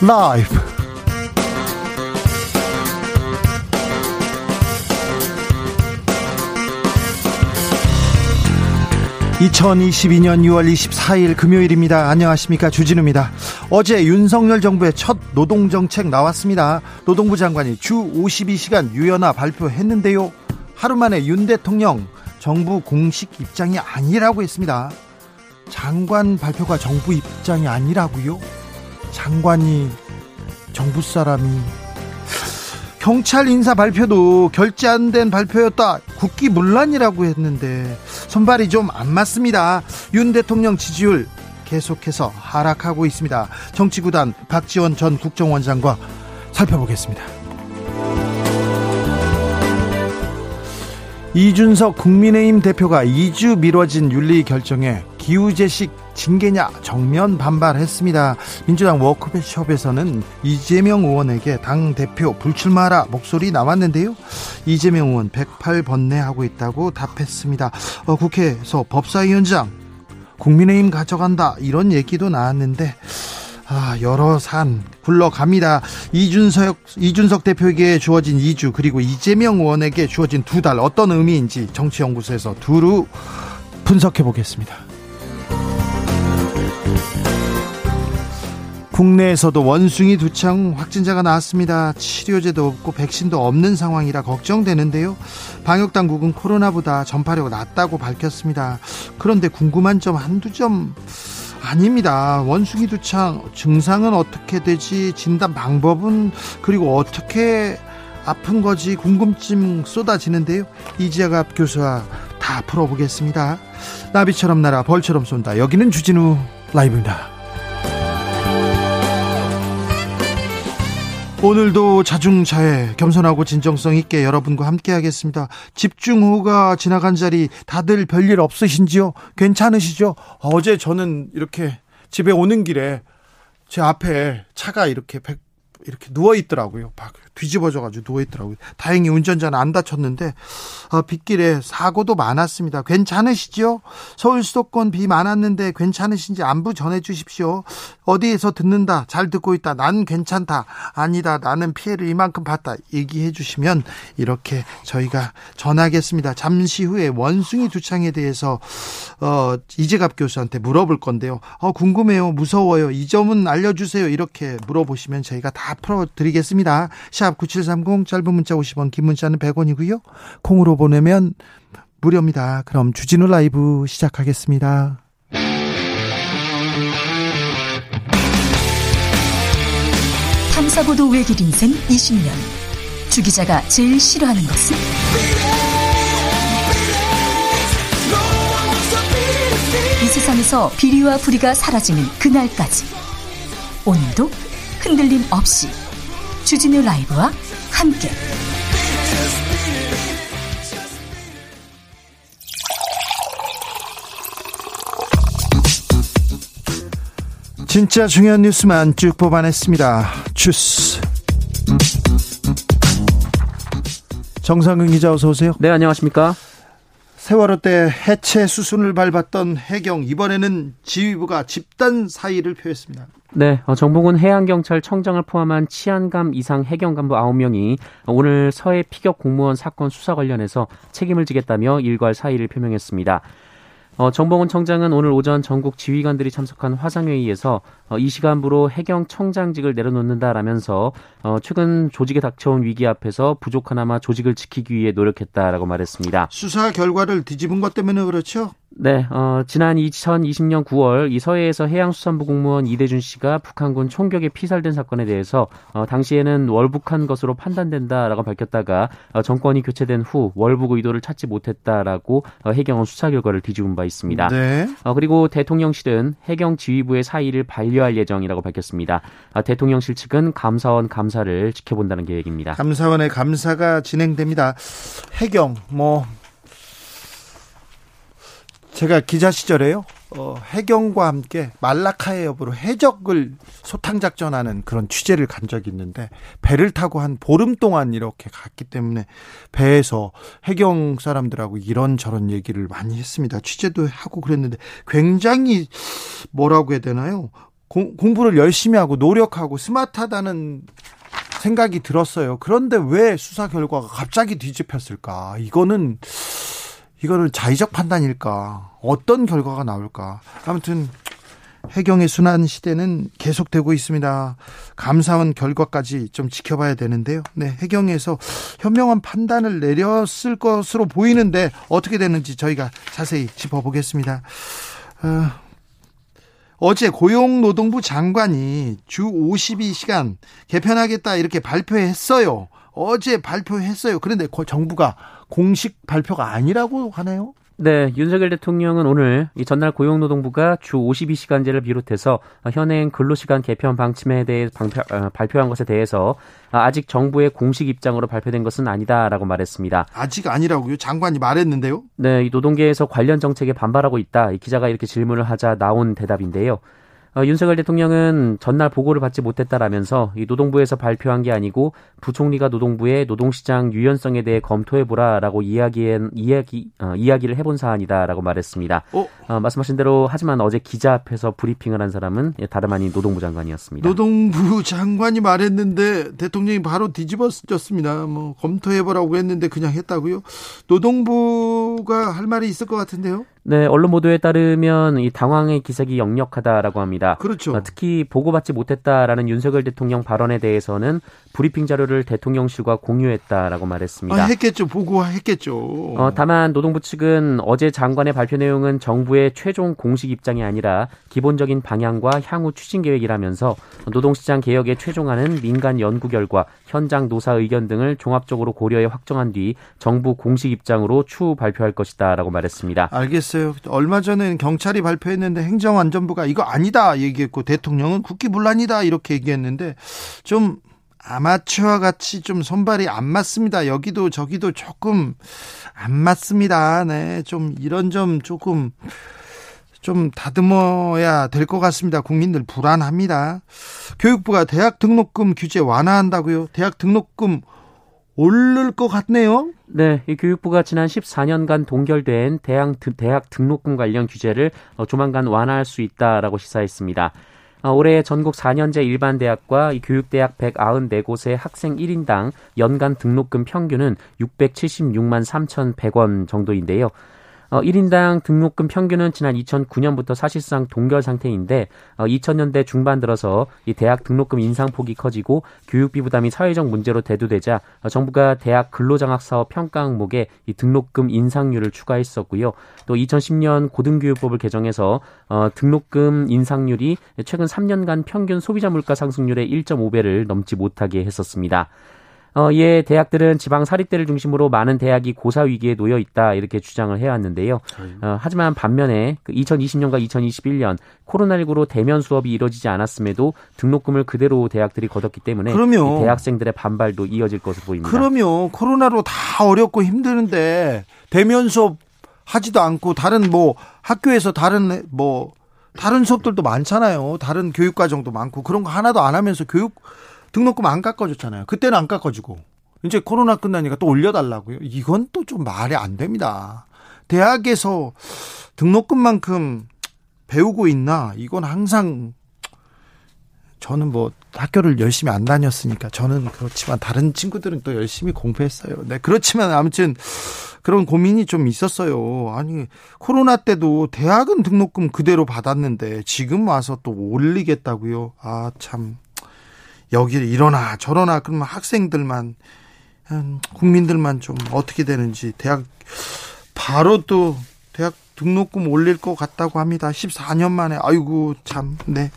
라이브. (2022년 6월 24일) 금요일입니다. 안녕하십니까, 주진우입니다. 어제 윤석열 정부의 첫 노동정책 나왔습니다. 노동부 장관이 주 52시간 유연화 발표했는데요, 하루 만에 윤 대통령 정부 공식 입장이 아니라고 했습니다. 장관 발표가 정부 입장이 아니라고요? 장관이 정부 사람이. 경찰 인사 발표도 결제 안 된 발표였다, 국기문란이라고 했는데 손발이 좀 안 맞습니다. 윤 대통령 지지율 계속해서 하락하고 있습니다. 정치구단 박지원 전 국정원장과 살펴보겠습니다. 이준석 국민의힘 대표가 2주 미뤄진 윤리 결정에 기우제식 징계냐 정면 반발했습니다. 민주당 워크숍에서는 이재명 의원에게 당대표 불출마하라 목소리 나왔는데요, 이재명 의원 108번뇌하고 있다고 답했습니다. 국회에서 법사위원장 국민의힘 가져간다 이런 얘기도 나왔는데 여러 산 굴러갑니다. 이준석 대표에게 주어진 2주 그리고 이재명 의원에게 주어진 2달 어떤 의미인지 정치연구소에서 두루 분석해 보겠습니다. 국내에서도 원숭이 두창 확진자가 나왔습니다. 치료제도 없고 백신도 없는 상황이라 걱정되는데요, 방역당국은 코로나보다 전파력 낮다고 밝혔습니다. 그런데 궁금한 점 한두 점 아닙니다. 원숭이 두창 증상은 어떻게 되지, 진단 방법은, 그리고 어떻게 아픈 거지 궁금증 쏟아지는데요, 이재갑 교수와 다 풀어보겠습니다. 나비처럼 날아 벌처럼 쏜다. 여기는 주진우 라이브입니다. 오늘도 자중자애 겸손하고 진정성 있게 여러분과 함께 하겠습니다. 집중호우가 지나간 자리 다들 별일 없으신지요? 괜찮으시죠? 어제 저는 이렇게 집에 오는 길에 제 앞에 차가 이렇게 누워있더라고요. 막 뒤집어져가지고 누워있더라고요. 다행히 운전자는 안 다쳤는데 빗길에 사고도 많았습니다. 괜찮으시죠? 서울 수도권 비 많았는데 괜찮으신지 안부 전해주십시오. 어디에서 듣는다, 잘 듣고 있다, 난 괜찮다, 아니다, 나는 피해를 이만큼 봤다 얘기해 주시면 이렇게 저희가 전하겠습니다. 잠시 후에 원숭이 두창에 대해서 이재갑 교수한테 물어볼 건데요, 궁금해요, 무서워요, 이 점은 알려주세요 이렇게 물어보시면 저희가 다 풀어드리겠습니다. 샵 9730, 짧은 문자 50원, 긴 문자는 100원이고요. 콩으로 보내면 무료입니다. 그럼 주진우 라이브 시작하겠습니다. 탐사보도 외길 인생 20년. 주 기자가 제일 싫어하는 것은? 이 세상에서 비리와 부리가 사라지는 그날까지. 오늘도 흔들림 없이 주진우 라이브와 함께 진짜 중요한 뉴스만 쭉 뽑아냈습니다. 주스 정상근 기자, 어서 오세요. 네, 안녕하십니까. 세월호 때 해체 수순을 밟았던 해경, 이번에는 지휘부가 집단 사의를 표했습니다. 네, 정봉훈 해양경찰청장을 포함한 치안감 이상 해경 간부 9명이 오늘 서해 피격 공무원 사건 수사 관련해서 책임을 지겠다며 일괄 사의를 표명했습니다. 정봉훈 청장은 오늘 오전 전국 지휘관들이 참석한 화상회의에서 이 시간부로 해경 청장직을 내려놓는다라면서 최근 조직에 닥쳐온 위기 앞에서 부족하나마 조직을 지키기 위해 노력했다라고 말했습니다. 수사 결과를 뒤집은 것 때문에 그렇죠? 네, 지난 2020년 9월 이 서해에서 해양수산부 공무원 이대준 씨가 북한군 총격에 피살된 사건에 대해서 당시에는 월북한 것으로 판단된다라고 밝혔다가 정권이 교체된 후 월북 의도를 찾지 못했다라고 해경은 수사 결과를 뒤집은 바 있습니다. 네. 그리고 대통령실은 해경 지휘부의 사의를 반려할 예정이라고 밝혔습니다. 대통령실 측은 감사원 감사를 지켜본다는 계획입니다. 감사원의 감사가 진행됩니다. 해경 제가 기자 시절에요, 해경과 함께 말라카해협으로 해적을 소탕작전하는 그런 취재를 간 적이 있는데, 배를 타고 한 보름 동안 이렇게 갔기 때문에 배에서 해경 사람들하고 이런저런 얘기를 많이 했습니다. 취재도 하고 그랬는데 굉장히 뭐라고 해야 되나요? 공부를 열심히 하고 노력하고 스마트하다는 생각이 들었어요. 그런데 왜 수사 결과가 갑자기 뒤집혔을까? 이거는 자의적 판단일까? 어떤 결과가 나올까? 아무튼 해경의 순환 시대는 계속되고 있습니다. 감사원 결과까지 좀 지켜봐야 되는데요. 네, 해경에서 현명한 판단을 내렸을 것으로 보이는데 어떻게 되는지 저희가 자세히 짚어보겠습니다. 어제 고용노동부 장관이 주 52시간 개편하겠다 이렇게 발표했어요. 어제 발표했어요. 그런데 정부가 공식 발표가 아니라고 하네요. 네, 윤석열 대통령은 오늘 이 전날 고용노동부가 주 52시간제를 비롯해서 현행 근로시간 개편 방침에 대해 발표한 것에 대해서 아직 정부의 공식 입장으로 발표된 것은 아니다라고 말했습니다. 아직 아니라고요? 장관이 말했는데요? 네, 이 노동계에서 관련 정책에 반발하고 있다. 이 기자가 이렇게 질문을 하자 나온 대답인데요. 윤석열 대통령은 전날 보고를 받지 못했다라면서 이 노동부에서 발표한 게 아니고 부총리가 노동부의 노동시장 유연성에 대해 검토해보라라고 이야기를 해본 사안이다라고 말했습니다. 말씀하신 대로 하지만 어제 기자 앞에서 브리핑을 한 사람은 다름 아닌 노동부 장관이었습니다. 노동부 장관이 말했는데 대통령이 바로 뒤집어졌습니다. 뭐 검토해보라고 했는데 그냥 했다고요? 노동부가 할 말이 있을 것 같은데요? 네, 언론 보도에 따르면 이 당황의 기색이 역력하다라고 합니다. 그렇죠. 특히 보고받지 못했다라는 윤석열 대통령 발언에 대해서는 브리핑 자료를 대통령실과 공유했다라고 말했습니다. 했겠죠. 보고했겠죠. 다만 노동부 측은 어제 장관의 발표 내용은 정부의 최종 공식 입장이 아니라 기본적인 방향과 향후 추진 계획이라면서 노동시장 개혁에 최종하는 민간 연구 결과, 현장 노사 의견 등을 종합적으로 고려해 확정한 뒤 정부 공식 입장으로 추후 발표할 것이다라고 말했습니다. 알겠어요. 얼마 전에는 경찰이 발표했는데 행정안전부가 이거 아니다 얘기했고 대통령은 국기문란이다 이렇게 얘기했는데 좀 아마추어 같이 좀 손발이 안 맞습니다. 여기도 저기도 조금 안 맞습니다. 네, 좀 이런 점 조금 다듬어야 될 것 같습니다. 국민들 불안합니다. 교육부가 대학 등록금 규제 완화한다고요? 대학 등록금 오를 것 같네요. 네, 이 교육부가 지난 14년간 동결된 대학 등록금 관련 규제를 조만간 완화할 수 있다라고 시사했습니다. 올해 전국 4년제 일반 대학과 이 교육대학 194곳의 학생 1인당 연간 등록금 평균은 676만 3,100원 정도인데요. 1인당 등록금 평균은 지난 2009년부터 사실상 동결 상태인데 2000년대 중반 들어서 이 대학 등록금 인상폭이 커지고 교육비 부담이 사회적 문제로 대두되자 정부가 대학 근로장학사업 평가 항목에 이 등록금 인상률을 추가했었고요. 또 2010년 고등교육법을 개정해서 등록금 인상률이 최근 3년간 평균 소비자 물가 상승률의 1.5배를 넘지 못하게 했었습니다. 이에 대학들은 지방 사립대를 중심으로 많은 대학이 고사 위기에 놓여 있다 이렇게 주장을 해왔는데요. 하지만 반면에 2020년과 2021년 코로나19로 대면 수업이 이루어지지 않았음에도 등록금을 그대로 대학들이 거뒀기 때문에 그럼요. 대학생들의 반발도 이어질 것으로 보입니다. 그럼요. 코로나로 다 어렵고 힘드는데 대면 수업 하지도 않고 다른 학교에서 다른 수업들도 많잖아요. 다른 교육과정도 많고 그런 거 하나도 안 하면서 등록금 안 깎아줬잖아요. 그때는 안 깎아주고 이제 코로나 끝나니까 또 올려달라고요. 이건 또 좀 말이 안 됩니다. 대학에서 등록금만큼 배우고 있나? 이건 항상 저는 학교를 열심히 안 다녔으니까 저는 그렇지만 다른 친구들은 또 열심히 공부했어요. 네, 그렇지만 아무튼 그런 고민이 좀 있었어요. 아니 코로나 때도 대학은 등록금 그대로 받았는데 지금 와서 또 올리겠다고요. 아 참. 여기를 이러나 저러나 그러면 학생들만 국민들만 좀 어떻게 되는지 대학 바로 또 대학 등록금 올릴 것 같다고 합니다. 14년 만에 아이고 참 네.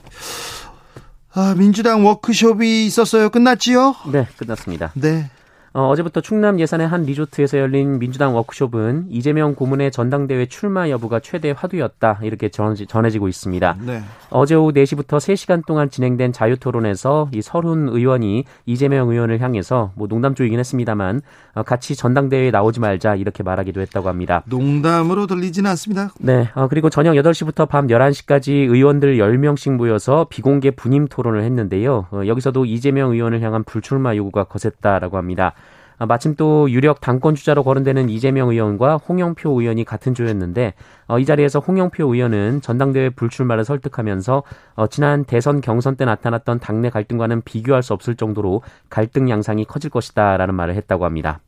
아, 민주당 워크숍이 있었어요. 끝났지요? 네, 끝났습니다. 네. 어제부터 충남 예산의 한 리조트에서 열린 민주당 워크숍은 이재명 고문의 전당대회 출마 여부가 최대 화두였다 이렇게 전해지고 있습니다. 네. 어제 오후 4시부터 3시간 동안 진행된 자유토론에서 이 설훈 의원이 이재명 의원을 향해서 농담조이긴 했습니다만 같이 전당대회에 나오지 말자 이렇게 말하기도 했다고 합니다. 농담으로 들리지는 않습니다. 네. 그리고 저녁 8시부터 밤 11시까지 의원들 10명씩 모여서 비공개 분임 토론을 했는데요. 여기서도 이재명 의원을 향한 불출마 요구가 거셌다라고 합니다. 마침 또 유력 당권 주자로 거론되는 이재명 의원과 홍영표 의원이 같은 조였는데 이 자리에서 홍영표 의원은 전당대회 불출마를 설득하면서 지난 대선 경선 때 나타났던 당내 갈등과는 비교할 수 없을 정도로 갈등 양상이 커질 것이다라는 말을 했다고 합니다.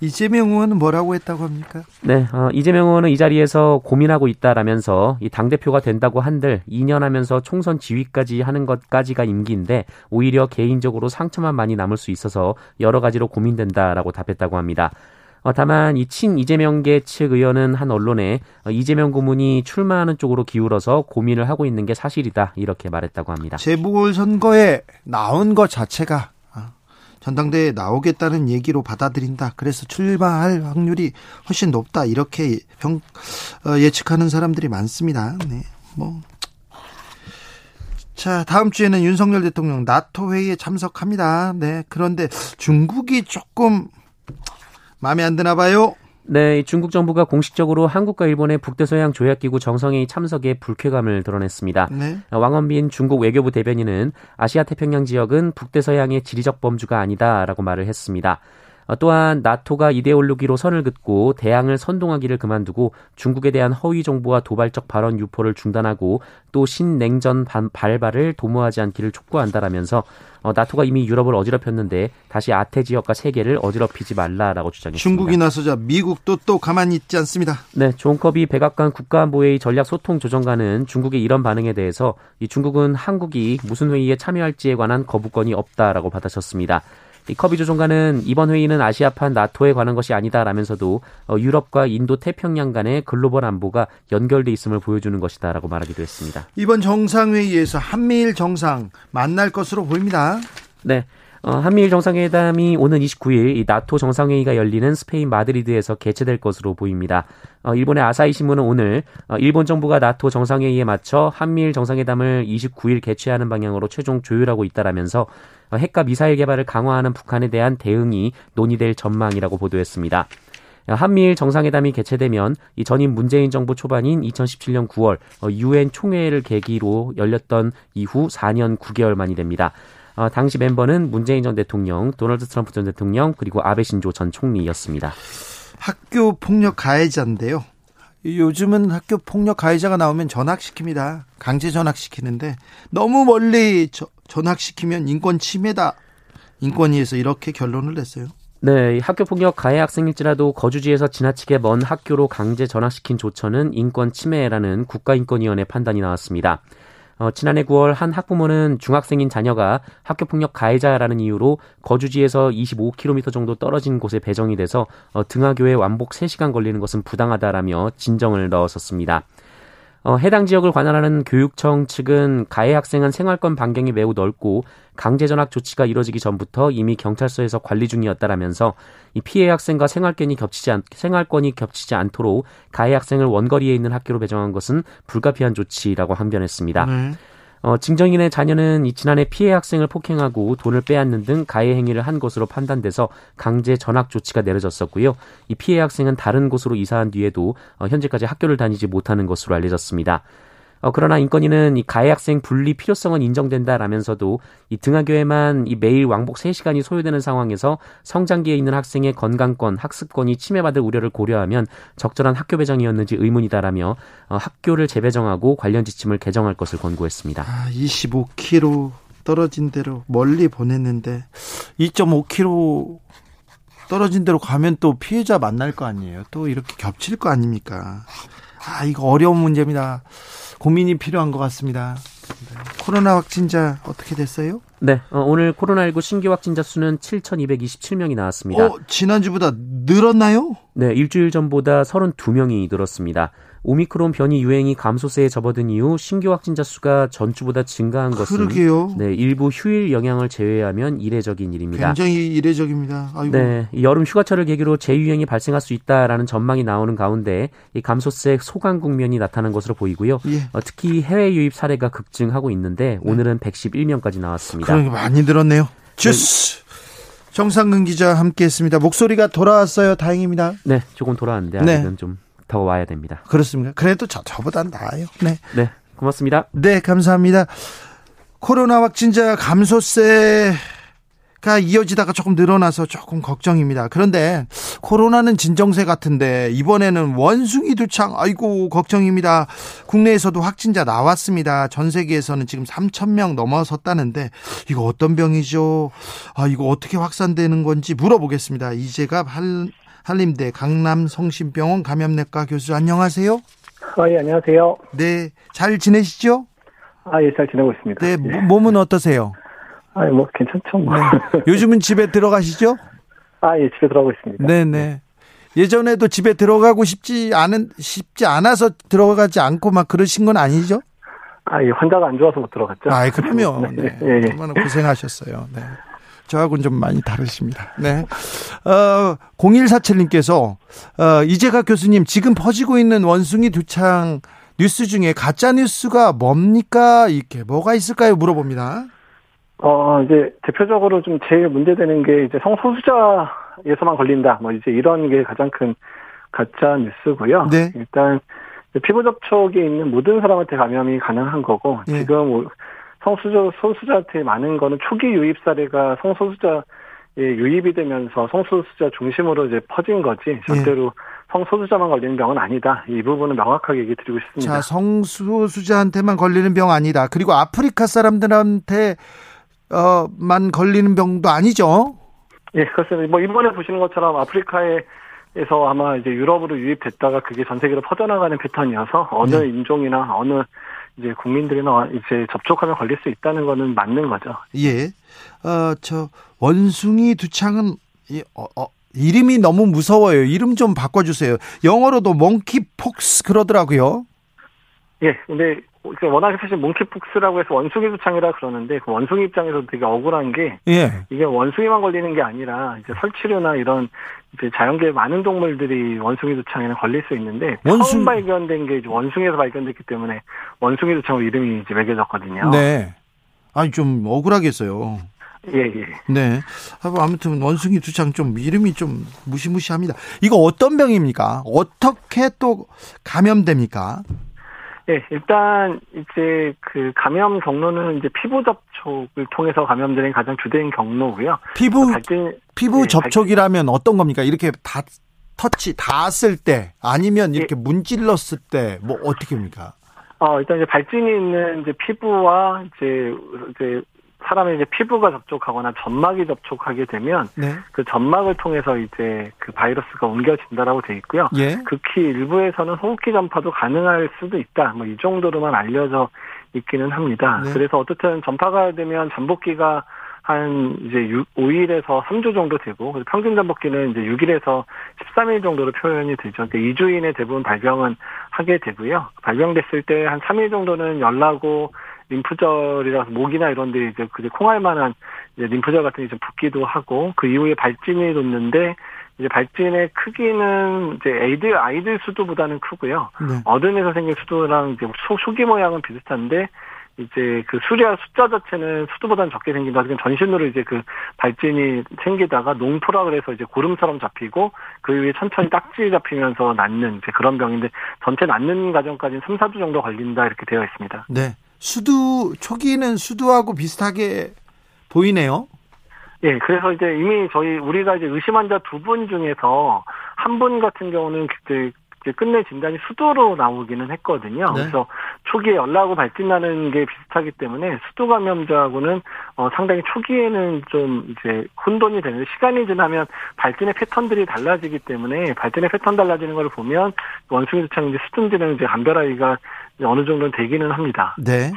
이재명 의원은 뭐라고 했다고 합니까? 네, 이재명 의원은 이 자리에서 고민하고 있다라면서 이 당대표가 된다고 한들 2년 하면서 총선 지휘까지 하는 것까지가 임기인데 오히려 개인적으로 상처만 많이 남을 수 있어서 여러 가지로 고민된다라고 답했다고 합니다. 다만 이 친 이재명계 측 의원은 한 언론에 이재명 고문이 출마하는 쪽으로 기울어서 고민을 하고 있는 게 사실이다 이렇게 말했다고 합니다. 재보궐선거에 나온 것 자체가 전당대회에 나오겠다는 얘기로 받아들인다. 그래서 출마할 확률이 훨씬 높다. 이렇게 예측하는 사람들이 많습니다. 네, 뭐. 자, 다음 주에는 윤석열 대통령 나토 회의에 참석합니다. 네, 그런데 중국이 조금 마음에 안 드나 봐요. 네, 중국 정부가 공식적으로 한국과 일본의 북대서양 조약기구 정상회의 참석에 불쾌감을 드러냈습니다. 네. 왕원빈 중국 외교부 대변인은 아시아 태평양 지역은 북대서양의 지리적 범주가 아니다라고 말을 했습니다. 또한 나토가 이데올로기로 선을 긋고 대항을 선동하기를 그만두고 중국에 대한 허위 정보와 도발적 발언 유포를 중단하고 또 신냉전 발발을 도모하지 않기를 촉구한다라면서 나토가 이미 유럽을 어지럽혔는데 다시 아태 지역과 세계를 어지럽히지 말라라고 주장했습니다. 중국이 나서자 미국도 또 가만히 있지 않습니다. 네, 존 커비 백악관 국가안보회의 전략소통조정관은 중국의 이런 반응에 대해서 이 중국은 한국이 무슨 회의에 참여할지에 관한 거부권이 없다라고 받아쳤습니다. 이 커비 조정관은 이번 회의는 아시아판 나토에 관한 것이 아니다라면서도 유럽과 인도 태평양 간의 글로벌 안보가 연결돼 있음을 보여주는 것이다라고 말하기도 했습니다. 이번 정상회의에서 한미일 정상 만날 것으로 보입니다. 네. 한미일 정상회담이 오는 29일 이 나토 정상회의가 열리는 스페인 마드리드에서 개최될 것으로 보입니다. 일본의 아사히 신문은 오늘 일본 정부가 나토 정상회의에 맞춰 한미일 정상회담을 29일 개최하는 방향으로 최종 조율하고 있다라면서 핵과 미사일 개발을 강화하는 북한에 대한 대응이 논의될 전망이라고 보도했습니다. 한미일 정상회담이 개최되면 이 전임 문재인 정부 초반인 2017년 9월 UN 총회를 계기로 열렸던 이후 4년 9개월 만이 됩니다. 당시 멤버는 문재인 전 대통령, 도널드 트럼프 전 대통령, 그리고 아베 신조 전 총리였습니다. 학교 폭력 가해자인데요. 요즘은 학교 폭력 가해자가 나오면 전학시킵니다. 강제 전학시키는데 너무 멀리 전학시키면 인권 침해다. 인권위에서 이렇게 결론을 냈어요. 네, 학교 폭력 가해 학생일지라도 거주지에서 지나치게 먼 학교로 강제 전학시킨 조처는 인권 침해라는 국가인권위원회 판단이 나왔습니다. 지난해 9월 한 학부모는 중학생인 자녀가 학교폭력 가해자라는 이유로 거주지에서 25km 정도 떨어진 곳에 배정이 돼서 등하교에 왕복 3시간 걸리는 것은 부당하다라며 진정을 넣었었습니다. 해당 지역을 관할하는 교육청 측은 가해 학생은 생활권 반경이 매우 넓고 강제전학 조치가 이뤄지기 전부터 이미 경찰서에서 관리 중이었다라면서 이 피해 학생과 생활권이 겹치지 않도록 가해 학생을 원거리에 있는 학교로 배정한 것은 불가피한 조치라고 항변했습니다. 징정인의 자녀는 지난해 피해 학생을 폭행하고 돈을 빼앗는 등 가해 행위를 한 것으로 판단돼서 강제 전학 조치가 내려졌었고요. 이 피해 학생은 다른 곳으로 이사한 뒤에도 현재까지 학교를 다니지 못하는 것으로 알려졌습니다. 그러나 인권위는 이 가해 학생 분리 필요성은 인정된다라면서도 이 등하교에만 이 매일 왕복 3시간이 소요되는 상황에서 성장기에 있는 학생의 건강권, 학습권이 침해받을 우려를 고려하면 적절한 학교 배정이었는지 의문이다라며 학교를 재배정하고 관련 지침을 개정할 것을 권고했습니다. 25km 떨어진 데로 멀리 보냈는데 2.5km 떨어진 데로 가면 또 피해자 만날 거 아니에요. 또 이렇게 겹칠 거 아닙니까? 이거 어려운 문제입니다. 고민이 필요한 것 같습니다. 코로나 확진자 어떻게 됐어요? 네, 오늘 코로나19 신규 확진자 수는 7,227명이 나왔습니다. 지난주보다 늘었나요? 네, 일주일 전보다 32명이 늘었습니다. 오미크론 변이 유행이 감소세에 접어든 이후 신규 확진자 수가 전주보다 증가한 것은 그러게요. 네, 일부 휴일 영향을 제외하면 이례적인 일입니다. 굉장히 이례적입니다. 아이고. 네, 여름 휴가철을 계기로 재유행이 발생할 수 있다라는 전망이 나오는 가운데 이 감소세 소강 국면이 나타난 것으로 보이고요. 예. 특히 해외 유입 사례가 급증하고 있는데 오늘은 111명까지 나왔습니다. 그런 게 많이 늘었네요. 주스! 네. 정상근 기자 함께했습니다. 목소리가 돌아왔어요. 다행입니다. 네, 조금 돌아왔는데 아직은 좀 더 와야 됩니다. 그렇습니까? 그래도 저보단 나아요. 네, 고맙습니다. 네, 감사합니다. 코로나 확진자 감소세 가 이어지다가 조금 늘어나서 조금 걱정입니다. 그런데 코로나는 진정세 같은데 이번에는 원숭이 두창, 아이고 걱정입니다. 국내에서도 확진자 나왔습니다. 전 세계에서는 지금 3,000명 넘어섰다는데 이거 어떤 병이죠? 아, 이거 어떻게 확산되는 건지 물어보겠습니다. 이재갑 한림대 강남성심병원 감염내과 교수, 안녕하세요. 아, 예, 안녕하세요. 네, 잘 지내시죠? 아, 예, 잘 지내고 있습니다. 네, 예. 몸은 어떠세요? 아니, 뭐, 괜찮죠, 뭐. 네. 요즘은 집에 들어가시죠? 아, 예, 집에 들어가고 있습니다. 네네. 예전에도 집에 들어가고 싶지 않아서 들어가지 않고 막 그러신 건 아니죠? 아, 예, 환자가 안 좋아서 못 들어갔죠. 아, 그럼요. 네. 네. 네. 얼마나 고생하셨어요. 네. 저하고는 좀 많이 다르십니다. 네. 0147님께서, 이재갑 교수님, 지금 퍼지고 있는 원숭이 두창 뉴스 중에 가짜뉴스가 뭡니까? 이렇게 뭐가 있을까요? 물어봅니다. 이제 대표적으로 좀 제일 문제되는 게 이제 성소수자에서만 걸린다. 뭐 이제 이런 게 가장 큰 가짜 뉴스고요. 네. 일단 피부 접촉이 있는 모든 사람한테 감염이 가능한 거고, 네. 지금 성소수자한테 많은 거는 초기 유입 사례가 성소수자에 유입이 되면서 성소수자 중심으로 이제 퍼진 거지, 절대로 네. 성소수자만 걸리는 병은 아니다. 이 부분은 명확하게 얘기 드리고 싶습니다. 자, 성소수자한테만 걸리는 병 아니다. 그리고 아프리카 사람들한테 만 걸리는 병도 아니죠? 예, 그렇습니다. 뭐, 이번에 보시는 것처럼 아프리카에서 아마 이제 유럽으로 유입됐다가 그게 전 세계로 퍼져나가는 패턴이어서 어느 인종이나 어느 이제 국민들이나 이제 접촉하면 걸릴 수 있다는 거는 맞는 거죠. 예. 저, 원숭이 두창은, 이름이 너무 무서워요. 이름 좀 바꿔주세요. 영어로도 몽키폭스 그러더라고요. 예, 근데, 워낙에 사실 몽키폭스라고 해서 원숭이 두창이라 그러는데, 그 원숭이 입장에서도 되게 억울한 게, 예. 이게 원숭이만 걸리는 게 아니라, 이제 설치류나 이런, 이제 자연계의 많은 동물들이 원숭이 두창에는 걸릴 수 있는데, 처음 발견된 게 이제 원숭이에서 발견됐기 때문에, 원숭이 두창으로 이름이 이제 매겨졌거든요. 네. 아니, 좀 억울하겠어요. 예, 예. 네. 아무튼 원숭이 두창 좀 이름이 좀 무시무시합니다. 이거 어떤 병입니까? 어떻게 또 감염됩니까? 예, 일단 이제 그 감염 경로는 이제 피부 접촉을 통해서 감염되는 가장 주된 경로고요. 피부 접촉이라면 어떤 겁니까? 이렇게 다 터치 닿았을 때, 아니면 이렇게 문질렀을 때, 뭐 어떻게 합니까? 일단 이제 발진이 있는 이제 피부와 이제 사람의 이제 피부가 접촉하거나 점막이 접촉하게 되면, 네. 그 점막을 통해서 이제 그 바이러스가 옮겨진다라고 돼 있고요. 예. 극히 일부에서는 호흡기 전파도 가능할 수도 있다. 뭐 이 정도로만 알려져 있기는 합니다. 네. 그래서 어쨌든 전파가 되면 잠복기가 한 이제 5일에서 3주 정도 되고, 그래서 평균 잠복기는 이제 6일에서 13일 정도로 표현이 되죠. 근데 2주 이내 대부분 발병은 하게 되고요. 발병됐을 때 한 3일 정도는 열나고 림프절이라서 목이나 이런 데 이제 콩알 만한 이제 림프절 같은 게 좀 붓기도 하고, 그 이후에 발진이 돋는데, 이제 발진의 크기는 이제 아이들 수두보다는 크고요. 네. 어른에서 생긴 수두랑 이제 초기 모양은 비슷한데, 이제 그 수리할 숫자 자체는 수두보다는 적게 생긴다. 그러니까 전신으로 이제 그 발진이 생기다가 농포라 그래서 이제 고름처럼 잡히고 그 위에 천천히 딱지 잡히면서 낫는 이제 그런 병인데, 전체 낫는 과정까지는 3, 4주 정도 걸린다, 이렇게 되어 있습니다. 네. 초기는 수두하고 비슷하게 보이네요. 예, 그래서 이제 이미 우리가 이제 의심환자 2분 중에서 1분 같은 경우는 그때 끝내 진단이 수두로 나오기는 했거든요. 네. 그래서 초기에 열나고 발진나는 게 비슷하기 때문에 수두 감염자하고는 상당히 초기에는 좀 이제 혼돈이 되는데, 시간이 지나면 발진의 패턴들이 달라지기 때문에, 발진의 패턴 달라지는 걸 보면 원숭이 두창인지 수두인지는 이제 감별하기가 어느 정도는 되기는 합니다. 네.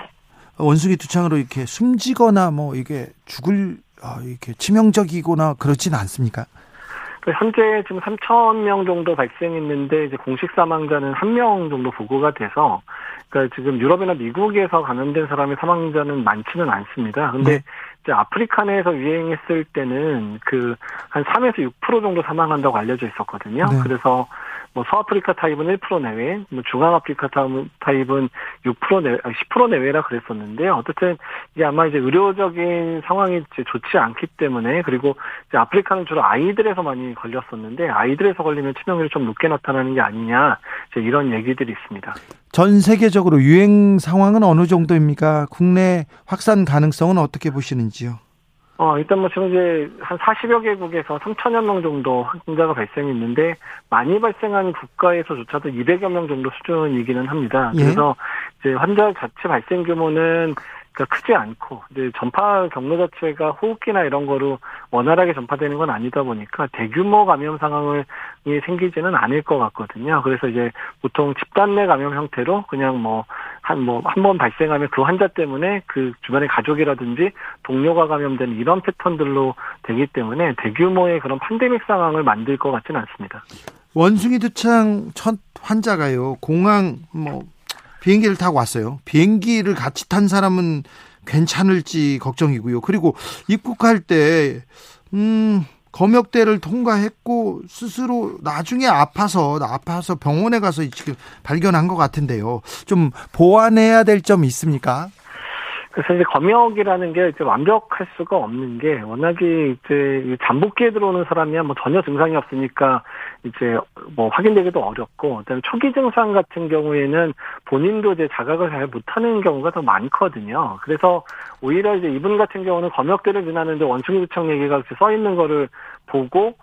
원숭이 두창으로 이렇게 숨지거나 뭐 이게 이렇게 치명적이거나 그렇진 않습니까? 현재 지금 3,000명 정도 발생했는데, 이제 공식 사망자는 1명 정도 보고가 돼서, 그러니까 지금 유럽이나 미국에서 감염된 사람의 사망자는 많지는 않습니다. 근데 네. 이제 아프리카 내에서 유행했을 때는 그 한 3에서 6% 정도 사망한다고 알려져 있었거든요. 네. 그래서 뭐 서아프리카 타입은 1% 내외, 뭐 중앙아프리카 타입은 6% 내외, 10% 내외라 그랬었는데요. 어쨌든 이게 아마 이제 의료적인 상황이 이제 좋지 않기 때문에, 그리고 이제 아프리카는 주로 아이들에서 많이 걸렸었는데, 아이들에서 걸리면 치명률이 좀 높게 나타나는 게 아니냐, 이제 이런 얘기들이 있습니다. 전 세계적으로 유행 상황은 어느 정도입니까? 국내 확산 가능성은 어떻게 보시는지요? 일단 뭐 지금 이제 한 40여 개국에서 3천여 명 정도 확진자가 발생했는데 많이 발생한 국가에서조차도 200여 명 정도 수준이기는 합니다. 예. 그래서 이제 환자 자체 발생 규모는 크지 않고 이제 전파 경로 자체가 호흡기나 이런 거로 원활하게 전파되는 건 아니다 보니까 대규모 감염 상황이 생기지는 않을 것 같거든요. 그래서 이제 보통 집단 내 감염 형태로 그냥 한 번 발생하면 그 환자 때문에 그 주변의 가족이라든지 동료가 감염되는 이런 패턴들로 되기 때문에 대규모의 그런 팬데믹 상황을 만들 것 같지는 않습니다. 원숭이 두창 첫 환자가요. 공항 비행기를 타고 왔어요. 비행기를 같이 탄 사람은 괜찮을지 걱정이고요. 그리고 입국할 때 검역대를 통과했고 스스로 나중에 아파서 병원에 가서 지금 발견한 것 같은데요. 좀 보완해야 될 점이 있습니까? 그래서 이제 검역이라는 게 이제 완벽할 수가 없는 게 워낙에 이제 잠복기에 들어오는 사람이야 전혀 증상이 없으니까 이제 확인되기도 어렵고, 그다음에 초기 증상 같은 경우에는 본인도 이제 자각을 잘 못하는 경우가 더 많거든요. 그래서 오히려 이제 이분 같은 경우는 검역대를 지나는데 원숭이 두창 얘기가 써 있는 거를 보고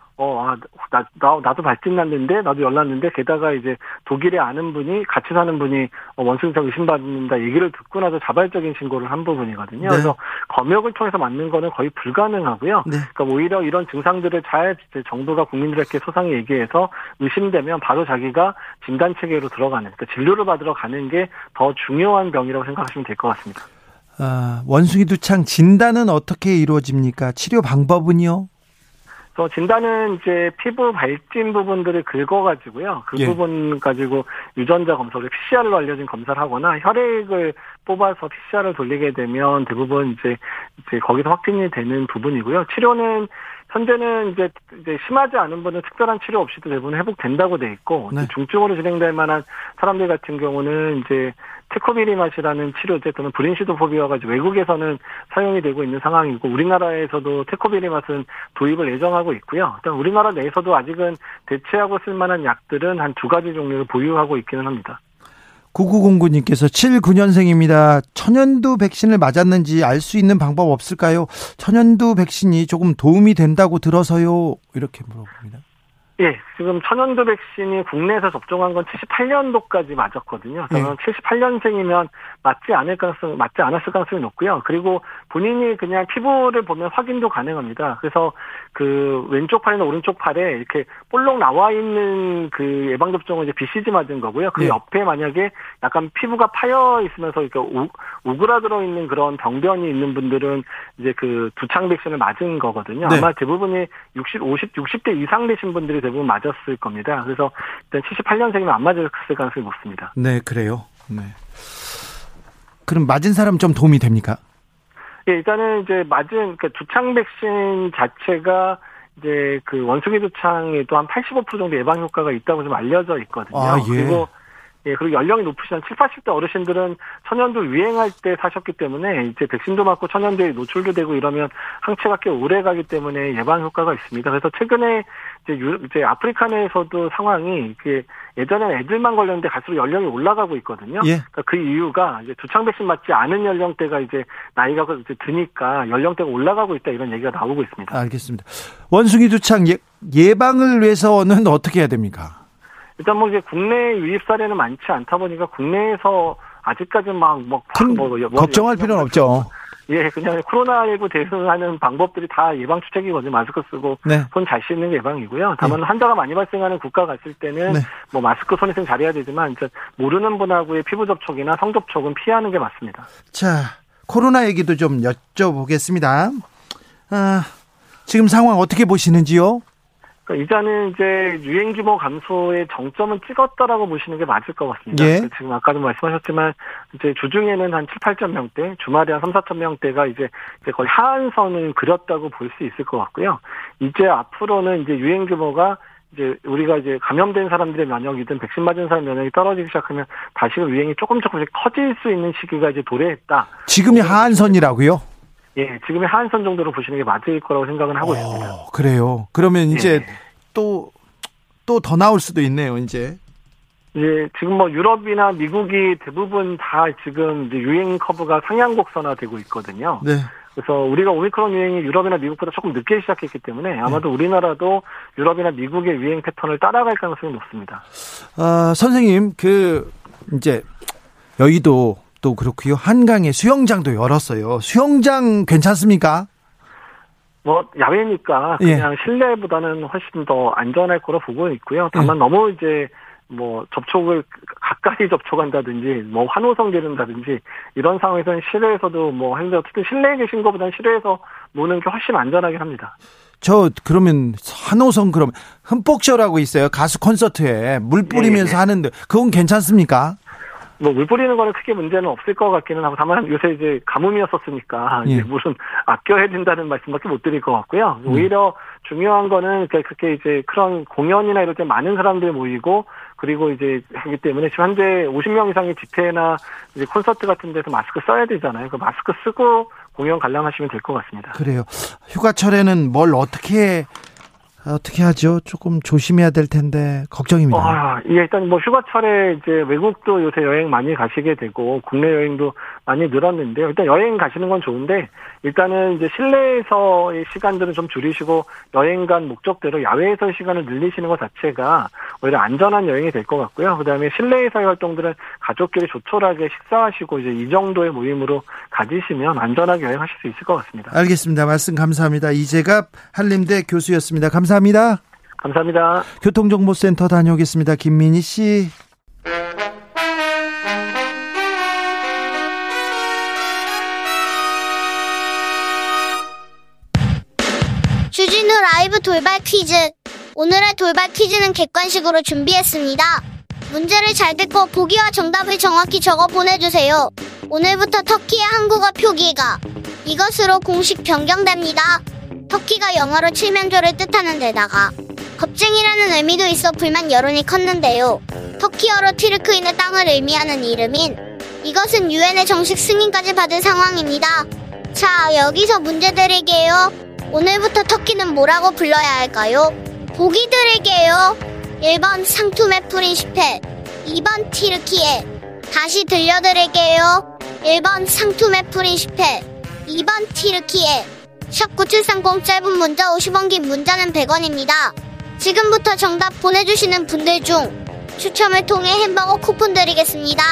나도 발진 났는데, 나도 열 났는데, 게다가 이제 독일에 아는 분이, 같이 사는 분이 원숭이상 의심받는다 얘기를 듣고 나서 자발적인 신고를 한 부분이거든요. 네. 그래서 검역을 통해서 맞는 거는 거의 불가능하고요. 네. 그러니까 오히려 이런 증상들을 잘 정부가 국민들에게 소상히 얘기해서 의심되면 바로 자기가 진단 체계로 들어가는, 그러니까 진료를 받으러 가는 게 더 중요한 병이라고 생각하시면 될 것 같습니다. 원숭이 두창 진단은 어떻게 이루어집니까? 치료 방법은요? 또 진단은 이제 피부 발진 부분들을 긁어가지고요. 그 부분 가지고 유전자 검사를 PCR로 알려진 검사를 하거나 혈액을 뽑아서 PCR을 돌리게 되면 대부분 이제 거기서 확진이 되는 부분이고요. 치료는 현재는 이제 심하지 않은 분은 특별한 치료 없이도 대부분 회복된다고 돼 있고, 네. 중증으로 진행될 만한 사람들 같은 경우는 이제 테코비리맛이라는 치료제 또는 브린시도포비아가 외국에서는 사용이 되고 있는 상황이고, 우리나라에서도 테코비리맛은 도입을 예정하고 있고요. 일단 우리나라 내에서도 아직은 대체하고 쓸만한 약들은 한 두 가지 종류를 보유하고 있기는 합니다. 9909님께서 79년생입니다. 천연두 백신을 맞았는지 알 수 있는 방법 없을까요? 천연두 백신이 조금 도움이 된다고 들어서요. 이렇게 물어봅니다. 예, 지금 천연두 백신이 국내에서 접종한 건 78년도까지 맞았거든요. 그러면 예. 78년생이면 맞지 않았을 가능성이 높고요. 그리고 본인이 그냥 피부를 보면 확인도 가능합니다. 그래서 그 왼쪽 팔이나 오른쪽 팔에 이렇게 볼록 나와 있는 그 예방접종은 이제 BCG 맞은 거고요. 그 예. 옆에 만약에 약간 피부가 파여 있으면서 이렇게 우그라들어 있는 그런 병변이 있는 분들은 이제 그 두창 백신을 맞은 거거든요. 네. 아마 대부분이 60대 이상 되신 분들이 대부분 맞았을 겁니다. 그래서 일단 78년생이면 안 맞았을 가능성이 높습니다. 네, 그래요. 네. 그럼 맞은 사람 좀 도움이 됩니까? 예, 일단은 이제 그러니까 두창 백신 자체가 이제 그 원숭이 두창에도 한 85% 정도 예방 효과가 있다고 좀 알려져 있거든요. 아, 예. 그리고 연령이 높으신 70, 80대 어르신들은 천연두 유행할 때 사셨기 때문에 이제 백신도 맞고 천연두에 노출도 되고 이러면 항체가 꽤 오래 가기 때문에 예방 효과가 있습니다. 그래서 최근에 이제 아프리카 내에서도 상황이 이렇게 예전에는 애들만 걸렸는데 갈수록 연령이 올라가고 있거든요. 예. 그러니까 그 이유가 이제 두창 백신 맞지 않은 연령대가 이제 나이가 드니까 연령대가 올라가고 있다 이런 얘기가 나오고 있습니다. 알겠습니다. 원숭이 두창 예방을 위해서는 어떻게 해야 됩니까? 일단 이제 국내 유입 사례는 많지 않다 보니까 국내에서 아직까지 걱정할 필요는 없죠. 예, 그냥 코로나19 대응하는 방법들이 다 예방 추책이거든요. 마스크 쓰고, 네. 손 잘 씻는 게 예방이고요. 다만 네. 환자가 많이 발생하는 국가 갔을 때는 네. 마스크 손 위생 잘해야 되지만 이제 모르는 분하고의 피부 접촉이나 성 접촉은 피하는 게 맞습니다. 자, 코로나 얘기도 좀 여쭤보겠습니다. 지금 상황 어떻게 보시는지요? 이자는 이제 유행 규모 감소의 정점은 찍었다라고 보시는 게 맞을 것 같습니다. 예. 지금 아까도 말씀하셨지만 이제 주중에는 한 7, 8천 명대, 주말에 한 3, 4천 명대가 이제 거의 하한선을 그렸다고 볼 수 있을 것 같고요. 이제 앞으로는 이제 유행 규모가 이제 우리가 이제 감염된 사람들의 면역이든 백신 맞은 사람 면역이 떨어지기 시작하면 다시 유행이 조금씩 커질 수 있는 시기가 이제 도래했다. 지금이 하한선이라고요? 예, 지금의 하한선 정도로 보시는 게 맞을 거라고 생각은 하고 있습니다. 그래요. 그러면 이제 또 더 나올 수도 있네요, 이제. 예, 지금 유럽이나 미국이 대부분 다 지금 이제 유행 커브가 상향 곡선화되고 있거든요. 네. 그래서 우리가 오미크론 유행이 유럽이나 미국보다 조금 늦게 시작했기 때문에 아마도 우리나라도 유럽이나 미국의 유행 패턴을 따라갈 가능성이 높습니다. 아, 선생님, 이제 여의도도 그렇고요. 한강에 수영장도 열었어요. 수영장 괜찮습니까? 뭐 야외니까 그냥 실내보다는 훨씬 더 안전할 거로 보고 있고요. 다만 너무 이제 뭐 접촉을 가까이 접촉한다든지 뭐 환호성 지른다든지 이런 상황에서는 실외에서도 뭐 하는데 어쨌든 실내에 계신 것보다는 실외에서 노는 게 훨씬 안전하긴 합니다. 저 그러면 환호성 그럼 흠뻑쇼라고 있어요. 가수 콘서트에 물 뿌리면서 하는데 그건 괜찮습니까? 뭐 물 뿌리는 거는 크게 문제는 없을 것 같기는 하고 다만 요새 이제 가뭄이었었으니까 이제 물은 아껴야 된다는 말씀밖에 못 드릴 것 같고요. 오히려 중요한 거는 그렇게 이제 그런 공연이나 이럴 때 많은 사람들이 모이고 그리고 이제 하기 때문에 지금 현재 50명 이상의 집회나 이제 콘서트 같은 데서 마스크 써야 되잖아요. 그 마스크 쓰고 공연 관람하시면 될 것 같습니다. 그래요. 휴가철에는 뭘 어떻게 하죠? 조금 조심해야 될 텐데 걱정입니다. 일단 뭐 휴가철에 이제 외국도 요새 여행 많이 가시게 되고 국내 여행도 많이 늘었는데요. 일단 여행 가시는 건 좋은데 일단은 이제 실내에서의 시간들은 좀 줄이시고 여행 간 목적대로 야외에서의 시간을 늘리시는 것 자체가 오히려 안전한 여행이 될 것 같고요. 그다음에 실내에서의 활동들은 가족끼리 조촐하게 식사하시고 이제 이 정도의 모임으로 가지시면 안전하게 여행하실 수 있을 것 같습니다. 알겠습니다. 말씀 감사합니다. 이재갑 한림대 교수였습니다. 감사합니다. 감사합니다. 교통정보센터 다녀오겠습니다. 김민희 씨. 주진우 라이브 돌발 퀴즈. 오늘의 돌발 퀴즈는 객관식으로 준비했습니다. 문제를 잘 듣고 보기와 정답을 정확히 적어 보내주세요. 오늘부터 터키의 한국어 표기가 이것으로 공식 변경됩니다. 터키가 영어로 칠면조를 뜻하는 데다가 겁쟁이라는 의미도 있어 불만 여론이 컸는데요. 터키어로 튀르크인의 땅을 의미하는 이름인 이것은 유엔의 정식 승인까지 받은 상황입니다. 자, 여기서 문제 드릴게요. 오늘부터 터키는 뭐라고 불러야 할까요? 보기 드릴게요. 1번 상투메 프린시페, 2번 튀르키예. 다시 들려드릴게요. 1번 상투메 프린시페, 2번 튀르키예. 샵9730 짧은 문자 50원, 긴 문자는 100원입니다. 지금부터 정답 보내주시는 분들 중 추첨을 통해 햄버거 쿠폰 드리겠습니다.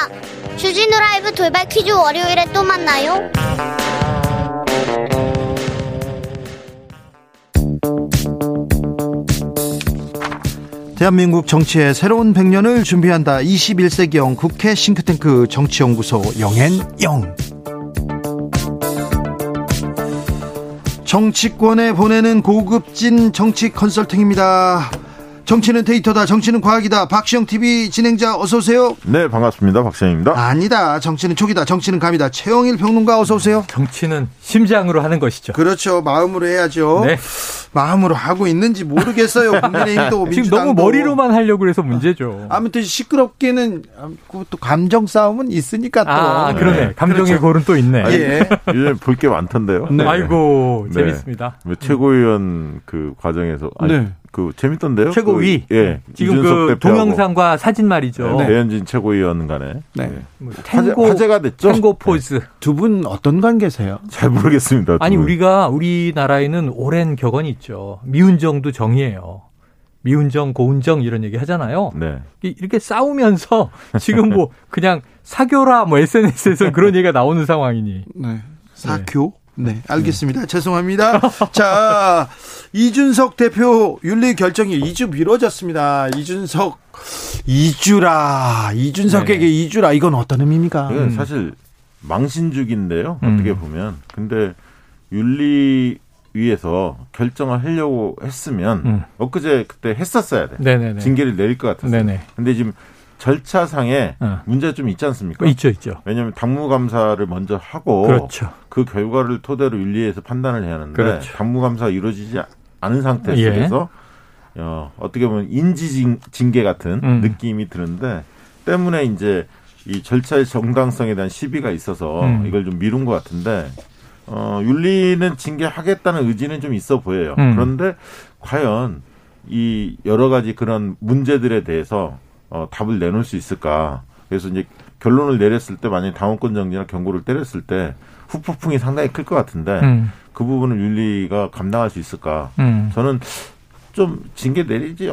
주진우 라이브 돌발 퀴즈 월요일에 또 만나요. 대한민국 정치의 새로운 100년을 준비한다. 21세기형 국회 싱크탱크 정치연구소 영앤영. 정치권에 보내는 고급진 정치 컨설팅입니다. 정치는 데이터다. 정치는 과학이다. 박시영 TV 진행자 어서 오세요. 네, 반갑습니다. 박시영입니다. 아니다. 정치는 촉이다. 정치는 감이다. 최영일 평론가 어서 오세요. 정치는 심장으로 하는 것이죠. 그렇죠. 마음으로 해야죠. 네. 마음으로 하고 있는지 모르겠어요. 국민의힘도 민주당도. 지금 너무 머리로만 하려고 해서 문제죠. 아무튼 시끄럽게는 또 감정 싸움은 있으니까 또. 아, 그러네. 네. 감정의 그렇죠. 골은 또 있네. 예. 요즘 볼 게 많던데요. 네. 아이고, 네. 재밌습니다. 네. 최고위원 그 과정에서. 아니, 네. 그 재밌던데요. 최고위. 그, 예. 지금 그 동영상과 사진 말이죠. 네. 배현진 최고위원 간에. 네. 네. 뭐 탱고, 화제가 됐죠. 탱고 포즈. 네. 두 분 어떤 관계세요? 잘 모르겠습니다. 아니 분. 우리나라에는 오랜 격언이 있죠. 미운정도 정이에요. 미운정, 고운정 이런 얘기 하잖아요. 네. 이렇게 싸우면서 지금 뭐 그냥 사교라 뭐 SNS에서 그런 얘기가 나오는 상황이니. 네. 사교. 네, 알겠습니다. 죄송합니다. 자, 이준석 대표 윤리 결정이 2주 미뤄졌습니다. 이준석 2주라. 이준석에게 네네. 2주라. 이건 어떤 의미입니까? 이건 사실 망신주기인데요. 어떻게 보면. 근데 윤리위에서 결정을 하려고 했으면 엊그제 그때 했었어야 돼. 네네네. 징계를 내릴 것 같았어요. 네네. 근데 지금 절차상에 문제가 좀 있지 않습니까? 있죠. 왜냐하면 당무감사를 먼저 하고 그렇죠. 그 결과를 토대로 윤리위에서 판단을 해야 하는데 그렇죠. 당무감사가 이루어지지 않은 상태에서 어떻게 보면 인지징계 같은 느낌이 드는데 때문에 이제 이 절차의 정당성에 대한 시비가 있어서 이걸 좀 미룬 것 같은데 윤리는 징계하겠다는 의지는 좀 있어 보여요. 그런데 과연 이 여러 가지 그런 문제들에 대해서 답을 내놓을 수 있을까? 그래서 이제 결론을 내렸을 때 만약에 당원권 정지나 경고를 때렸을 때 후폭풍이 상당히 클 것 같은데 그 부분을 윤리가 감당할 수 있을까? 저는 좀 징계 내리기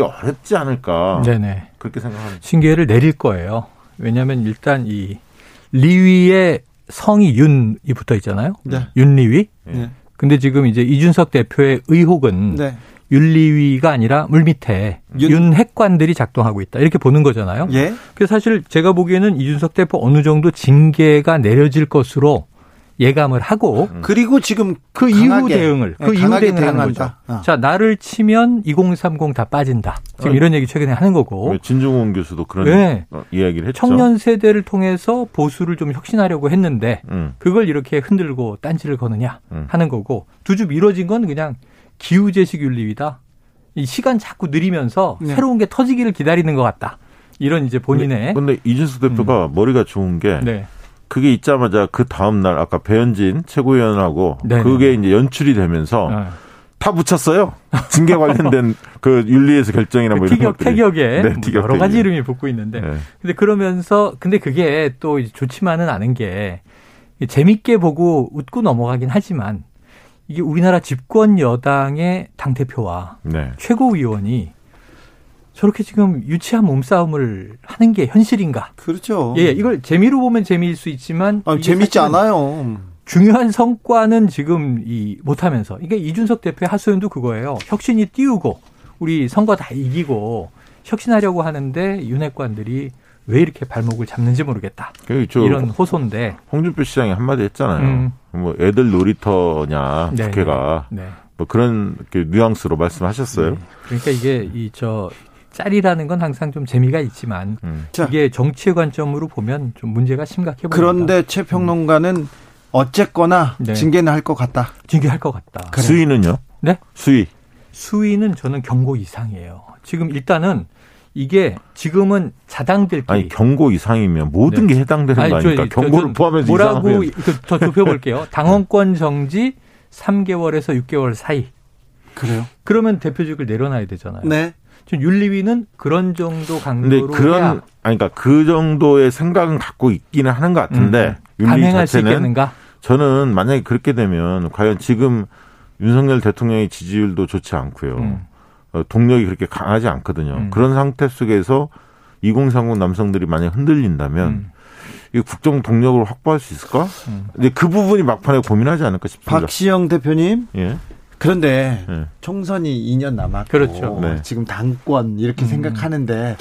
어렵지 않을까? 네네. 그렇게 생각합니다. 징계를 내릴 거예요. 왜냐하면 일단 이 리위의 성이 윤이 붙어 있잖아요. 네. 윤리위. 네. 근데 지금 이제 이준석 대표의 의혹은 네. 윤리위가 아니라 물밑에 윤핵관들이 작동하고 있다. 이렇게 보는 거잖아요. 예? 그래서 사실 제가 보기에는 이준석 대표 어느 정도 징계가 내려질 것으로 예감을 하고 그리고 지금 그 이후 대응을 하는 거죠. 자, 나를 치면 2030 다 빠진다. 지금 이런 얘기 최근에 하는 거고. 진중훈 교수도 그런 네. 이야기를 했죠. 청년 세대를 통해서 보수를 좀 혁신하려고 했는데 그걸 이렇게 흔들고 딴지를 거느냐 하는 거고. 두 주 미뤄진 건 그냥 기우제식 윤리위다. 이 시간 자꾸 느리면서 네. 새로운 게 터지기를 기다리는 것 같다. 이런 이제 본인의. 그런데 이준석 대표가 머리가 좋은 게 네. 그게 있자마자 그 다음 날 아까 배현진 최고위원하고 네네. 그게 이제 연출이 되면서 네. 다 붙였어요. 징계 관련된 그 윤리에서 결정이나 뭐 이런 것들. 태격에 네, 여러 가지 이름이 붙고 있는데. 네. 근데 그러면서 근데 그게 또 좋지만은 않은 게 재밌게 보고 웃고 넘어가긴 하지만 이게 우리나라 집권 여당의 당대표와 네. 최고위원이 저렇게 지금 유치한 몸싸움을 하는 게 현실인가? 그렇죠. 예, 이걸 재미로 보면 재미일 수 있지만 아니, 재밌지 않아요. 중요한 성과는 지금 못하면서 그러니까 이준석 대표의 하소연도 그거예요. 혁신이 띄우고 우리 선거 다 이기고 혁신하려고 하는데 윤핵관들이 왜 이렇게 발목을 잡는지 모르겠다. 이런 호소인데. 홍준표 시장이 한마디 했잖아요. 뭐 애들 놀이터냐 네, 국회가 네. 뭐 그런 뉘앙스로 말씀하셨어요. 네. 그러니까 이게 짤이라는 건 항상 좀 재미가 있지만 이게 정치의 관점으로 보면 좀 문제가 심각해 보입니다. 그런데 최 평론가는 어쨌거나 네. 징계는 할 것 같다. 징계할 것 같다. 그래. 수위는요? 네? 수위는 저는 경고 이상이에요. 지금 일단은 이게 지금은 자당들끼리. 아니 경고 이상이면 모든 네. 게 해당되는 아니, 거 아닙니까? 경고를 포함해서 뭐라고 더 좁혀볼게요. 당원권 정지 3개월에서 6개월 사이. 그래요? 그러면 대표직을 내려놔야 되잖아요. 네. 지금 윤리위는 그런 정도 강도로 해야. 아니, 그러니까 그 정도의 생각은 갖고 있기는 하는 것 같은데 윤리 자체는 저는 만약에 그렇게 되면 과연 지금 윤석열 대통령의 지지율도 좋지 않고요. 동력이 그렇게 강하지 않거든요. 그런 상태 속에서 2030 남성들이 만약 흔들린다면 이 국정 동력을 확보할 수 있을까? 이제 그 부분이 막판에 고민하지 않을까 싶습니다. 박시영 대표님. 예. 그런데 네. 총선이 2년 남았고 그렇죠. 네. 지금 당권 이렇게 생각하는데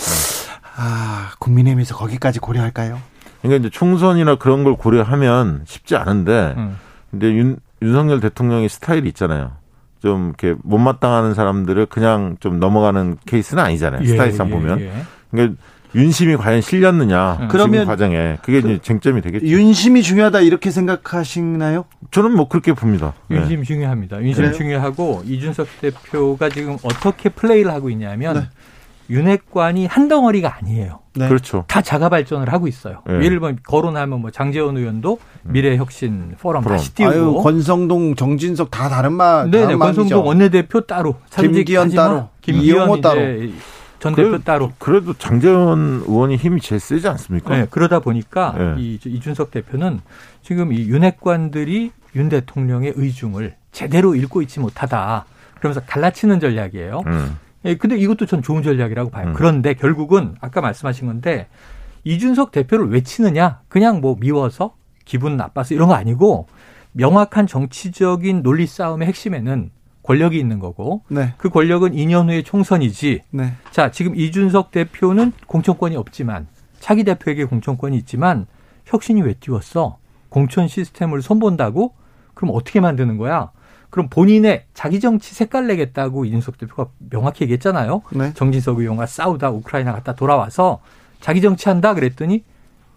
아, 국민의힘에서 거기까지 고려할까요? 그러니까 이제 총선이나 그런 걸 고려하면 쉽지 않은데 근데 윤석열 대통령의 스타일이 있잖아요. 좀 이렇게 못마땅하는 사람들을 그냥 좀 넘어가는 케이스는 아니잖아요. 예, 스타일상 보면. 예. 그러니까 윤심이 과연 실렸느냐 그러면 지금 과정에 그게 이제 쟁점이 되겠죠. 윤심이 중요하다 이렇게 생각하시나요? 저는 뭐 그렇게 봅니다. 윤심이 네. 중요합니다. 윤심이 네. 중요하고 이준석 대표가 지금 어떻게 플레이를 하고 있냐면 네. 윤핵관이 한 덩어리가 아니에요. 네. 그렇죠. 다 자가 발전을 하고 있어요. 네. 예를 들면 거론하면 뭐 장재원 의원도 미래혁신 포럼 다시 띄우고 아유, 권성동, 정진석 다 다른 말. 네, 권성동 원내대표 따로, 김기현 따로, 이용호 따로. 전 대표 따로. 그래도 장재원 의원이 힘이 제일 세지 않습니까? 네, 그러다 보니까 네. 이준석 대표는 지금 이 윤핵관들이 윤 대통령의 의중을 제대로 읽고 있지 못하다. 그러면서 갈라치는 전략이에요. 예, 근데 이것도 전 좋은 전략이라고 봐요. 그런데 결국은 아까 말씀하신 건데 이준석 대표를 왜 치느냐? 그냥 뭐 미워서 기분 나빠서 이런 거 아니고 명확한 정치적인 논리 싸움의 핵심에는 권력이 있는 거고 네. 그 권력은 2년 후에 총선이지. 네. 자, 지금 이준석 대표는 공천권이 없지만 차기 대표에게 공천권이 있지만 혁신이 왜 띄웠어? 공천 시스템을 손본다고? 그럼 어떻게 만드는 거야? 그럼 본인의 자기 정치 색깔 내겠다고 이준석 대표가 명확히 얘기했잖아요. 네. 정진석 의원과 싸우다 우크라이나 갔다 돌아와서 자기 정치한다 그랬더니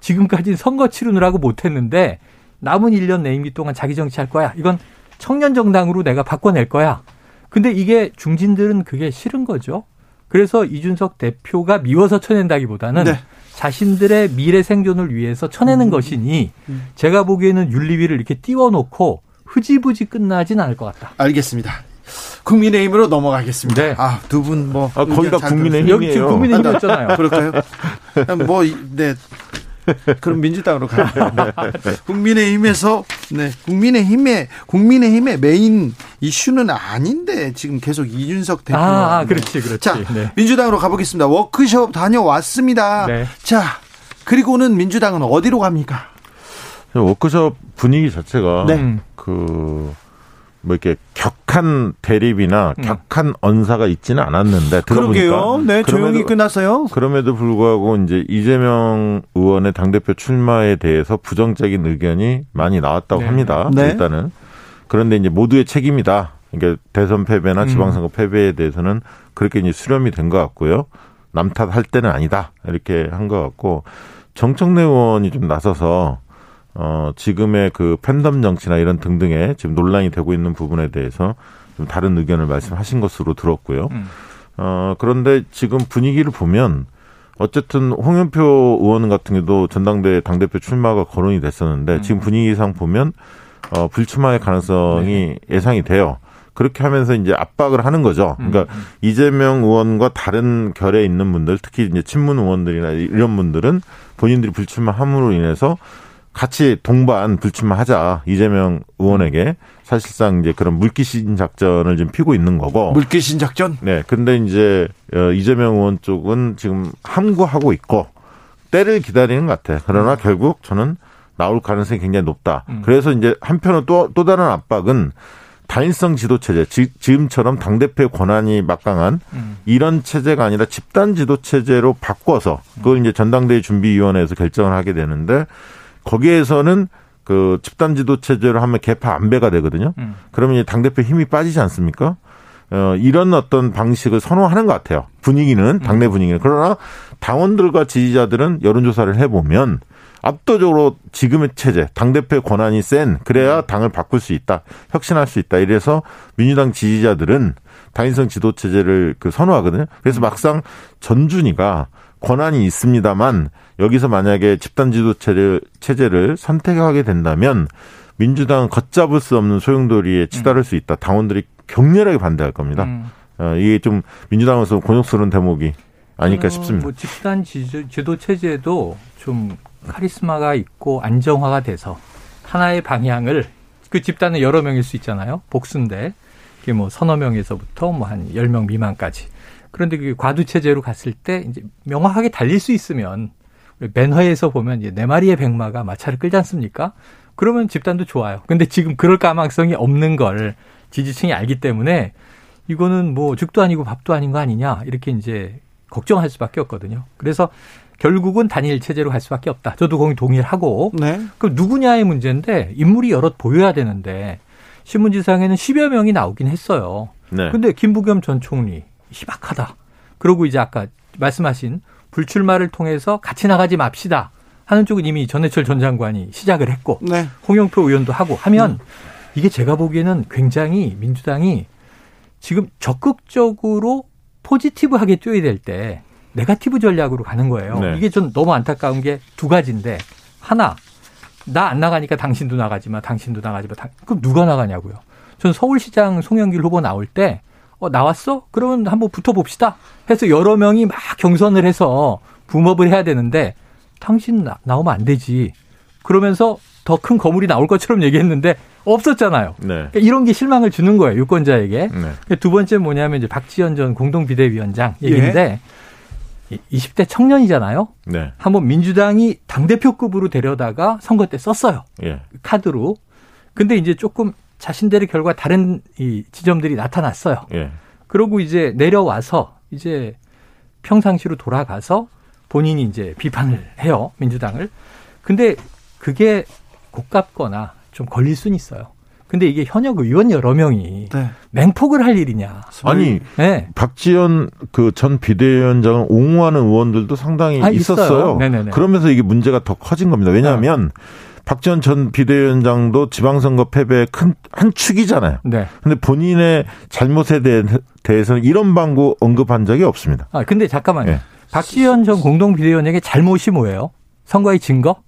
지금까지 선거 치르느라고 못했는데 남은 1년 내 임기 동안 자기 정치할 거야. 이건 청년 정당으로 내가 바꿔낼 거야. 근데 이게 중진들은 그게 싫은 거죠. 그래서 이준석 대표가 미워서 쳐낸다기보다는 네. 자신들의 미래 생존을 위해서 쳐내는 것이니 제가 보기에는 윤리위를 이렇게 띄워놓고 흐지부지 끝나진 않을 것 같다. 알겠습니다. 국민의힘으로 넘어가겠습니다. 네. 아, 두 분 뭐 거기가 국민의힘이에요. 여기 지금 국민의힘이었잖아요. 그럴까요? 뭐 네. 그럼 민주당으로 가요. 국민의힘에서 네, 국민의힘의 메인 이슈는 아닌데 지금 계속 이준석 대표. 그렇지. 자, 네. 민주당으로 가보겠습니다. 워크숍 다녀왔습니다. 네. 자, 그리고는 민주당은 어디로 갑니까? 워크숍 분위기 자체가 네. 뭐 이렇게 격한 대립이나 격한 언사가 있지는 않았는데 들어보니까 네, 조용히 끝났어요. 그럼에도 불구하고 이제 이재명 의원의 당대표 출마에 대해서 부정적인 의견이 많이 나왔다고 네. 합니다. 네. 일단은 그런데 이제 모두의 책임이다. 그러니까 대선 패배나 지방선거 패배에 대해서는 그렇게 이제 수렴이 된 것 같고요. 남탓할 때는 아니다 이렇게 한 것 같고 정청래 의원이 좀 나서서. 지금의 그 팬덤 정치나 이런 등등의 지금 논란이 되고 있는 부분에 대해서 좀 다른 의견을 말씀하신 것으로 들었고요. 그런데 지금 분위기를 보면 어쨌든 홍영표 의원 같은 경우도 전당대회 당대표 출마가 거론이 됐었는데 지금 분위기상 보면 불출마의 가능성이 예상이 돼요. 그렇게 하면서 이제 압박을 하는 거죠. 그러니까 이재명 의원과 다른 결에 있는 분들, 특히 이제 친문 의원들이나 이런 분들은 본인들이 불출마함으로 인해서 같이 동반 불출마하자 이재명 의원에게 사실상 이제 그런 물귀신 작전을 좀 피고 있는 거고. 물귀신 작전? 네. 근데 이제 이재명 의원 쪽은 지금 함구하고 있고 때를 기다리는 것 같아. 그러나 결국 저는 나올 가능성이 굉장히 높다. 그래서 이제 한편으로 또 다른 압박은 단일성 지도체제, 지금처럼 당대표의 권한이 막강한 이런 체제가 아니라 집단 지도체제로 바꿔서 그걸 이제 전당대회 준비위원회에서 결정을 하게 되는데 거기에서는 그 집단 지도 체제를 하면 개파 안배가 되거든요. 그러면 이제 당대표 힘이 빠지지 않습니까? 이런 어떤 방식을 선호하는 것 같아요. 분위기는, 당내 분위기는. 그러나 당원들과 지지자들은 여론조사를 해보면 압도적으로 지금의 체제, 당대표의 권한이 센, 그래야 당을 바꿀 수 있다, 혁신할 수 있다. 이래서 민주당 지지자들은 단일성 지도 체제를 그 선호하거든요. 그래서 막상 전준이가 권한이 있습니다만 여기서 만약에 집단지도 체제를 선택하게 된다면 민주당은 걷잡을 수 없는 소용돌이에 치달을 수 있다. 당원들이 격렬하게 반대할 겁니다. 이게 좀 민주당에서 곤욕스러운 대목이 아닐까 싶습니다. 뭐 집단지도 체제도 좀 카리스마가 있고 안정화가 돼서 하나의 방향을 그 집단은 여러 명일 수 있잖아요. 복수인데 이게 뭐 서너 명에서부터 뭐 한 10명 미만까지. 그런데 그 과두체제로 갔을 때 이제 명확하게 달릴 수 있으면 맨허에서 보면 이제 네 마리의 백마가 마차를 끌지 않습니까? 그러면 집단도 좋아요. 근데 지금 그럴 가망성이 없는 걸 지지층이 알기 때문에 이거는 뭐 죽도 아니고 밥도 아닌 거 아니냐 이렇게 이제 걱정할 수밖에 없거든요. 그래서 결국은 단일 체제로 갈 수밖에 없다. 저도 거기 동의를 하고. 네. 그럼 누구냐의 문제인데 인물이 여럿 보여야 되는데 신문지상에는 10여 명이 나오긴 했어요. 네. 근데 김부겸 전 총리 희박하다. 그러고 이제 아까 말씀하신 불출마를 통해서 같이 나가지 맙시다 하는 쪽은 이미 전해철 전 장관이 시작을 했고 네. 홍영표 의원도 하고 하면 이게 제가 보기에는 굉장히 민주당이 지금 적극적으로 포지티브하게 뛰어야 될 때 네거티브 전략으로 가는 거예요. 네. 이게 전 너무 안타까운 게 두 가지인데 하나 나 안 나가니까 당신도 나가지 마. 그럼 누가 나가냐고요. 전 서울시장 송영길 후보 나올 때 나왔어? 그러면 한번 붙어봅시다. 해서 여러 명이 막 경선을 해서 붐업을 해야 되는데 당신 나오면 안 되지. 그러면서 더 큰 거물이 나올 것처럼 얘기했는데 없었잖아요. 네. 그러니까 이런 게 실망을 주는 거예요. 유권자에게. 네. 두 번째 뭐냐면 이제 박지원 전 공동비대위원장 얘기인데 예. 20대 청년이잖아요. 네. 한번 민주당이 당대표급으로 데려다가 선거 때 썼어요. 예. 카드로. 근데 이제 조금 자신들의 결과 다른 이 지점들이 나타났어요. 예. 그러고 이제 내려와서 이제 평상시로 돌아가서 본인이 이제 비판을 해요. 민주당을. 근데 그게 고깝거나 좀 걸릴 수는 있어요. 근데 이게 현역 의원 여러 명이 네. 맹폭을 할 일이냐. 아니, 네. 박지원 그 전 비대위원장을 옹호하는 의원들도 상당히 있었어요. 네네네. 그러면서 이게 문제가 더 커진 겁니다. 왜냐하면 박지원 전 비대위원장도 지방선거 패배의 큰 한 축이잖아요. 그런데 네. 본인의 잘못에 대해서는 이런 방구 언급한 적이 없습니다. 근데 잠깐만요. 네. 박지원 전 공동비대위원장의 잘못이 뭐예요? 선거의 증거?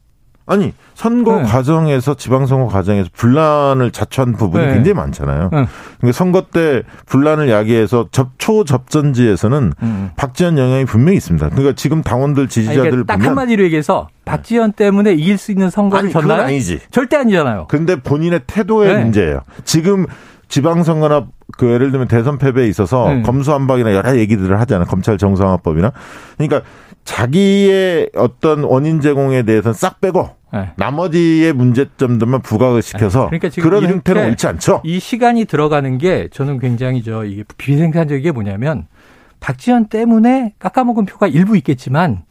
아니 선거 네. 과정에서 지방선거 과정에서 분란을 자초한 부분이 네. 굉장히 많잖아요. 네. 그러니까 선거 때 분란을 야기해서 초접전지에서는 박지원 영향이 분명히 있습니다. 그러니까 지금 당원들 지지자들 보면 딱 한마디로 얘기해서 박지원 때문에 이길 수 있는 선거를 졌나요? 그건 아니지. 절대 아니잖아요. 근데 본인의 태도의 네. 문제예요. 지금 지방선거나 그 예를 들면 대선 패배에 있어서 검수완박이나 여러 얘기들을 하잖아요. 검찰 정상화법이나. 그러니까 자기의 어떤 원인 제공에 대해서는 싹 빼고 네. 나머지의 문제점들만 부각을 시켜서 네. 그러니까 그런 형태는 옳지 않죠. 이 시간이 들어가는 게 저는 굉장히 이게 비생산적인 게 뭐냐면 박지원 때문에 깎아먹은 표가 일부 있겠지만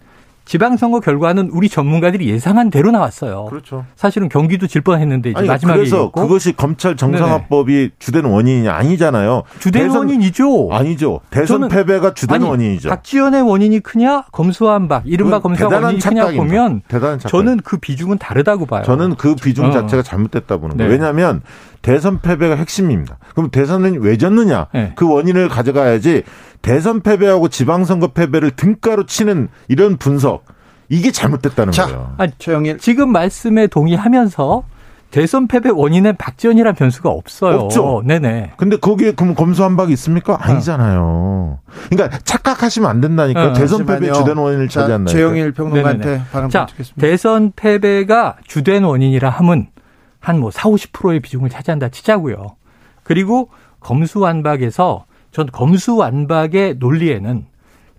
지방선거 결과는 우리 전문가들이 예상한 대로 나왔어요. 그렇죠. 사실은 경기도 질 뻔했는데 이제 아니, 마지막에 그래서 이겼고. 그것이 검찰 정상화법이 네네. 주된 원인이 아니잖아요. 주된 원인이죠. 아니죠. 대선 패배가 주된 원인이죠. 박지원의 원인이 크냐 검수완박 이른바 검수완박 원인이 크냐 보면 대단한 착각. 저는 그 비중은 다르다고 봐요. 저는 그 비중 자체가 잘못됐다 보는 거예요. 네. 왜냐하면 대선 패배가 핵심입니다. 그럼 대선은 왜 졌느냐? 네. 그 원인을 가져가야지. 대선 패배하고 지방선거 패배를 등가로 치는 이런 분석 이게 잘못됐다는 거예요. 아니, 최영일 지금 말씀에 동의하면서 대선 패배 원인은 박지원이란 변수가 없어요. 없죠. 네네. 근데 거기에 그럼 검수완박이 있습니까? 아니잖아요. 그러니까 착각하시면 안 된다니까. 네, 대선 패배 주된 원인을 차지한다. 최영일 평론가한테 반응 부탁드리겠습니다. 대선 패배가 주된 원인이라 함은 한 40-50%의 비중을 차지한다 치자고요. 그리고 검수완박에서 전 검수완박의 논리에는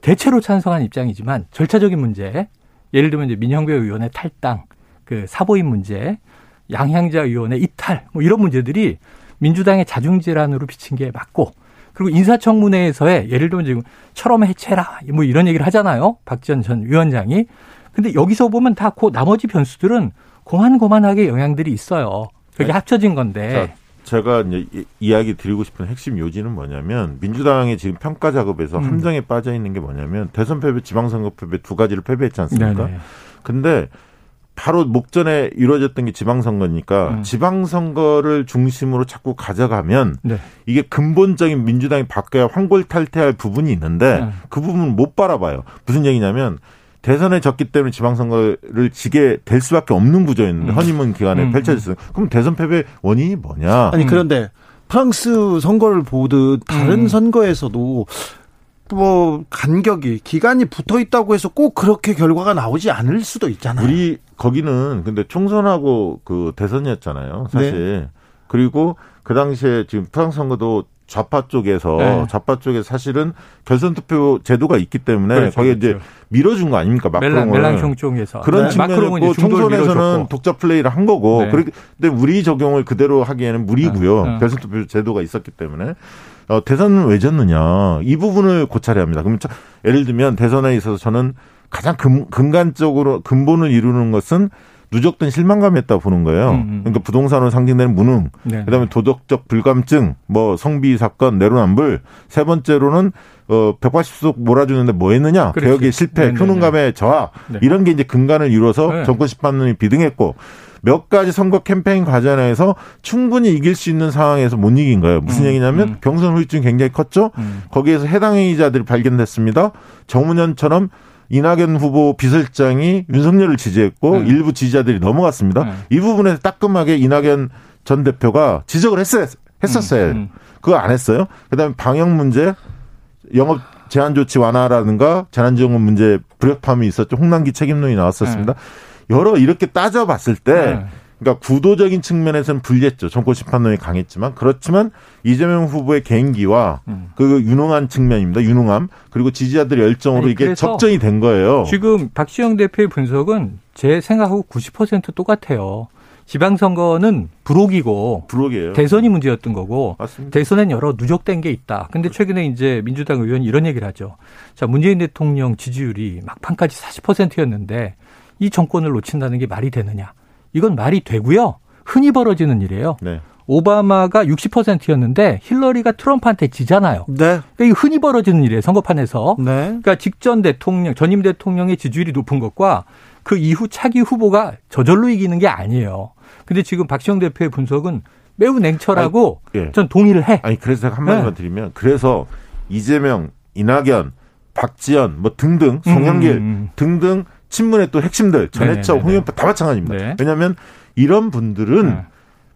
대체로 찬성한 입장이지만 절차적인 문제, 예를 들면 이제 민형배 의원의 탈당, 그 사보임 문제, 양향자 의원의 이탈, 이런 문제들이 민주당의 자중질환으로 비친 게 맞고, 그리고 인사청문회에서의 예를 들면 지금 철엄 해체라, 이런 얘기를 하잖아요. 박지원 전 위원장이. 근데 여기서 보면 다 그 나머지 변수들은 고만고만하게 영향들이 있어요. 그게 합쳐진 건데. 자. 제가 이제 이야기 드리고 싶은 핵심 요지는 뭐냐면 민주당이 지금 평가 작업에서 함정에 빠져 있는 게 뭐냐면 대선 패배, 지방선거 패배 두 가지를 패배했지 않습니까? 근데 바로 목전에 이루어졌던 게 지방선거니까 지방선거를 중심으로 자꾸 가져가면 네. 이게 근본적인 민주당이 바뀌어야 황골탈퇴할 부분이 있는데 그 부분은 못 바라봐요. 무슨 얘기냐면 대선에 졌기 때문에 지방선거를 지게 될 수밖에 없는 구조였는데 허니문 기간에 펼쳐졌어요. 그럼 대선 패배 원인이 뭐냐? 아니 그런데 프랑스 선거를 보듯 다른 선거에서도 간격이 기간이 붙어 있다고 해서 꼭 그렇게 결과가 나오지 않을 수도 있잖아요. 우리 거기는 근데 총선하고 그 대선이었잖아요, 사실. 네. 그리고 그 당시에 지금 프랑스 선거도 좌파 쪽에서 사실은 결선 투표 제도가 있기 때문에 그렇죠, 거기에 그렇죠. 이제 밀어준 거 아닙니까? 멜랑숑 쪽에서. 그런 측면이고 총선에서는 독자 플레이를 한 거고. 네. 그런데 우리 적용을 그대로 하기에는 무리고요. 결선 투표 제도가 있었기 때문에. 대선은 왜 졌느냐. 이 부분을 고찰해야 합니다. 그럼 예를 들면 대선에 있어서 저는 가장 근간적으로 근본을 이루는 것은 누적된 실망감이 있다고 보는 거예요. 그러니까 부동산으로 상징되는 무능, 네. 그다음에 도덕적 불감증, 성비 사건, 내로남불. 세 번째로는 180석 몰아주는데 뭐 했느냐. 그렇지. 개혁의 실패, 네네네. 효능감의 저하. 네. 이런 게 이제 근간을 이루어서 네. 정권 심판론이 비등했고 몇 가지 선거 캠페인 과정에서 충분히 이길 수 있는 상황에서 못 이긴 거예요. 무슨 얘기냐면 경선 후유증이 굉장히 컸죠. 거기에서 해당 행위자들이 발견됐습니다. 정문현처럼 이낙연 후보 비서실장이 윤석열을 지지했고 일부 지지자들이 넘어갔습니다. 이 부분에서 따끔하게 이낙연 전 대표가 지적을 했었어요. 그거 안 했어요. 그다음에 방역 문제, 영업 제한 조치 완화라든가 재난지원금 문제 불협화음이 있었죠. 홍남기 책임론이 나왔었습니다. 여러 이렇게 따져봤을 때 그러니까 구도적인 측면에서는 불리했죠. 정권 심판론이 강했지만 그렇지만 이재명 후보의 개인기와 그 유능한 측면입니다. 유능함 그리고 지지자들의 열정으로 이게 접전이 된 거예요. 지금 박시영 대표의 분석은 제 생각하고 90% 똑같아요. 지방선거는 불혹이고 대선이 문제였던 거고 맞습니다. 대선엔 여러 누적된 게 있다. 근데 최근에 이제 민주당 의원이 이런 얘기를 하죠. 자, 문재인 대통령 지지율이 막판까지 40%였는데 이 정권을 놓친다는 게 말이 되느냐. 이건 말이 되고요. 흔히 벌어지는 일이에요. 네. 오바마가 60%였는데 힐러리가 트럼프한테 지잖아요. 네. 그러니까 이게 흔히 벌어지는 일이에요. 선거판에서. 네. 그러니까 직전 대통령, 전임 대통령의 지지율이 높은 것과 그 이후 차기 후보가 저절로 이기는 게 아니에요. 근데 지금 박시영 대표의 분석은 매우 냉철하고 전 동의를 해. 그래서 한마디만 드리면 그래서 이재명, 이낙연, 박지연 등등 송영길 등등 친문의 또 핵심들 전해철, 홍영표 다 마찬가지입니다. 네. 왜냐하면 이런 분들은 네.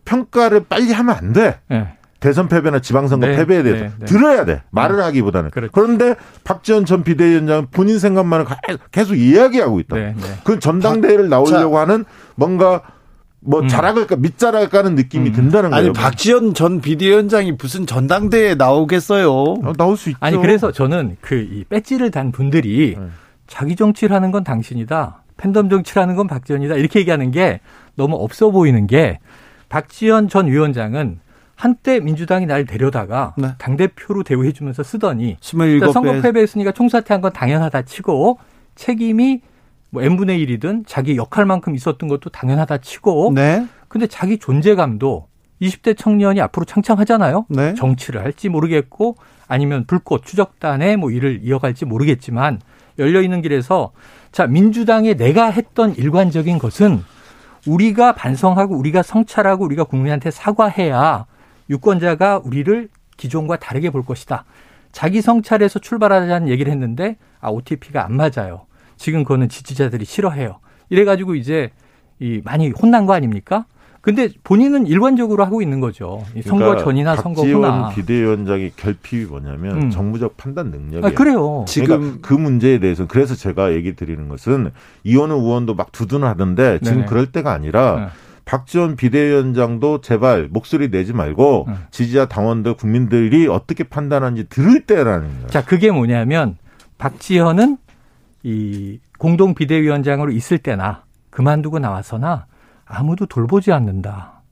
평가를 빨리 하면 안 돼. 네. 대선 패배나 지방선거 네. 패배에 대해서 들어야 돼. 말을 하기보다는. 그렇죠. 그런데 박지원 전 비대위원장은 본인 생각만을 계속 이야기하고 있다. 네. 네. 그 전당대회를 나오려고 하는 뭔가 뭐 자락을까 밑자락을까는 느낌이 든다는 거예요. 아니 박지원 전 비대위원장이 무슨 전당대회에 나오겠어요? 나올 수 있죠. 아니 그래서 저는 그 이 배지를 단 분들이 자기 정치를 하는 건 당신이다. 팬덤 정치를 하는 건 박지원이다. 이렇게 얘기하는 게 너무 없어 보이는 게 박지원 전 위원장은 한때 민주당이 날 데려다가 네. 당대표로 대우해주면서 쓰더니 그러니까 선거 패배했으니까 총사퇴한 건 당연하다 치고 책임이 뭐 n분의 1이든 자기 역할만큼 있었던 것도 당연하다 치고 네. 근데 자기 존재감도 20대 청년이 앞으로 창창하잖아요. 네. 정치를 할지 모르겠고 아니면 불꽃 추적단에 뭐 일을 이어갈지 모르겠지만 열려있는 길에서 자 민주당에 내가 했던 일관적인 것은 우리가 반성하고 우리가 성찰하고 우리가 국민한테 사과해야 유권자가 우리를 기존과 다르게 볼 것이다. 자기 성찰에서 출발하자는 얘기를 했는데 아 OTP가 안 맞아요. 지금 그거는 지지자들이 싫어해요. 이래가지고 이제 많이 혼난 거 아닙니까? 근데 본인은 일관적으로 하고 있는 거죠. 선거 그러니까 전이나 선거 후나. 박지원 비대위원장의 결핍이 뭐냐면 정무적 판단 능력이에요. 아, 그래요. 지금 그러니까 그 문제에 대해서 그래서 제가 얘기 드리는 것은 이원우 의원도 막 두둔하던데 지금 네네. 그럴 때가 아니라 네. 박지원 비대위원장도 제발 목소리 내지 말고 지지자 당원들 국민들이 어떻게 판단하는지 들을 때라는 거예요. 자, 그게 뭐냐면 박지원은 이 공동 비대위원장으로 있을 때나 그만두고 나와서나 아무도 돌보지 않는다.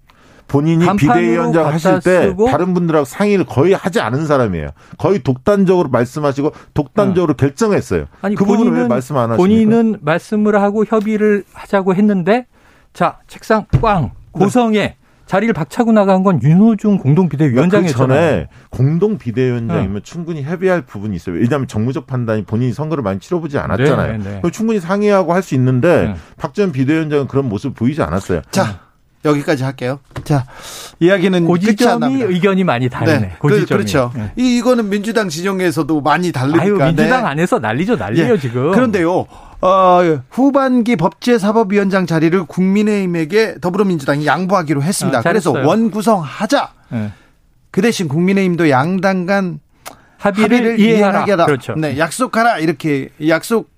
본인이 비대위원장 하실 때 다른 분들하고 상의를 거의 하지 않은 사람이에요. 거의 독단적으로 말씀하시고 독단적으로 결정했어요. 아니, 그 부분을 왜 말씀 안 하십니까? 본인은 말씀을 하고 협의를 하자고 했는데 자 책상 꽝 고성에 네. 자리를 박차고 나간 건 윤호중 공동비대위원장이었잖아요. 그 전에 공동비대위원장이면 충분히 협의할 부분이 있어요. 왜냐하면 정무적 판단이 본인이 선거를 많이 치러보지 않았잖아요. 네, 네, 네. 충분히 상의하고 할 수 있는데 박지원 비대위원장은 그런 모습 보이지 않았어요. 자, 여기까지 할게요. 자, 이야기는 끝이 안 납니다. 의견이 많이 다르네. 네, 그렇죠. 네. 이거는 민주당 진영에서도 많이 다르니까. 아유, 민주당 네. 안에서 난리죠. 난리예요 네. 지금. 그런데요. 후반기 법제사법위원장 자리를 국민의힘에게 더불어민주당이 양보하기로 했습니다. 그래서 원구성하자. 네. 그 대신 국민의힘도 양당 간 합의를 이행하라. 그렇죠. 네, 약속하라 이렇게 약속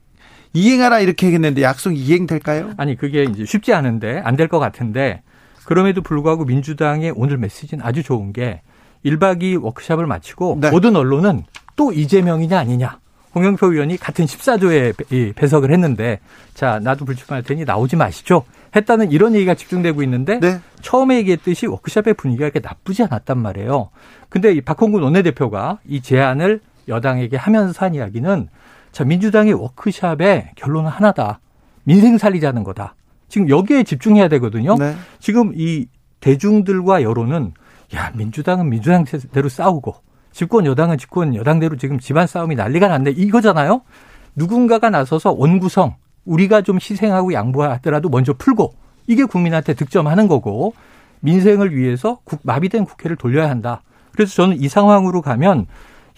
이행하라 이렇게 했는데 약속 이행될까요? 아니 그게 이제 쉽지 않은데 안 될 것 같은데 그럼에도 불구하고 민주당의 오늘 메시지는 아주 좋은 게 1박 2일 워크숍을 마치고 네. 모든 언론은 또 이재명이냐 아니냐. 홍영표 의원이 같은 14조에 배석을 했는데 자 나도 불출마할 테니 나오지 마시죠 했다는 이런 얘기가 집중되고 있는데 네. 처음에 얘기했듯이 워크숍의 분위기가 이렇게 나쁘지 않았단 말이에요. 근데 이 박홍근 원내대표가 이 제안을 여당에게 하면서 한 이야기는 자 민주당의 워크숍의 결론은 하나다. 민생 살리자는 거다. 지금 여기에 집중해야 되거든요. 네. 지금 이 대중들과 여론은 야 민주당은 민주당대로 싸우고 집권 여당은 집권 여당대로 지금 집안 싸움이 난리가 났네. 이거잖아요. 누군가가 나서서 원구성 우리가 좀 희생하고 양보하더라도 먼저 풀고 이게 국민한테 득점하는 거고 민생을 위해서 마비된 국회를 돌려야 한다. 그래서 저는 이 상황으로 가면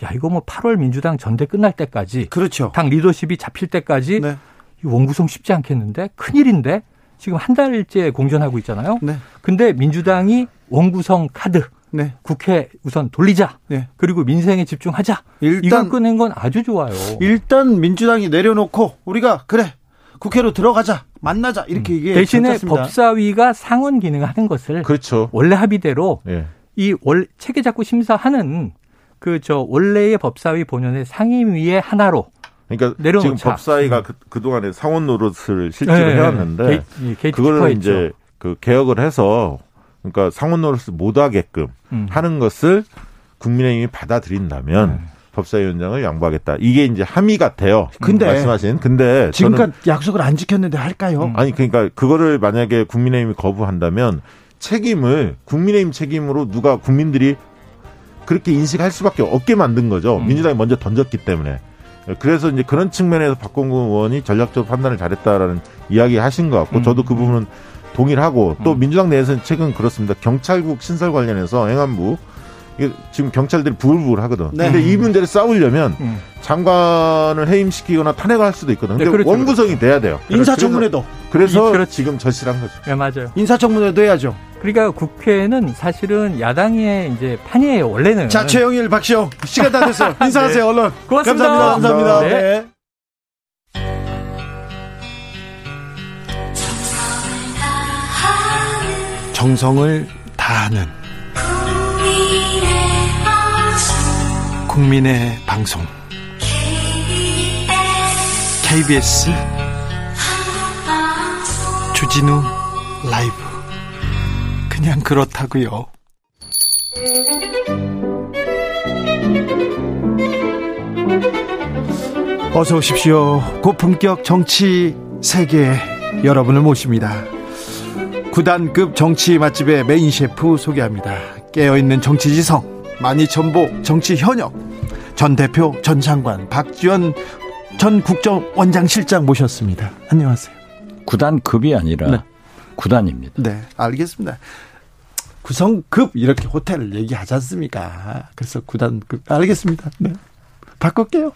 야 이거 뭐 8월 민주당 전대 끝날 때까지 그렇죠. 당 리더십이 잡힐 때까지 네. 이 원구성 쉽지 않겠는데 큰일인데 지금 한 달째 공전하고 있잖아요. 네. 근데 민주당이 원구성 카드. 네. 국회 우선 돌리자. 네. 그리고 민생에 집중하자. 이거 꺼낸 건 아주 좋아요. 일단 민주당이 내려놓고 우리가 그래 국회로 들어가자 만나자 이렇게 얘기해 대신에 괜찮습니다. 법사위가 상원 기능하는 것을 그렇죠. 원래 합의대로 네. 이 체계 작고 심사하는 그 저 원래의 법사위 본연의 상임위의 하나로. 그러니까 내려놓자. 지금 법사위가 그 동안에 상원 노릇을 실제로 네. 해왔는데 그거를 이제 그 개혁을 해서. 그러니까 상원 노릇을 못하게끔 하는 것을 국민의힘이 받아들인다면 법사위원장을 양보하겠다. 이게 이제 함의 같아요. 근데 말씀하신. 근데 지금까지 약속을 안 지켰는데 할까요? 아니 그러니까 그거를 만약에 국민의힘이 거부한다면 책임을 국민의힘 책임으로 누가 국민들이 그렇게 인식할 수밖에 없게 만든 거죠. 민주당이 먼저 던졌기 때문에. 그래서 이제 그런 측면에서 박홍근 의원이 전략적으로 판단을 잘했다라는 이야기하신 것 같고 저도 그 부분은. 동일하고 또 민주당 내에서는 최근 그렇습니다. 경찰국 신설 관련해서 행안부 이게 지금 경찰들이 부글부글 하거든. 네. 근데 이 문제를 싸우려면 장관을 해임시키거나 탄핵을 할 수도 있거든. 근데 네, 그렇죠, 원구성이 그렇죠. 돼야 돼요. 인사청문회도. 그래서 그렇죠. 지금 절실한 거죠. 네, 맞아요. 인사청문회도 해야죠. 그러니까 국회는 사실은 야당의 이제 판이에요, 원래는. 자, 최영일, 박시영. 시간 다 됐어요. 인사하세요, 네. 얼른. 고맙습니다. 감사합니다. 감사합니다. 네. 네. 정성을 다하는 국민의 방송 KBS 주진우 라이브 그냥 그렇다고요. 어서 오십시오. 고품격 정치 세계 여러분을 모십니다. 구단급 정치 맛집의 메인 셰프 소개합니다. 깨어있는 정치지성, 만이천보 정치현역, 전 대표, 전 장관, 박지원 전 국정원장실장 모셨습니다. 안녕하세요. 구단급이 아니라 네. 구단입니다. 네, 알겠습니다. 구성급 이렇게 호텔 얘기하지 않습니까? 그래서 구단급 알겠습니다. 네, 바꿀게요.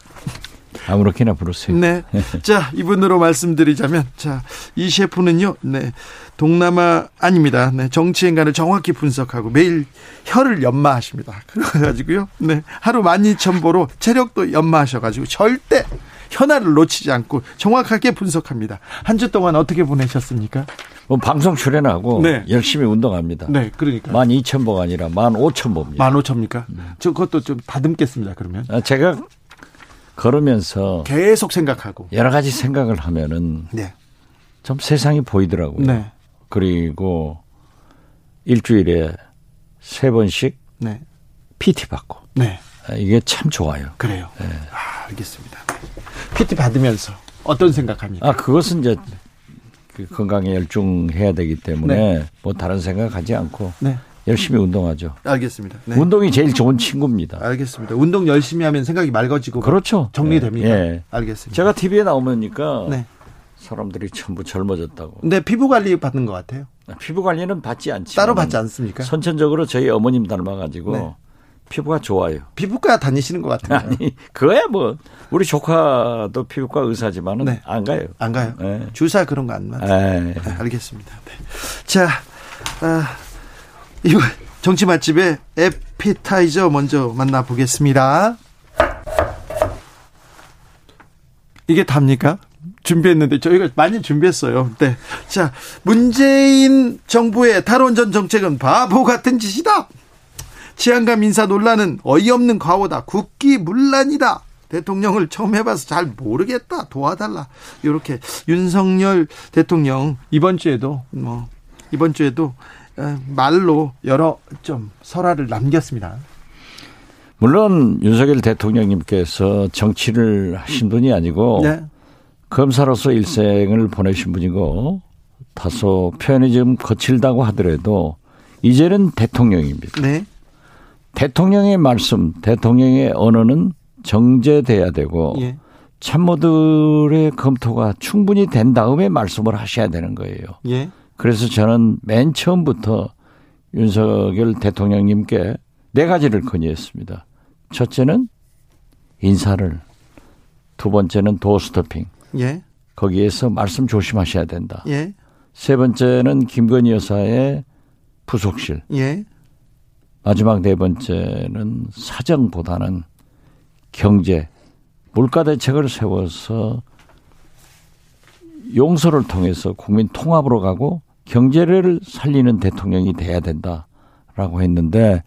아무렇게나 부르세요. 네. 자, 이분으로 말씀드리자면, 자, 이 셰프는요, 네, 동남아 아닙니다. 네, 정치 행간을 정확히 분석하고 매일 혀를 연마하십니다. 그래가지고요, 네, 하루 12,000보로 체력도 연마하셔가지고 절대 현안을 놓치지 않고 정확하게 분석합니다. 한 주 동안 어떻게 보내셨습니까? 뭐 방송 출연하고 네. 열심히 운동합니다. 네, 그러니까 12,000보가 아니라 15,000보입니다. 15,000입니까? 저 그것도 좀 다듬겠습니다. 그러면 제가 걸으면서 계속 생각하고 여러 가지 생각을 하면은 네. 좀 세상이 보이더라고요. 네. 그리고 일주일에 3번씩 네. PT 받고 네. 이게 참 좋아요. 그래요. 네. 아, 알겠습니다. PT 받으면서 어떤 생각합니까? 아, 그것은 이제 건강에 열중해야 되기 때문에 네. 뭐 다른 생각하지 않고. 네. 열심히 운동하죠. 알겠습니다. 네. 운동이 제일 좋은 친구입니다. 알겠습니다. 운동 열심히 하면 생각이 맑아지고 그렇죠. 정리됩니다. 예, 예. 알겠습니다. 제가 TV에 나오니까 네. 사람들이 전부 젊어졌다고. 근데 피부 관리 받는 것 같아요. 피부 관리는 받지 않지. 따로 받지 않습니까? 선천적으로 저희 어머님 닮아가지고 네. 피부가 좋아요. 피부과 다니시는 것 같아요. 아니, 그거야 뭐 우리 조카도 피부과 의사지만은 네. 안 가요. 안 가요. 네. 주사 그런 거 안 맞아요. 네. 알겠습니다. 네. 자. 이거 정치 맛집의 에피타이저 먼저 만나보겠습니다. 이게 답니까? 준비했는데 저희가 많이 준비했어요. 네. 자, 문재인 정부의 탈원전 정책은 바보 같은 짓이다. 치안감 인사 논란은 어이없는 과오다. 국기문란이다. 대통령을 처음 해봐서 잘 모르겠다. 도와달라. 이렇게 윤석열 대통령 이번 주에도 말로 여러 좀 설화를 남겼습니다. 물론 윤석열 대통령님께서 정치를 하신 분이 아니고 네. 검사로서 일생을 보내신 분이고 다소 표현이 좀 거칠다고 하더라도 이제는 대통령입니다. 네. 대통령의 말씀, 대통령의 언어는 정제돼야 되고 예. 참모들의 검토가 충분히 된 다음에 말씀을 하셔야 되는 거예요. 예. 그래서 저는 맨 처음부터 윤석열 대통령님께 4가지를 건의했습니다. 첫째는 인사를, 2번째는 도어 스토핑. 예. 거기에서 말씀 조심하셔야 된다. 예. 3번째는 김건희 여사의 부속실. 예. 마지막 4번째는 사정보다는 경제, 물가 대책을 세워서 용서를 통해서 국민 통합으로 가고 경제를 살리는 대통령이 돼야 된다라고 했는데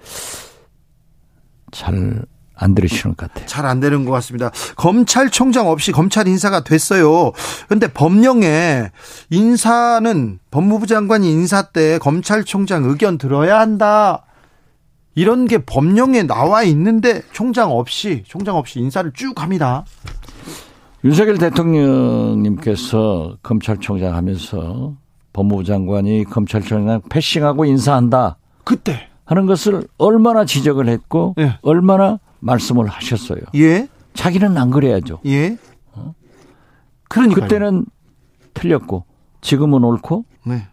잘 안 들으시는 것 같아요. 잘 안 되는 것 같습니다. 검찰총장 없이 검찰 인사가 됐어요. 그런데 법령에 인사는 법무부 장관이 인사 때 검찰총장 의견 들어야 한다. 이런 게 법령에 나와 있는데 총장 없이 인사를 쭉 합니다. 윤석열 대통령님께서 검찰총장 하면서 법무부 장관이 검찰총장 패싱하고 인사한다. 그때. 하는 것을 얼마나 지적을 했고 예. 얼마나 말씀을 하셨어요. 예. 자기는 안 그래야죠. 예. 그러니까 그때는 틀렸고 지금은 옳고. 네.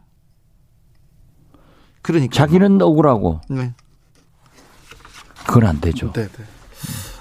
그러니까 자기는 억울하고. 네. 그건 안 되죠. 네.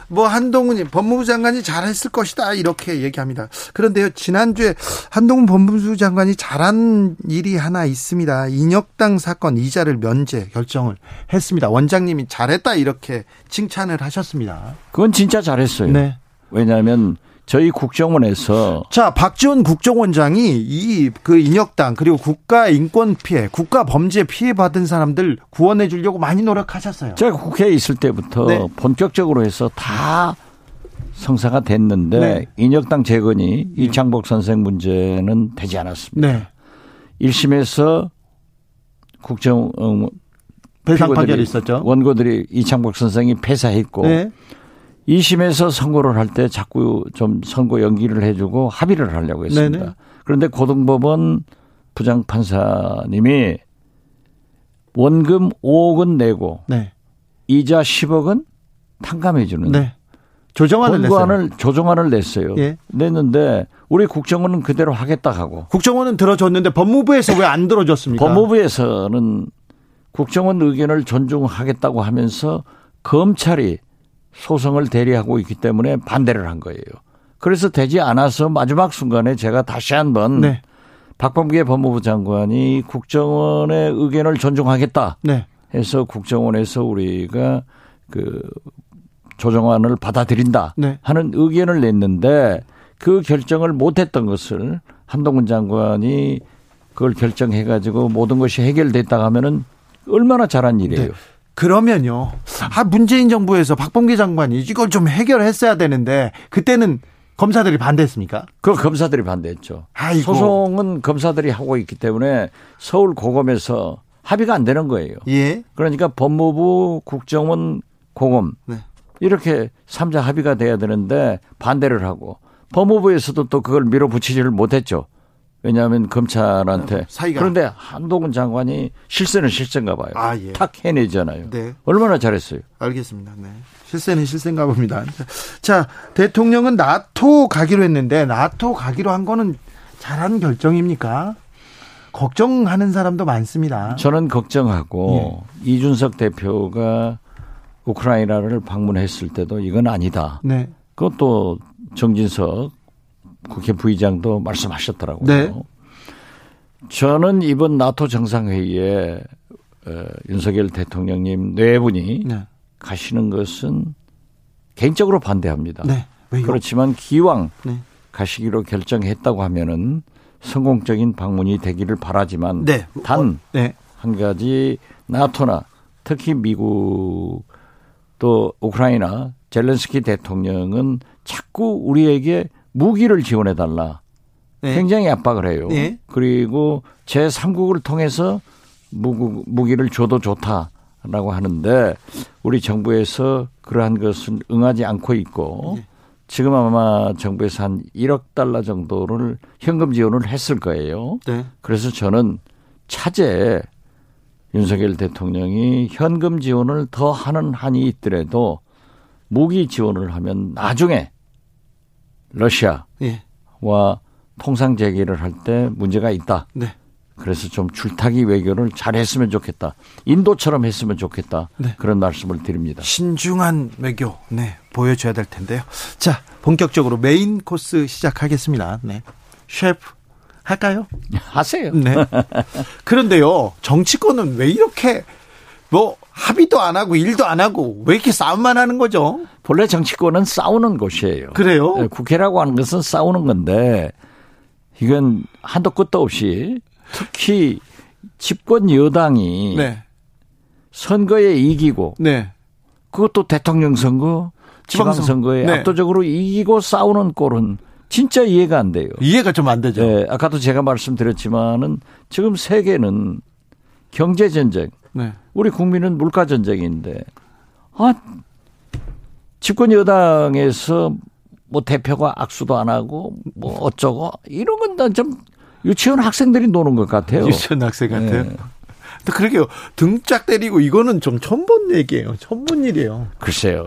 뭐 한동훈이 법무부 장관이 잘했을 것이다 이렇게 얘기합니다. 그런데요, 지난주에 한동훈 법무부 장관이 잘한 일이 하나 있습니다. 인혁당 사건 이자를 면제 결정을 했습니다. 원장님이 잘했다 이렇게 칭찬을 하셨습니다. 그건 진짜 잘했어요. 네. 왜냐하면 저희 국정원에서 박지원 국정원장이 그 인혁당 그리고 국가 인권 피해, 국가 범죄 피해 받은 사람들 구원해 주려고 많이 노력하셨어요. 제가 국회에 있을 때부터 본격적으로 해서 다 성사가 됐는데 인혁당 재건이 이창복 선생 문제는 되지 않았습니다. 1심에서 국정 배상 판결이 있었죠. 원고들이 이창복 선생이 폐사했고 2심에서 선고를 할 때 자꾸 좀 선고 연기를 해주고 합의를 하려고 했습니다. 그런데 고등법원 부장판사님이 원금 5억은 내고 이자 10억은 탕감해 주는 조정안을 냈어요. 냈는데 우리 국정원은 그대로 하겠다 하고. 국정원은 들어줬는데 법무부에서 왜 안 들어줬습니까? 법무부에서는 국정원 의견을 존중하겠다고 하면서 검찰이 소송을 대리하고 있기 때문에 반대를 한 거예요. 그래서 되지 않아서 마지막 순간에 제가 다시 한번 박범계 법무부 장관이 국정원의 의견을 존중하겠다 해서 국정원에서 우리가 그 조정안을 받아들인다 하는 의견을 냈는데 그 결정을 못했던 것을 한동훈 장관이 그걸 결정해 가지고 모든 것이 해결됐다 하면은 얼마나 잘한 일이에요. 그러면요, 문재인 정부에서 박범계 장관이 이걸 좀 해결했어야 되는데 그때는 검사들이 반대했습니까? 그 검사들이 반대했죠. 소송은 검사들이 하고 있기 때문에 서울 고검에서 합의가 안 되는 거예요. 그러니까 법무부, 국정원, 고검 이렇게 3자 합의가 돼야 되는데 반대를 하고 법무부에서도 또 그걸 밀어붙이지를 못했죠. 왜냐하면 검찰한테. 그런데 한동훈 장관이 실세는 실세인가 봐요. 탁 해내잖아요. 얼마나 잘했어요. 알겠습니다. 실세는 실세인가 봅니다. 자, 대통령은 나토 가기로 했는데 나토 가기로 한 거는 잘한 결정입니까? 걱정하는 사람도 많습니다. 저는 걱정하고 이준석 대표가 우크라이나를 방문했을 때도 이건 아니다. 그것도 정진석 국회 부의장도 말씀하셨더라고요. 저는 이번 나토 정상회의에 윤석열 대통령님 네 분이 가시는 것은 개인적으로 반대합니다. 그렇지만 기왕 가시기로 결정했다고 하면은 성공적인 방문이 되기를 바라지만 단 한 가지 나토나 특히 미국 또 우크라이나 젤렌스키 대통령은 자꾸 우리에게 무기를 지원해달라. 굉장히 압박을 해요. 그리고 제3국을 통해서 무기를 줘도 좋다라고 하는데 우리 정부에서 그러한 것은 응하지 않고 있고 지금 아마 정부에서 한 1억 달러 정도를 현금 지원을 했을 거예요. 그래서 저는 차제에 윤석열 대통령이 현금 지원을 더 하는 한이 있더라도 무기 지원을 하면 나중에 러시아와 통상 재개를 할 때 문제가 있다. 그래서 좀 줄타기 외교를 잘했으면 좋겠다. 인도처럼 했으면 좋겠다. 그런 말씀을 드립니다. 신중한 외교 보여줘야 될 텐데요. 자, 본격적으로 메인 코스 시작하겠습니다. 셰프 할까요? 하세요. 그런데요, 정치권은 왜 이렇게 합의도 안 하고 일도 안 하고 왜 이렇게 싸움만 하는 거죠? 본래 정치권은 싸우는 곳이에요. 그래요? 국회라고 하는 것은 싸우는 건데 이건 한도 끝도 없이 특히 집권 여당이 선거에 이기고 그것도 대통령 선거, 지방선거에 압도적으로 이기고 싸우는 꼴은 진짜 이해가 안 돼요. 이해가 좀 안 되죠. 아까도 제가 말씀드렸지만은 지금 세계는 경제전쟁, 우리 국민은 물가 전쟁인데, 집권 여당에서 대표가 악수도 안 하고 어쩌고 이런 건 난 좀 유치원 학생들이 노는 것 같아요. 유치원 학생 같아요. 그러게요. 등짝 때리고 이거는 좀 처음 본 얘기예요. 처음 본 일이에요. 글쎄요.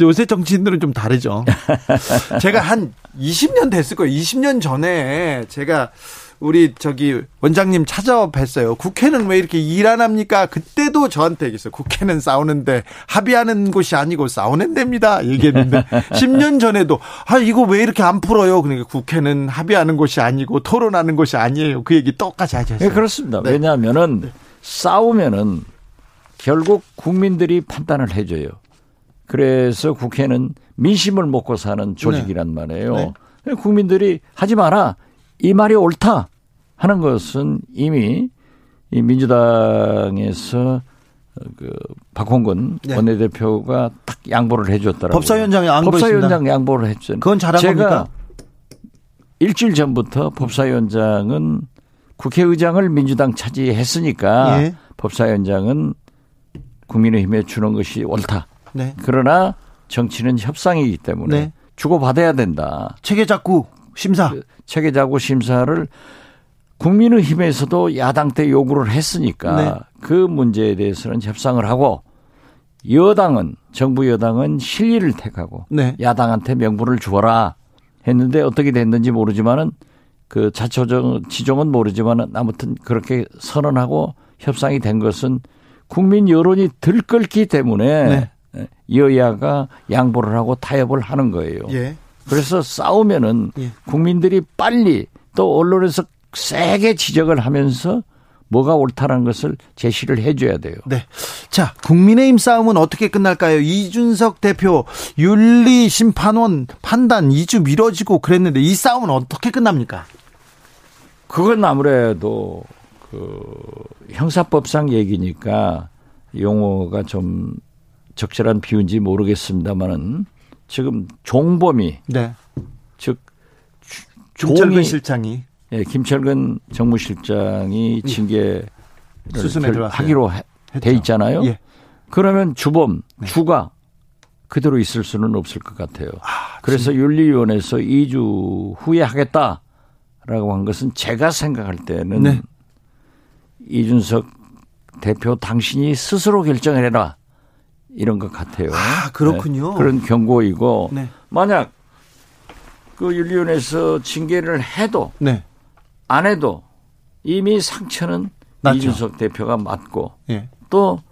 요새 정치인들은 좀 다르죠. 제가 한 20년 됐을 거예요. 20년 전에 제가 우리 저기 원장님 찾아뵀어요. 국회는 왜 이렇게 일 안 합니까? 그때도 저한테 얘기했어요. 국회는 싸우는데 합의하는 곳이 아니고 싸우는 데입니다. 얘기했는데 10년 전에도 아 이거 왜 이렇게 안 풀어요? 그러니까 국회는 합의하는 곳이 아니고 토론하는 곳이 아니에요. 그 얘기 똑같이 하셨어요. 네, 그렇습니다. 네. 왜냐하면은 네. 싸우면은 결국 국민들이 판단을 해줘요. 그래서 국회는 민심을 먹고 사는 조직이란 말이에요. 네. 네. 국민들이 하지 마라. 이 말이 옳다 하는 것은 이미 이 민주당에서 그 박홍근 네. 원내대표가 딱 양보를 해 줬더라고요. 법사위원장이 법사위원장 양보를 해 줬어요. 그건 잘한 겁니까? 제가 일주일 전부터 법사위원장은 국회의장을 민주당 차지했으니까 예. 법사위원장은 국민의힘에 주는 것이 옳다. 네. 그러나 정치는 협상이기 때문에 네. 주고받아야 된다. 체계 잡고 심사. 체계자구 심사를 국민의힘에서도 야당 때 요구를 했으니까 네. 그 문제에 대해서는 협상을 하고 여당은 정부 여당은 실리를 택하고 네. 야당한테 명분을 주어라 했는데 어떻게 됐는지 모르지만은 그 자초정 지종은 모르지만은 아무튼 그렇게 선언하고 협상이 된 것은 국민 여론이 들끓기 때문에 네. 여야가 양보를 하고 타협을 하는 거예요. 예. 그래서 싸우면은 예. 국민들이 빨리 또 언론에서 세게 지적을 하면서 뭐가 옳다는 것을 제시를 해줘야 돼요. 네. 자, 국민의힘 싸움은 어떻게 끝날까요? 이준석 대표 윤리심판원 판단 2주 미뤄지고 그랬는데 이 싸움은 어떻게 끝납니까? 그건 아무래도 그 형사법상 얘기니까 용어가 좀 적절한 비유인지 모르겠습니다만은. 지금 종범이 네. 즉 김철근 실장이 예, 김철근 정무실장이 징계 예. 수순을 하기로 돼 있잖아요. 예. 그러면 주범 네. 주가 그대로 있을 수는 없을 것 같아요. 아, 그래서 윤리위원회에서 2주 후에 하겠다라고 한 것은 제가 생각할 때는 네. 이준석 대표 당신이 스스로 결정을 해라. 이런 것 같아요. 아, 그렇군요. 네, 그런 경고이고 네. 만약 그 윤리위원회에서 징계를 해도 네. 안 해도 이미 상처는 맞죠. 이준석 대표가 맞고 네. 또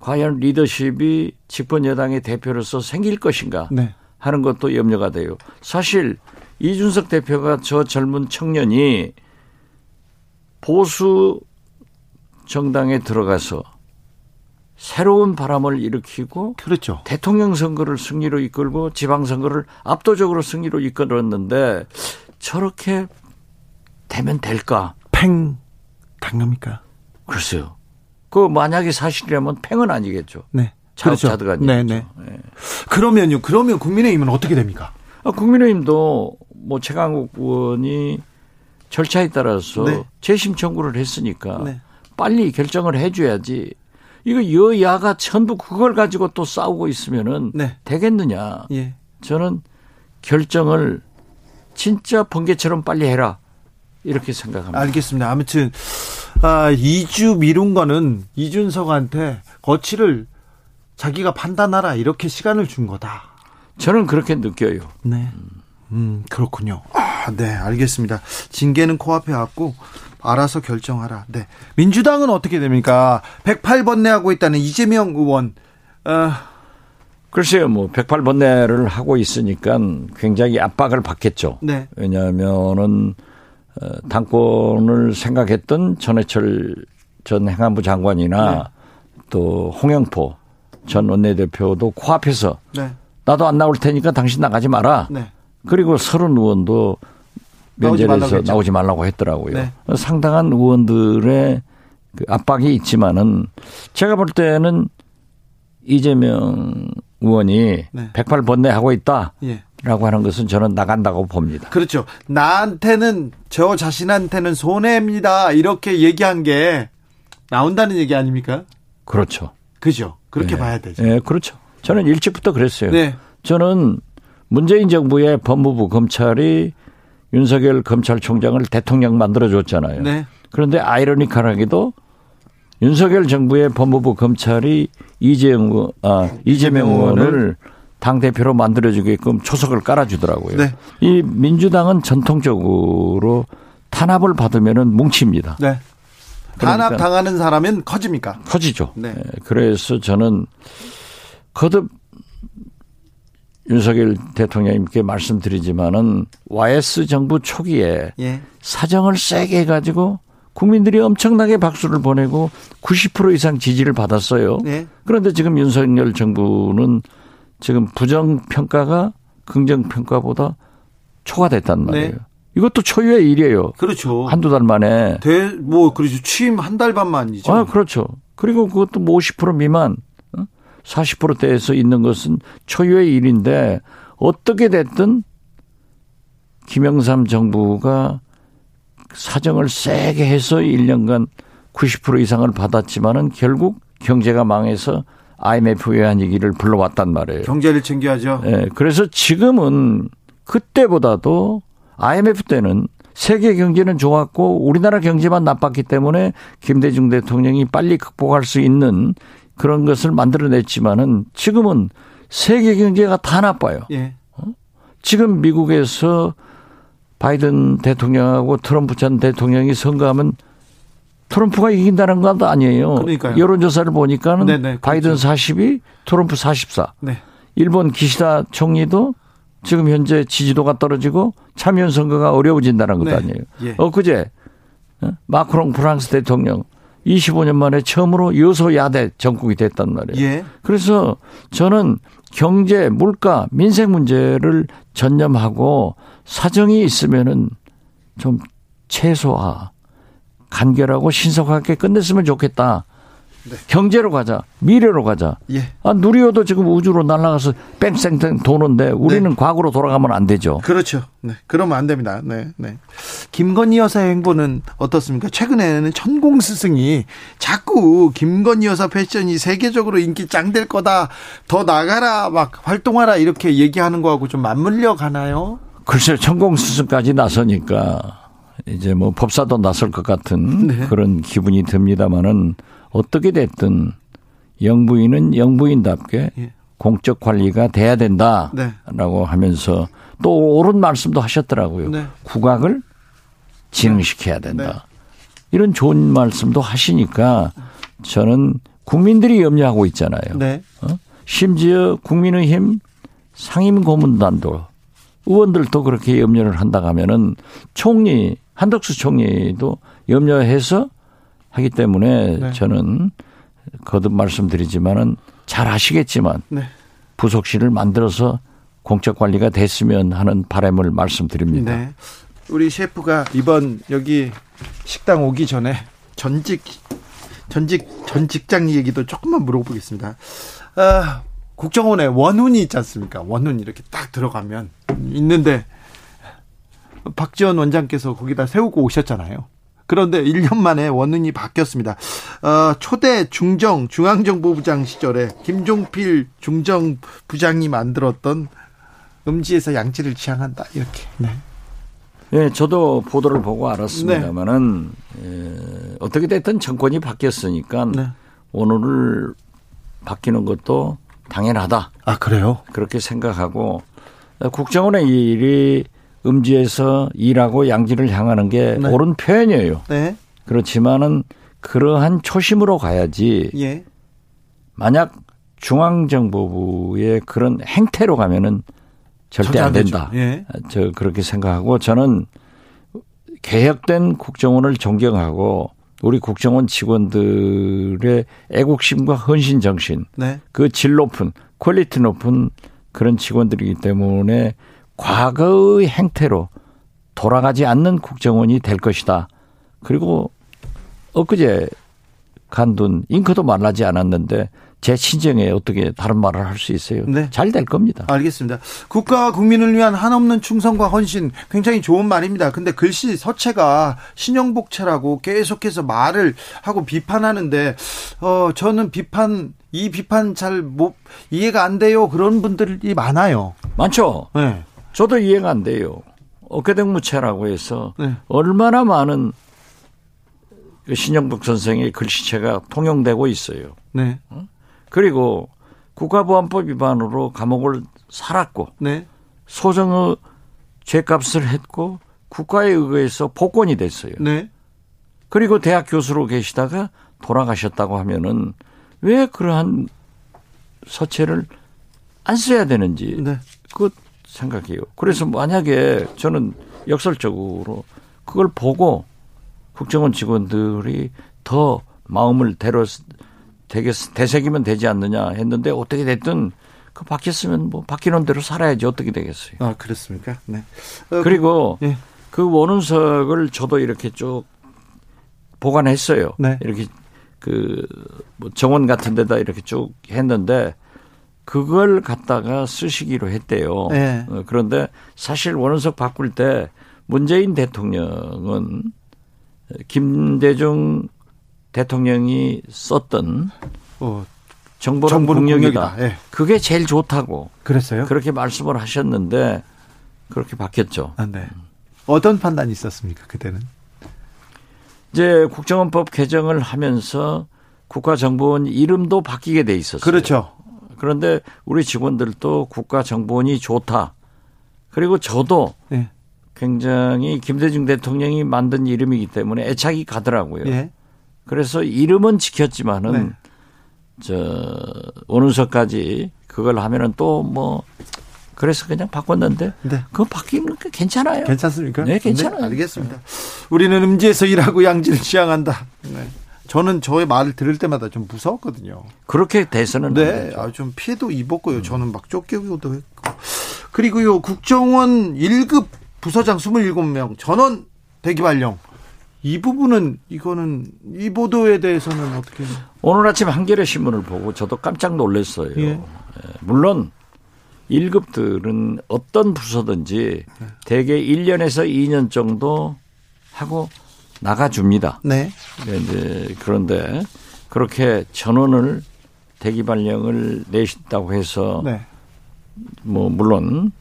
과연 리더십이 집권 여당의 대표로서 생길 것인가 네. 하는 것도 염려가 돼요. 사실 이준석 대표가 저 젊은 청년이 보수 정당에 들어가서 새로운 바람을 일으키고 그렇죠. 대통령 선거를 승리로 이끌고 지방선거를 압도적으로 승리로 이끌었는데 저렇게 되면 될까? 팽 당합니까? 글쎄요. 그 만약에 사실이라면 팽은 아니겠죠. 네. 자득자득한 그렇죠. 얘기죠. 네. 그러면요. 그러면 국민의힘은 어떻게 됩니까? 아, 국민의힘도 뭐 최강욱 의원이 절차에 따라서 네. 재심 청구를 했으니까 네. 빨리 결정을 해 줘야지. 이거 여야가 전부 그걸 가지고 또 싸우고 있으면은 네. 되겠느냐. 예. 저는 결정을 진짜 번개처럼 빨리 해라. 이렇게 생각합니다. 알겠습니다. 아무튼, 2주 미룬 거는 이준석한테 거취를 자기가 판단하라. 이렇게 시간을 준 거다. 저는 그렇게 느껴요. 네. 그렇군요. 아, 네. 알겠습니다. 징계는 코앞에 왔고, 알아서 결정하라. 네. 민주당은 어떻게 됩니까? 108번내하고 있다는 이재명 의원. 글쎄요. 뭐 108번내를 하고 있으니까 굉장히 압박을 받겠죠. 네. 왜냐하면은 당권을 생각했던 전해철 전 행안부 장관이나 네. 또 홍영표 전 원내대표도 코앞에서 네. 나도 안 나올 테니까 당신 나가지 마라. 네. 그리고 서른 의원도 면접에서 나오지 말라고 했더라고요. 네. 상당한 의원들의 그 압박이 있지만은 제가 볼 때는 이재명 의원이 네. 108번내하고 있다라고 예. 하는 것은 저는 나간다고 봅니다. 그렇죠. 나한테는 저 자신한테는 손해입니다. 이렇게 얘기한 게 나온다는 얘기 아닙니까? 그렇죠. 그죠. 그렇게 네. 봐야 되죠. 네, 그렇죠. 저는 일찍부터 그랬어요. 네. 저는 문재인 정부의 법무부 검찰이 윤석열 검찰총장을 대통령 만들어줬잖아요. 네. 그런데 아이러니컬하게도 윤석열 정부의 법무부 검찰이 이재명 의원을 당대표로 만들어주게끔 초석을 깔아주더라고요. 네. 이 민주당은 전통적으로 탄압을 받으면은 뭉칩니다. 네. 그러니까 탄압 당하는 사람은 커집니까? 커지죠. 네. 그래서 저는 거듭 윤석열 대통령님께 말씀드리지만은 YS 정부 초기에 예. 사정을 세게 해가지고 국민들이 엄청나게 박수를 보내고 90% 이상 지지를 받았어요. 예. 그런데 지금 윤석열 정부는 지금 부정평가가 긍정평가보다 초과됐단 말이에요. 네. 이것도 초유의 일이에요. 그렇죠. 한두 달 만에. 그렇죠. 취임 한 달 반 만이죠. 아, 그렇죠. 그리고 그것도 뭐 50% 미만, 40%대에서 있는 것은 초유의 일인데 어떻게 됐든 김영삼 정부가 사정을 세게 해서 1년간 90% 이상을 받았지만은 결국 경제가 망해서 IMF 외환위기를 불러왔단 말이에요. 경제를 챙겨야죠. 네, 그래서 지금은 그때보다도 IMF 때는 세계 경제는 좋았고 우리나라 경제만 나빴기 때문에 김대중 대통령이 빨리 극복할 수 있는 그런 것을 만들어냈지만은 지금은 세계 경제가 다 나빠요. 예. 지금 미국에서 바이든 대통령하고 트럼프 전 대통령이 선거하면 트럼프가 이긴다는 건 아니에요. 그러니까요. 여론조사를 보니까는 네네, 바이든 그렇죠. 42, 트럼프 44. 네. 일본 기시다 총리도 지금 현재 지지도가 떨어지고 참여 선거가 어려워진다는 것도 네. 아니에요. 예. 엊그제 마크롱 프랑스 대통령 25년 만에 처음으로 여소야대 정국이 됐단 말이에요. 예. 그래서 저는 경제, 물가, 민생 문제를 전념하고 사정이 있으면은 좀 최소화. 간결하고 신속하게 끝냈으면 좋겠다. 네. 경제로 가자. 미래로 가자. 예. 아, 누리호도 지금 우주로 날아가서 뺑쌩뺑 도는데 우리는 네. 과거로 돌아가면 안 되죠. 그렇죠. 네. 그러면 안 됩니다. 네. 네. 김건희 여사의 행보는 어떻습니까? 최근에는 천공 스승이 자꾸 김건희 여사 패션이 세계적으로 인기 짱 될 거다. 더 나가라. 막 활동하라. 이렇게 얘기하는 거하고 좀 맞물려 가나요? 글쎄요. 천공 스승까지 나서니까. 이제 뭐 법사도 나설 것 같은 네. 그런 기분이 듭니다만은 어떻게 됐든 영부인은 영부인답게 예. 공적 관리가 돼야 된다라고 네. 하면서 또 옳은 말씀도 하셨더라고요. 네. 국악을 진흥시켜야 된다. 네. 이런 좋은 말씀도 하시니까 저는 국민들이 염려하고 있잖아요. 네. 심지어 국민의힘 상임고문단도 의원들도 그렇게 염려를 한다고 하면은 총리 한덕수 총리도 염려해서 하기 때문에 네. 저는 거듭 말씀드리지만은 잘 아시겠지만 네. 부속실을 만들어서 공적 관리가 됐으면 하는 바람을 말씀드립니다. 네. 우리 셰프가 이번 여기 식당 오기 전에 전 직장 얘기도 조금만 물어보겠습니다. 국정원에 원훈이 있지 않습니까? 원훈 이렇게 딱 들어가면 있는데 박지원 원장께서 거기다 세우고 오셨잖아요. 그런데 1년 만에 원훈이 바뀌었습니다. 초대 중앙정보부장 시절에 김종필 중정부장이 만들었던 음지에서 양지를 지향한다 이렇게. 네. 예, 저도 보도를 보고 알았습니다만은 네. 예, 어떻게 됐든 정권이 바뀌었으니까 네. 원훈을 바뀌는 것도. 당연하다. 아, 그래요? 그렇게 생각하고 국정원의 일이 음지에서 일하고 양지를 향하는 게 네. 옳은 표현이에요. 네. 그렇지만은 그러한 초심으로 가야지. 예. 만약 중앙정보부의 그런 행태로 가면은 절대 안 된다. 예. 저 그렇게 생각하고 저는 개혁된 국정원을 존경하고 우리 국정원 직원들의 애국심과 헌신정신 네. 그 질 높은 퀄리티 높은 그런 직원들이기 때문에 과거의 행태로 돌아가지 않는 국정원이 될 것이다. 그리고 엊그제 간둔 잉크도 말라지 않았는데 제 친정에 어떻게 다른 말을 할 수 있어요. 네. 잘 될 겁니다. 알겠습니다. 국가와 국민을 위한 한없는 충성과 헌신 굉장히 좋은 말입니다. 근데 글씨 서체가 신형복체라고 계속해서 말을 하고 비판하는데 저는 비판 잘 못 이해가 안 돼요. 그런 분들이 많아요. 많죠. 네. 저도 이해가 안 돼요. 어깨동무체라고 해서 네. 얼마나 많은 신영복 선생의 글씨체가 통용되고 있어요. 네. 그리고 국가보안법 위반으로 감옥을 살았고 네. 소정의 죄값을 했고 국가에 의해서 복권이 됐어요. 네. 그리고 대학 교수로 계시다가 돌아가셨다고 하면은 왜 그러한 서체를 안 써야 되는지 네. 그 생각해요. 그래서 만약에 저는 역설적으로 그걸 보고 국정원 직원들이 더 마음을 되새기면 되지 않느냐 했는데 어떻게 됐든 그 바뀌었으면 뭐 바뀌는 대로 살아야지 어떻게 되겠어요. 아 그렇습니까? 네. 그리고 네. 그 원운석을 저도 이렇게 쭉 보관했어요. 네. 이렇게 그 뭐 정원 같은 데다 이렇게 쭉 했는데 그걸 갖다가 쓰시기로 했대요. 네. 그런데 사실 원운석 바꿀 때 문재인 대통령은 김대중 대통령이 썼던 정보는 국력이다. 네. 그게 제일 좋다고. 그랬어요? 그렇게 말씀을 하셨는데 그렇게 바뀌었죠. 아, 네. 어떤 판단이 있었습니까 그때는? 이제 국정원법 개정을 하면서 국가정보원 이름도 바뀌게 돼 있었어요. 그렇죠. 그런데 우리 직원들도 국가정보원이 좋다. 그리고 저도 네. 굉장히 김대중 대통령이 만든 이름이기 때문에 애착이 가더라고요. 네. 그래서 이름은 지켰지만은 네. 저 원운석까지 그걸 하면은 또 뭐 그래서 그냥 바꿨는데 네. 그거 바뀌는 게 괜찮아요. 괜찮습니까? 네, 괜찮아요. 네, 알겠습니다. 우리는 음지에서 일하고 양지를 지향한다. 네. 저는 저의 말을 들을 때마다 좀 무서웠거든요. 그렇게 돼서는 네, 아, 좀 피해도 입었고요. 저는 막 쫓겨오기도 했고. 그리고요 국정원 1급 부서장 27명 전원 대기 발령. 이 부분은 이거는 이 보도에 대해서는 어떻게 오늘 아침 한겨레 신문을 보고 저도 깜짝 놀랐어요. 예. 물론 1급들은 어떤 부서든지 네. 대개 1년에서 2년 정도 하고 나가줍니다. 네. 이제 그런데 그렇게 전원을 대기 발령을 내신다고 해서 네. 뭐 물론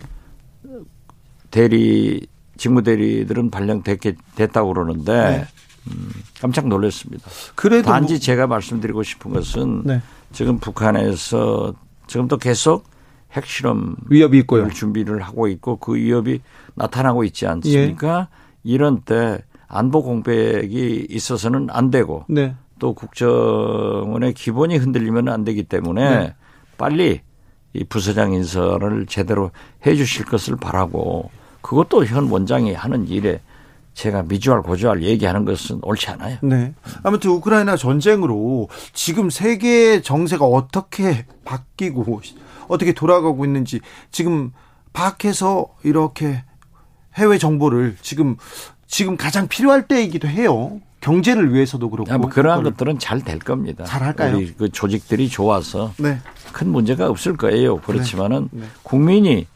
대리 직무대리들은 발령됐다고 그러는데 네. 깜짝 놀랐습니다. 그래도 단지 제가 말씀드리고 싶은 것은 네. 지금 북한에서 지금도 계속 핵실험 위협이 있고요. 준비를 하고 있고 그 위협이 나타나고 있지 않습니까? 예. 이런 때 안보 공백이 있어서는 안 되고 네. 또 국정원의 기본이 흔들리면 안 되기 때문에 네. 빨리 이 부서장 인사를 제대로 해 주실 것을 바라고 그것도 현 원장이 하는 일에 제가 미주알 고주알 얘기하는 것은 옳지 않아요. 네. 아무튼 우크라이나 전쟁으로 지금 세계 정세가 어떻게 바뀌고 어떻게 돌아가고 있는지 지금 밖에서 이렇게 해외 정보를 지금 가장 필요할 때이기도 해요. 경제를 위해서도 그렇고. 뭐 그러한 것들은 잘 될 겁니다. 잘 할까요? 우리 그 조직들이 좋아서 네. 큰 문제가 없을 거예요. 그렇지만은 네. 네. 국민이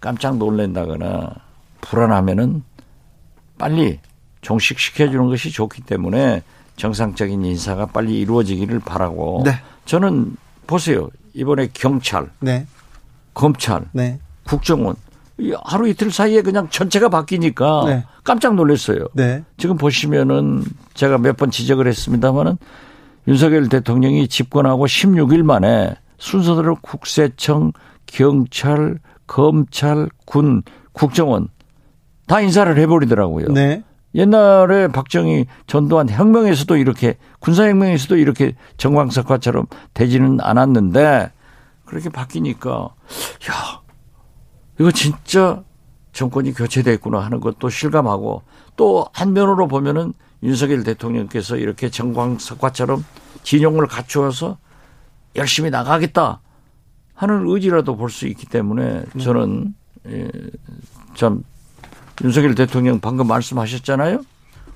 깜짝 놀란다거나 불안하면은 빨리 종식시켜주는 것이 좋기 때문에 정상적인 인사가 빨리 이루어지기를 바라고 네. 저는 보세요. 이번에 경찰, 네. 검찰, 네. 국정원 하루 이틀 사이에 그냥 전체가 바뀌니까 네. 깜짝 놀랐어요. 네. 지금 보시면은 제가 몇 번 지적을 했습니다마는 윤석열 대통령이 집권하고 16일 만에 순서대로 국세청, 경찰, 검찰, 군, 국정원 다 인사를 해버리더라고요. 네. 옛날에 박정희 전두환 혁명에서도 이렇게 군사혁명에서도 이렇게 정광석화처럼 되지는 않았는데 그렇게 바뀌니까 야 이거 진짜 정권이 교체됐구나 하는 것도 실감하고 또 한면으로 보면은 윤석열 대통령께서 이렇게 정광석화처럼 진용을 갖추어서 열심히 나가겠다. 하는 의지라도 볼 수 있기 때문에 저는 참 윤석열 대통령 방금 말씀하셨잖아요.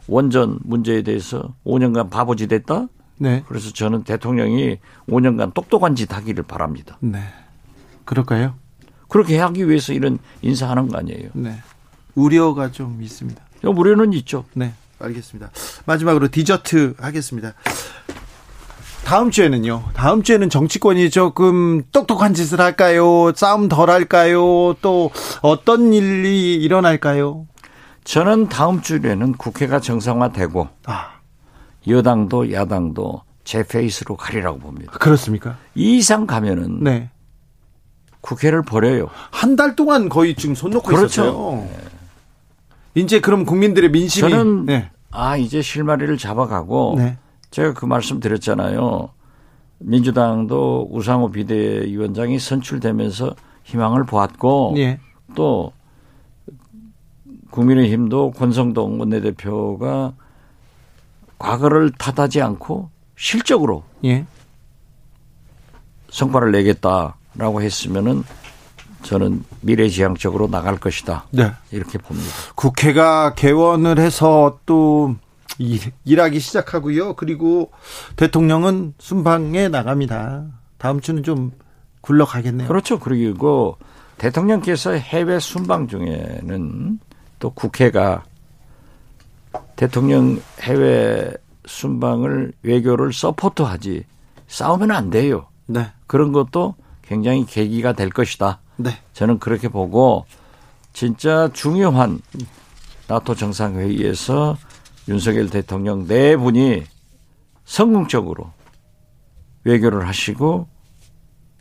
원전 문제에 대해서 5년간 바보짓 했다. 네. 그래서 저는 대통령이 5년간 똑똑한 짓 하기를 바랍니다. 네. 그럴까요? 그렇게 하기 위해서 이런 인사하는 거 아니에요. 네. 우려가 좀 있습니다. 우려는 있죠. 네. 알겠습니다. 마지막으로 디저트 하겠습니다. 다음 주에는요. 다음 주에는 정치권이 조금 똑똑한 짓을 할까요? 싸움 덜 할까요? 또 어떤 일이 일어날까요? 저는 다음 주에는 국회가 정상화되고 여당도 야당도 제 페이스로 가리라고 봅니다. 그렇습니까? 이 이상 가면은 네. 국회를 버려요. 한 달 동안 거의 지금 손 놓고 그렇죠. 있었어요. 네. 이제 그럼 국민들의 민심이. 저는 네. 아 이제 실마리를 잡아가고 네. 제가 그 말씀 드렸잖아요. 민주당도 우상호 비대위원장이 선출되면서 희망을 보았고 예. 또 국민의힘도 권성동 원내대표가 과거를 탓하지 않고 실적으로 예. 성과를 내겠다라고 했으면은 저는 미래지향적으로 나갈 것이다. 네. 이렇게 봅니다. 국회가 개원을 해서 또 일하기 시작하고요. 그리고 대통령은 순방에 나갑니다. 다음 주는 좀 굴러가겠네요. 그렇죠. 그리고 대통령께서 해외 순방 중에는 또 국회가 대통령 해외 순방을 외교를 서포트하지 싸우면 안 돼요. 네. 그런 것도 굉장히 계기가 될 것이다. 네. 저는 그렇게 보고 진짜 중요한 나토 정상회의에서 윤석열 대통령 네 분이 성공적으로 외교를 하시고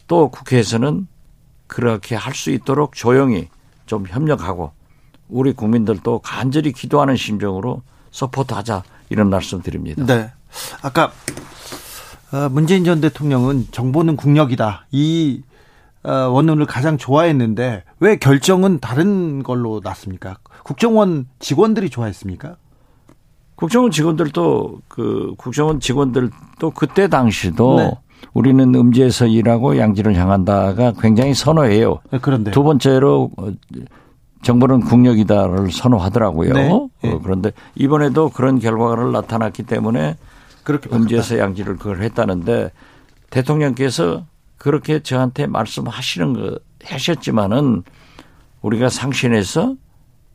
또 국회에서는 그렇게 할 수 있도록 조용히 좀 협력하고 우리 국민들도 간절히 기도하는 심정으로 서포트하자 이런 말씀 드립니다. 네. 아까 문재인 전 대통령은 정보는 국력이다. 이 원론을 가장 좋아했는데 왜 결정은 다른 걸로 났습니까? 국정원 직원들이 좋아했습니까? 국정원 직원들도 그때 당시도 네. 우리는 음지에서 일하고 양지를 향한다가 굉장히 선호해요. 네, 그런데 두 번째로 정보는 국력이다를 선호하더라고요. 네. 네. 그런데 이번에도 그런 결과를 나타났기 때문에 그렇게 음지에서 양지를 그걸 했다는데 대통령께서 그렇게 저한테 말씀하시는 거 하셨지만은 우리가 상신해서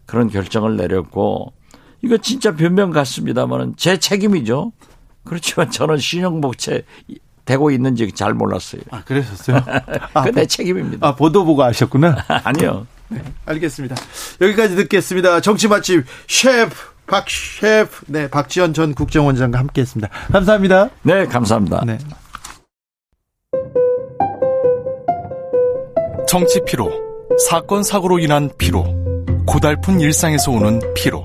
그런 결정을 내렸고 이거 진짜 변명 같습니다만은 제 책임이죠. 그렇지만 저는 신용복채 되고 있는지 잘 몰랐어요. 아 그러셨어요? 그건 내 책임입니다. 아 보도보고 아셨구나. 아니요. 네, 알겠습니다. 여기까지 듣겠습니다. 정치 맛집 셰프 박 셰프 네 박지원 전 국정원장과 함께했습니다. 감사합니다. 네 감사합니다. 네. 정치 피로, 사건 사고로 인한 피로, 고달픈 일상에서 오는 피로.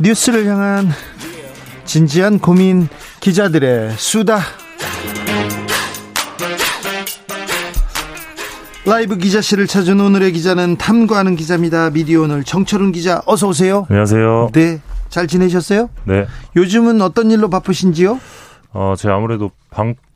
뉴스를 향한 진지한 고민, 기자들의 수다. 라이브 기자실을 찾은 오늘의 기자는 탐구하는 기자입니다. 미디어 오늘 정철훈 기자 어서 오세요. 안녕하세요. 네, 잘 지내셨어요? 네. 요즘은 어떤 일로 바쁘신지요? 제가 아무래도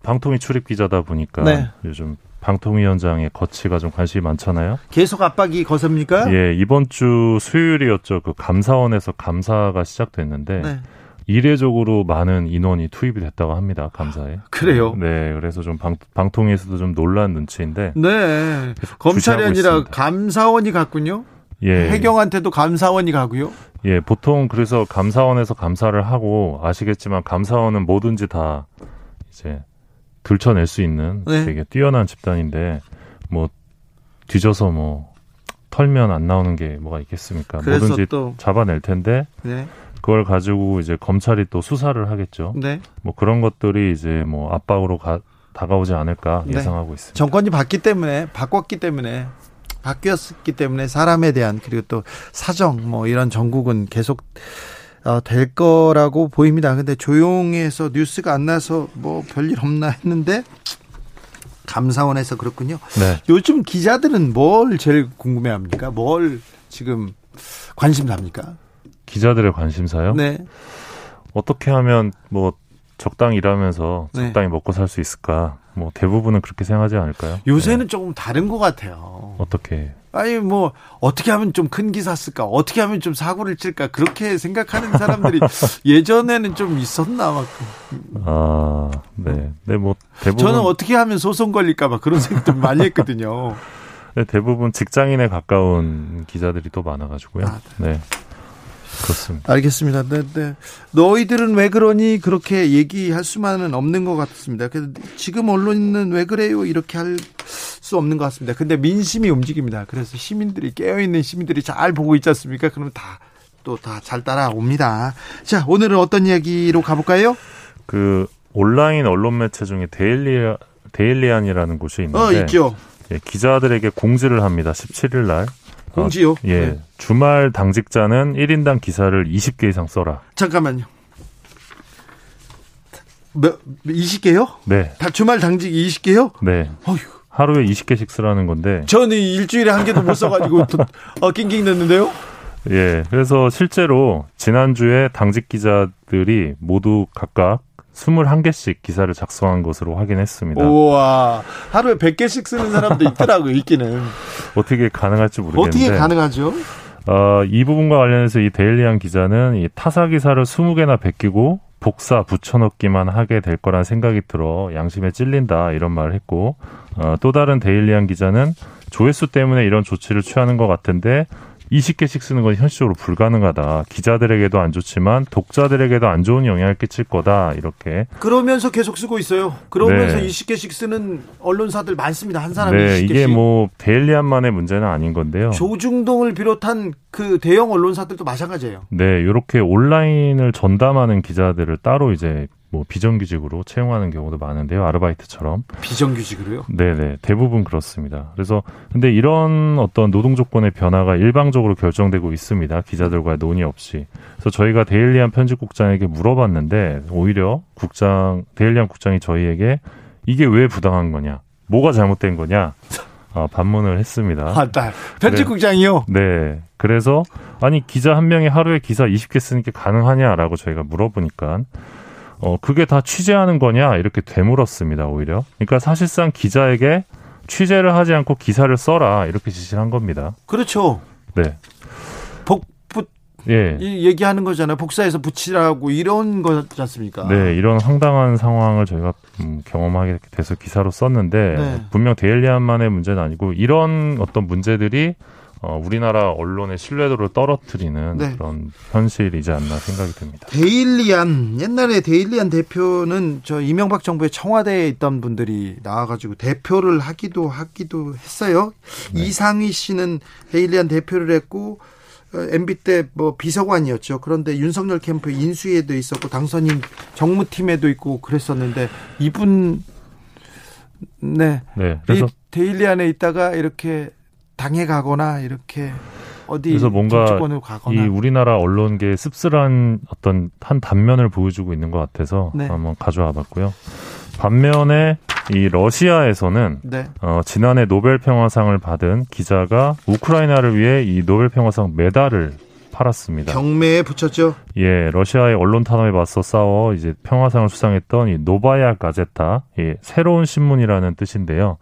방통위 출입 기자다 보니까 네. 요즘 방통위원장의 거취가 좀 관심이 많잖아요. 계속 압박이 거셉니까? 예, 이번 주 수요일이었죠. 그 감사원에서 감사가 시작됐는데 네. 이례적으로 많은 인원이 투입이 됐다고 합니다. 감사에. 아, 그래요? 네, 그래서 좀 방통위에서도 좀 놀란 눈치인데. 네, 검찰이 아니라 있습니다. 감사원이 갔군요. 예. 해경한테도 감사원이 가고요. 예, 보통 그래서 감사원에서 감사를 하고 아시겠지만 감사원은 뭐든지 다 이제. 들춰낼 수 있는 네. 되게 뛰어난 집단인데 뭐 뒤져서 뭐 털면 안 나오는 게 뭐가 있겠습니까? 뭐든지 또. 잡아낼 텐데 네. 그걸 가지고 이제 검찰이 또 수사를 하겠죠. 네. 뭐 그런 것들이 이제 뭐 압박으로 다가오지 않을까 예상하고 네. 있습니다. 정권이 바뀌었기 때문에 사람에 대한 그리고 또 사정 뭐 이런 정국은 계속. 될 거라고 보입니다. 근데 조용해서 뉴스가 안 나서 뭐 별일 없나 했는데 감사원에서 그렇군요. 네. 요즘 기자들은 뭘 제일 궁금해합니까? 뭘 지금 관심사입니까? 기자들의 관심사요? 네. 어떻게 하면 뭐 적당히 일하면서 적당히 네. 먹고 살 수 있을까? 뭐 대부분은 그렇게 생각하지 않을까요? 요새는 네. 조금 다른 것 같아요. 어떻게? 아니 뭐 어떻게 하면 좀 큰 기사 쓸까? 어떻게 하면 좀 사고를 칠까? 그렇게 생각하는 사람들이 예전에는 좀 있었나 막. 아, 네. 네, 뭐 대부분 저는 어떻게 하면 소송 걸릴까 막 그런 생각도 많이 했거든요. 네, 대부분 직장인에 가까운 기자들이 또 많아가지고요. 아, 네. 네. 그렇습니다. 알겠습니다. 네, 네. 너희들은 왜 그러니 그렇게 얘기할 수만은 없는 것 같습니다. 그래서 지금 언론은 왜 그래요 이렇게 할 수 없는 것 같습니다. 근데 민심이 움직입니다. 그래서 시민들이 깨어있는 시민들이 잘 보고 있지 않습니까? 그럼 다 잘 따라옵니다. 자, 오늘은 어떤 이야기로 가볼까요? 그 온라인 언론 매체 중에 데일리안이라는 곳이 있는데, 있죠. 예, 기자들에게 공지를 합니다. 17일 날. 공지요? 예. 네. 주말 당직자는 1인당 기사를 20개 이상 써라. 잠깐만요. 20개요? 네. 다 주말 당직 20개요? 네. 어휴. 하루에 20개씩 쓰라는 건데. 저는 일주일에 한 개도 못 써가지고 낑낑 냈는데요? 예. 그래서 실제로 지난주에 당직 기자들이 모두 각각 21개씩 기사를 작성한 것으로 확인했습니다. 우와, 하루에 100개씩 쓰는 사람도 있더라고요, 있기는. 어떻게 가능할지 모르겠는데. 어떻게 가능하죠? 이 부분과 관련해서 이 데일리안 기자는 이 타사 기사를 20개나 베끼고 복사 붙여넣기만 하게 될 거란 생각이 들어 양심에 찔린다 이런 말을 했고, 또 다른 데일리안 기자는 조회수 때문에 이런 조치를 취하는 것 같은데 20개씩 쓰는 건 현실적으로 불가능하다. 기자들에게도 안 좋지만 독자들에게도 안 좋은 영향을 끼칠 거다. 이렇게. 그러면서 계속 쓰고 있어요. 그러면서 네. 20개씩 쓰는 언론사들 많습니다. 한 사람이 네, 20개씩. 이게 뭐 데일리안만의 문제는 아닌 건데요. 조중동을 비롯한 그 대형 언론사들도 마찬가지예요. 네, 이렇게 온라인을 전담하는 기자들을 따로 이제 뭐 비정규직으로 채용하는 경우도 많은데요. 아르바이트처럼. 비정규직으로요? 네네. 대부분 그렇습니다. 그래서 근데 이런 어떤 노동 조건의 변화가 일방적으로 결정되고 있습니다. 기자들과의 논의 없이. 그래서 저희가 데일리안 편집국장에게 물어봤는데 오히려 데일리안 국장이 저희에게 이게 왜 부당한 거냐? 뭐가 잘못된 거냐? 반문을 했습니다. 편집국장이요? 네. 그래서 아니 기자 한 명이 하루에 기사 20개 쓰는 게 가능하냐라고 저희가 물어보니까 그게 다 취재하는 거냐 이렇게 되물었습니다. 오히려. 그러니까 사실상 기자에게 취재를 하지 않고 기사를 써라 이렇게 지시를 한 겁니다. 그렇죠. 네. 예. 얘기하는 거잖아요. 복사해서 붙이라고 이런 거지 않습니까? 네, 이런 황당한 상황을 저희가 경험하게 돼서 기사로 썼는데 네. 분명 데일리안만의 문제는 아니고 이런 어떤 문제들이 우리나라 언론의 신뢰도를 떨어뜨리는 네. 그런 현실이지 않나 생각이 듭니다. 데일리안, 옛날에 데일리안 대표는 저 이명박 정부의 청와대에 있던 분들이 나와가지고 대표를 하기도 했어요. 네. 이상희 씨는 데일리안 대표를 했고 MB 때 뭐 비서관이었죠. 그런데 윤석열 캠프 인수위에도 있었고 당선인 정무팀에도 있고 그랬었는데 이분 네. 그래서 데일리안에 있다가 이렇게 당해가거나 이렇게 어디 그래서 뭔가 이 우리나라 언론계의 씁쓸한 어떤 한 단면을 보여주고 있는 것 같아서 네. 한번 가져와봤고요. 반면에 이 러시아에서는 네. 지난해 노벨 평화상을 받은 기자가 우크라이나를 위해 이 노벨 평화상 메달을 팔았습니다. 경매에 붙였죠. 예, 러시아의 언론 탄압에 맞서 싸워 이제 평화상을 수상했던 이 노바야 가제타, 예, 새로운 신문이라는 뜻인데요.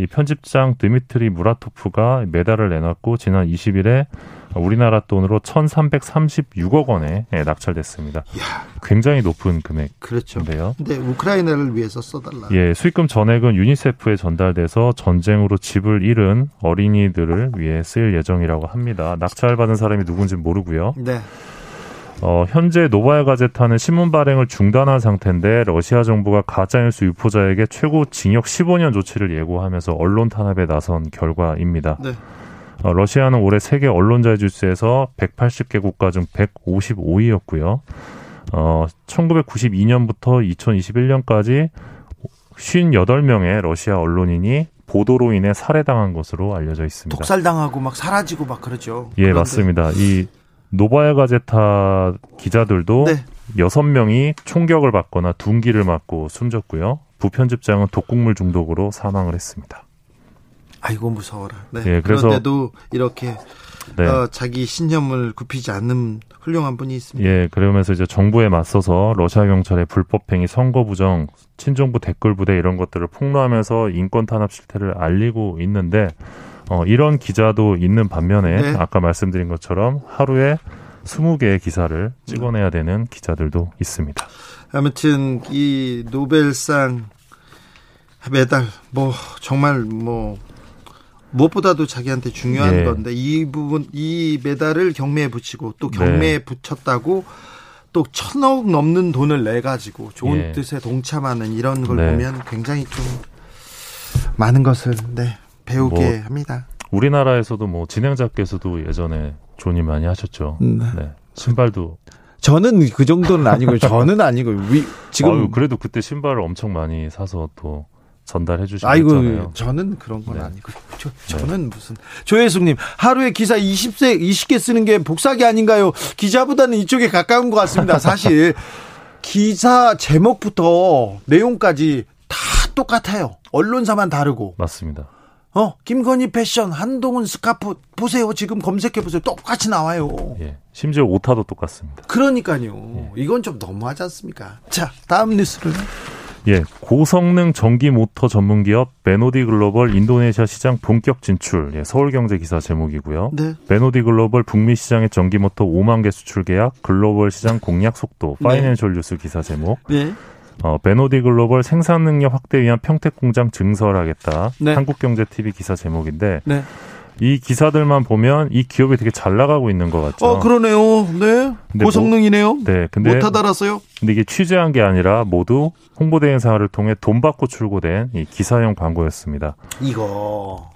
이 편집장 드미트리 무라토프가 메달을 내놨고 지난 20일에 우리나라 돈으로 1,336억 원에 낙찰됐습니다. 이야. 굉장히 높은 금액인데요. 그렇죠. 근데 우크라이나를 위해서 써달라. 예, 수익금 전액은 유니세프에 전달돼서 전쟁으로 집을 잃은 어린이들을 위해 쓰일 예정이라고 합니다. 낙찰받은 사람이 누군지는 모르고요. 네. 현재 노바야 가제타는 신문 발행을 중단한 상태인데 러시아 정부가 가짜뉴스 유포자에게 최고 징역 15년 조치를 예고하면서 언론 탄압에 나선 결과입니다. 네. 러시아는 올해 세계 언론 자유지수에서 180개국가 중 155위였고요. 1992년부터 2021년까지 58명의 러시아 언론인이 보도로 인해 살해당한 것으로 알려져 있습니다. 독살당하고 막 사라지고 막 그러죠. 예, 그런데. 맞습니다. 이 노바야 가제타 기자들도 네. 6명이 총격을 받거나 둔기를 맞고 숨졌고요. 부편집장은 독극물 중독으로 사망을 했습니다. 아이고 무서워라. 네. 예, 그런데도 이렇게 네. 자기 신념을 굽히지 않는 훌륭한 분이 있습니다. 예, 그러면서 이제 정부에 맞서서 러시아 경찰의 불법행위, 선거 부정, 친정부 댓글 부대 이런 것들을 폭로하면서 인권 탄압 실태를 알리고 있는데 이런 기자도 있는 반면에 네. 아까 말씀드린 것처럼 하루에 20개의 기사를 찍어내야 되는 기자들도 있습니다. 아무튼 이 노벨상 메달 정말 무엇보다도 자기한테 중요한 건데 이 부분, 이 메달을 경매에 붙이고 또 경매에 붙였다고 또 1,000억 넘는 돈을 내가지고 좋은 뜻에 동참하는 이런 걸 보면 굉장히 좀 많은 것을 배우게 합니다. 우리나라에서도 뭐 진행자께서도 예전에 존이 많이 하셨죠. 네. 신발도. 저는 그 정도는 아니고요. 저는 아니고 지금 아유, 그래도 그때 신발을 엄청 많이 사서 또 전달해 주시잖아요. 저는 그런 건 아니고 저는 무슨 조혜숙님 하루에 기사 20개 쓰는 게 복사기 아닌가요? 기자보다는 이쪽에 가까운 것 같습니다. 사실 기사 제목부터 내용까지 다 똑같아요. 언론사만 다르고. 맞습니다. 김건희 패션, 한동훈 스카프 보세요. 지금 검색해 보세요. 똑같이 나와요. 예, 심지어 오타도 똑같습니다. 그러니까요. 예. 이건 좀 너무하지 않습니까? 자, 다음 뉴스로요. 예, 고성능 전기 모터 전문 기업 메노디 글로벌 인도네시아 시장 본격 진출. 예, 서울경제 기사 제목이고요. 네. 메노디 글로벌 북미 시장의 전기 모터 5만 개 수출 계약, 글로벌 시장 공략 속도. 파이낸셜 뉴스 기사 제목. 네. 베노디 글로벌 생산 능력 확대 위한 평택 공장 증설하겠다. 한국경제TV 기사 제목인데 이 기사들만 보면 이 기업이 되게 잘 나가고 있는 것 같죠. 그러네요. 네. 고성능이네요. 근데 못 타달았어요. 근데 이게 취재한 게 아니라 모두 홍보대행사를 통해 돈 받고 출고된 이 기사용 광고였습니다. 이거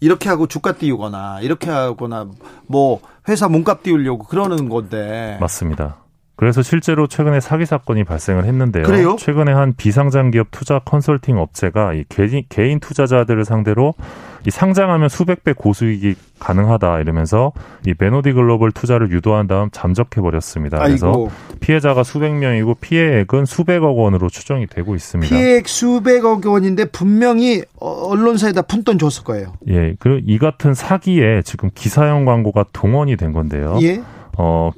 이렇게 하고 주가 띄우거나 이렇게 하거나 뭐 회사 몸값 띄우려고 그러는 건데. 맞습니다. 그래서 실제로 최근에 사기 사건이 발생을 했는데요. 그래요? 최근에 한 비상장 기업 투자 컨설팅 업체가 이 개인 투자자들을 상대로 이 상장하면 수백 배 고수익이 가능하다 이러면서 이 메노디 글로벌 투자를 유도한 다음 잠적해버렸습니다. 그래서 피해자가 수백 명이고 피해액은 수백억 원으로 추정이 되고 있습니다. 피해액 수백억 원인데 분명히 언론사에다 푼돈 줬을 거예요. 예, 그리고 이 같은 사기에 지금 기사형 광고가 동원이 된 건데요. 예.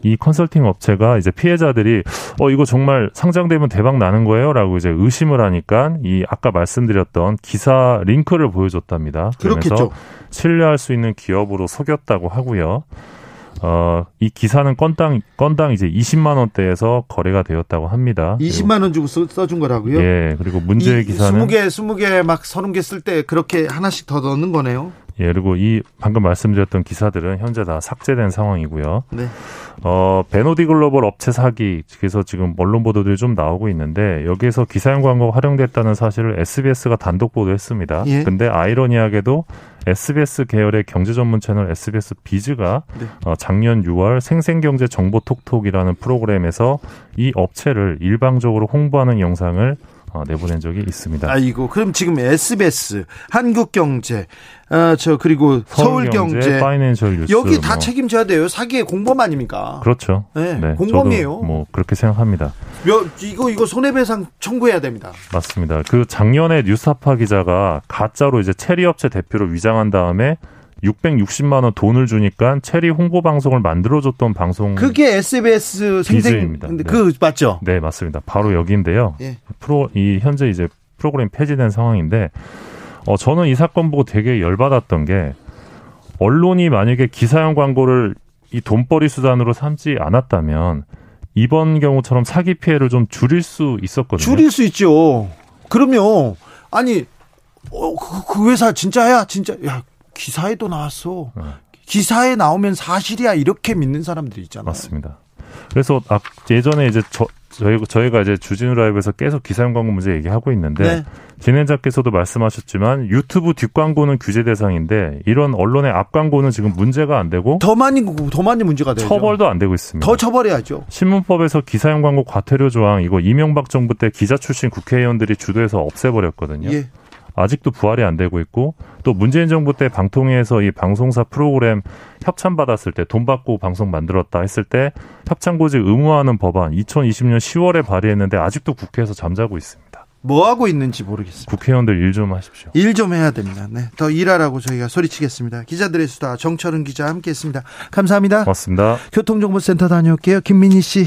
이 컨설팅 업체가 이제 피해자들이 이거 정말 상장되면 대박 나는 거예요라고 이제 의심을 하니까 이 아까 말씀드렸던 기사 링크를 보여줬답니다. 그러면서 신뢰할 수 있는 기업으로 속였다고 하고요. 이 기사는 건당 이제 20만 원대에서 거래가 되었다고 합니다. 20만 원 주고 써준 거라고요? 예. 그리고 문제의 기사는 20개 막 30개 쓸 때 그렇게 하나씩 더 넣는 거네요. 예, 그리고 이 방금 말씀드렸던 기사들은 현재 다 삭제된 상황이고요. 네. 베노디 글로벌 업체 사기, 그래서 지금 언론 보도들이 좀 나오고 있는데 여기에서 기사형 광고가 활용됐다는 사실을 SBS가 단독 보도했습니다. 예. 근데 아이러니하게도 SBS 계열의 경제 전문 채널 SBS 비즈가 작년 6월 생생경제 정보톡톡이라는 프로그램에서 이 업체를 일방적으로 홍보하는 영상을 내보낸 적이 있습니다. 아이고, 그럼 지금 SBS, 한국경제, 그리고 서울경제, 파이낸셜 뉴스 여기 다 책임져야 돼요. 사기의 공범 아닙니까? 그렇죠. 네, 공범이에요. 저도 그렇게 생각합니다. 이거 손해배상 청구해야 됩니다. 맞습니다. 그 작년에 뉴스타파 기자가 가짜로 이제 체리업체 대표로 위장한 다음에 660만 원 돈을 주니까 체리 홍보 방송을 만들어줬던 방송. 그게 SBS 생생입니다. 그 맞죠? 네, 맞습니다. 바로 여기인데요. 예. 현재 이제 프로그램 폐지된 상황인데, 저는 이 사건 보고 되게 열받았던 게 언론이 만약에 기사형 광고를 이 돈벌이 수단으로 삼지 않았다면 이번 경우처럼 사기 피해를 좀 줄일 수 있었거든요. 줄일 수 있죠. 그럼요. 아니, 그 회사 진짜야, 진짜. 야. 기사에도 나왔어. 기사에 나오면 사실이야. 이렇게 믿는 사람들이 있잖아요. 맞습니다. 그래서 예전에 이제 저희가 이제 주진우 라이브에서 계속 기사형 광고 문제 얘기하고 있는데 진행자께서도 말씀하셨지만 유튜브 뒷광고는 규제 대상인데 이런 언론의 앞광고는 지금 문제가 안 되고 더 많이 문제가 되죠. 처벌도 안 되고 있습니다. 더 처벌해야죠. 신문법에서 기사형 광고 과태료 조항 이거 이명박 정부 때 기자 출신 국회의원들이 주도해서 없애버렸거든요. 예. 아직도 부활이 안 되고 있고 또 문재인 정부 때 방통위에서 이 방송사 프로그램 협찬 받았을 때 돈 받고 방송 만들었다 했을 때 협찬고지 의무화하는 법안 2020년 10월에 발의했는데 아직도 국회에서 잠자고 있습니다. 뭐 하고 있는지 모르겠습니다. 국회의원들 일 좀 하십시오. 일 좀 해야 됩니다. 네, 더 일하라고 저희가 소리치겠습니다. 기자들의 수다 정철은 기자 함께했습니다. 감사합니다. 고맙습니다. 교통정보센터 다녀올게요. 김민희 씨.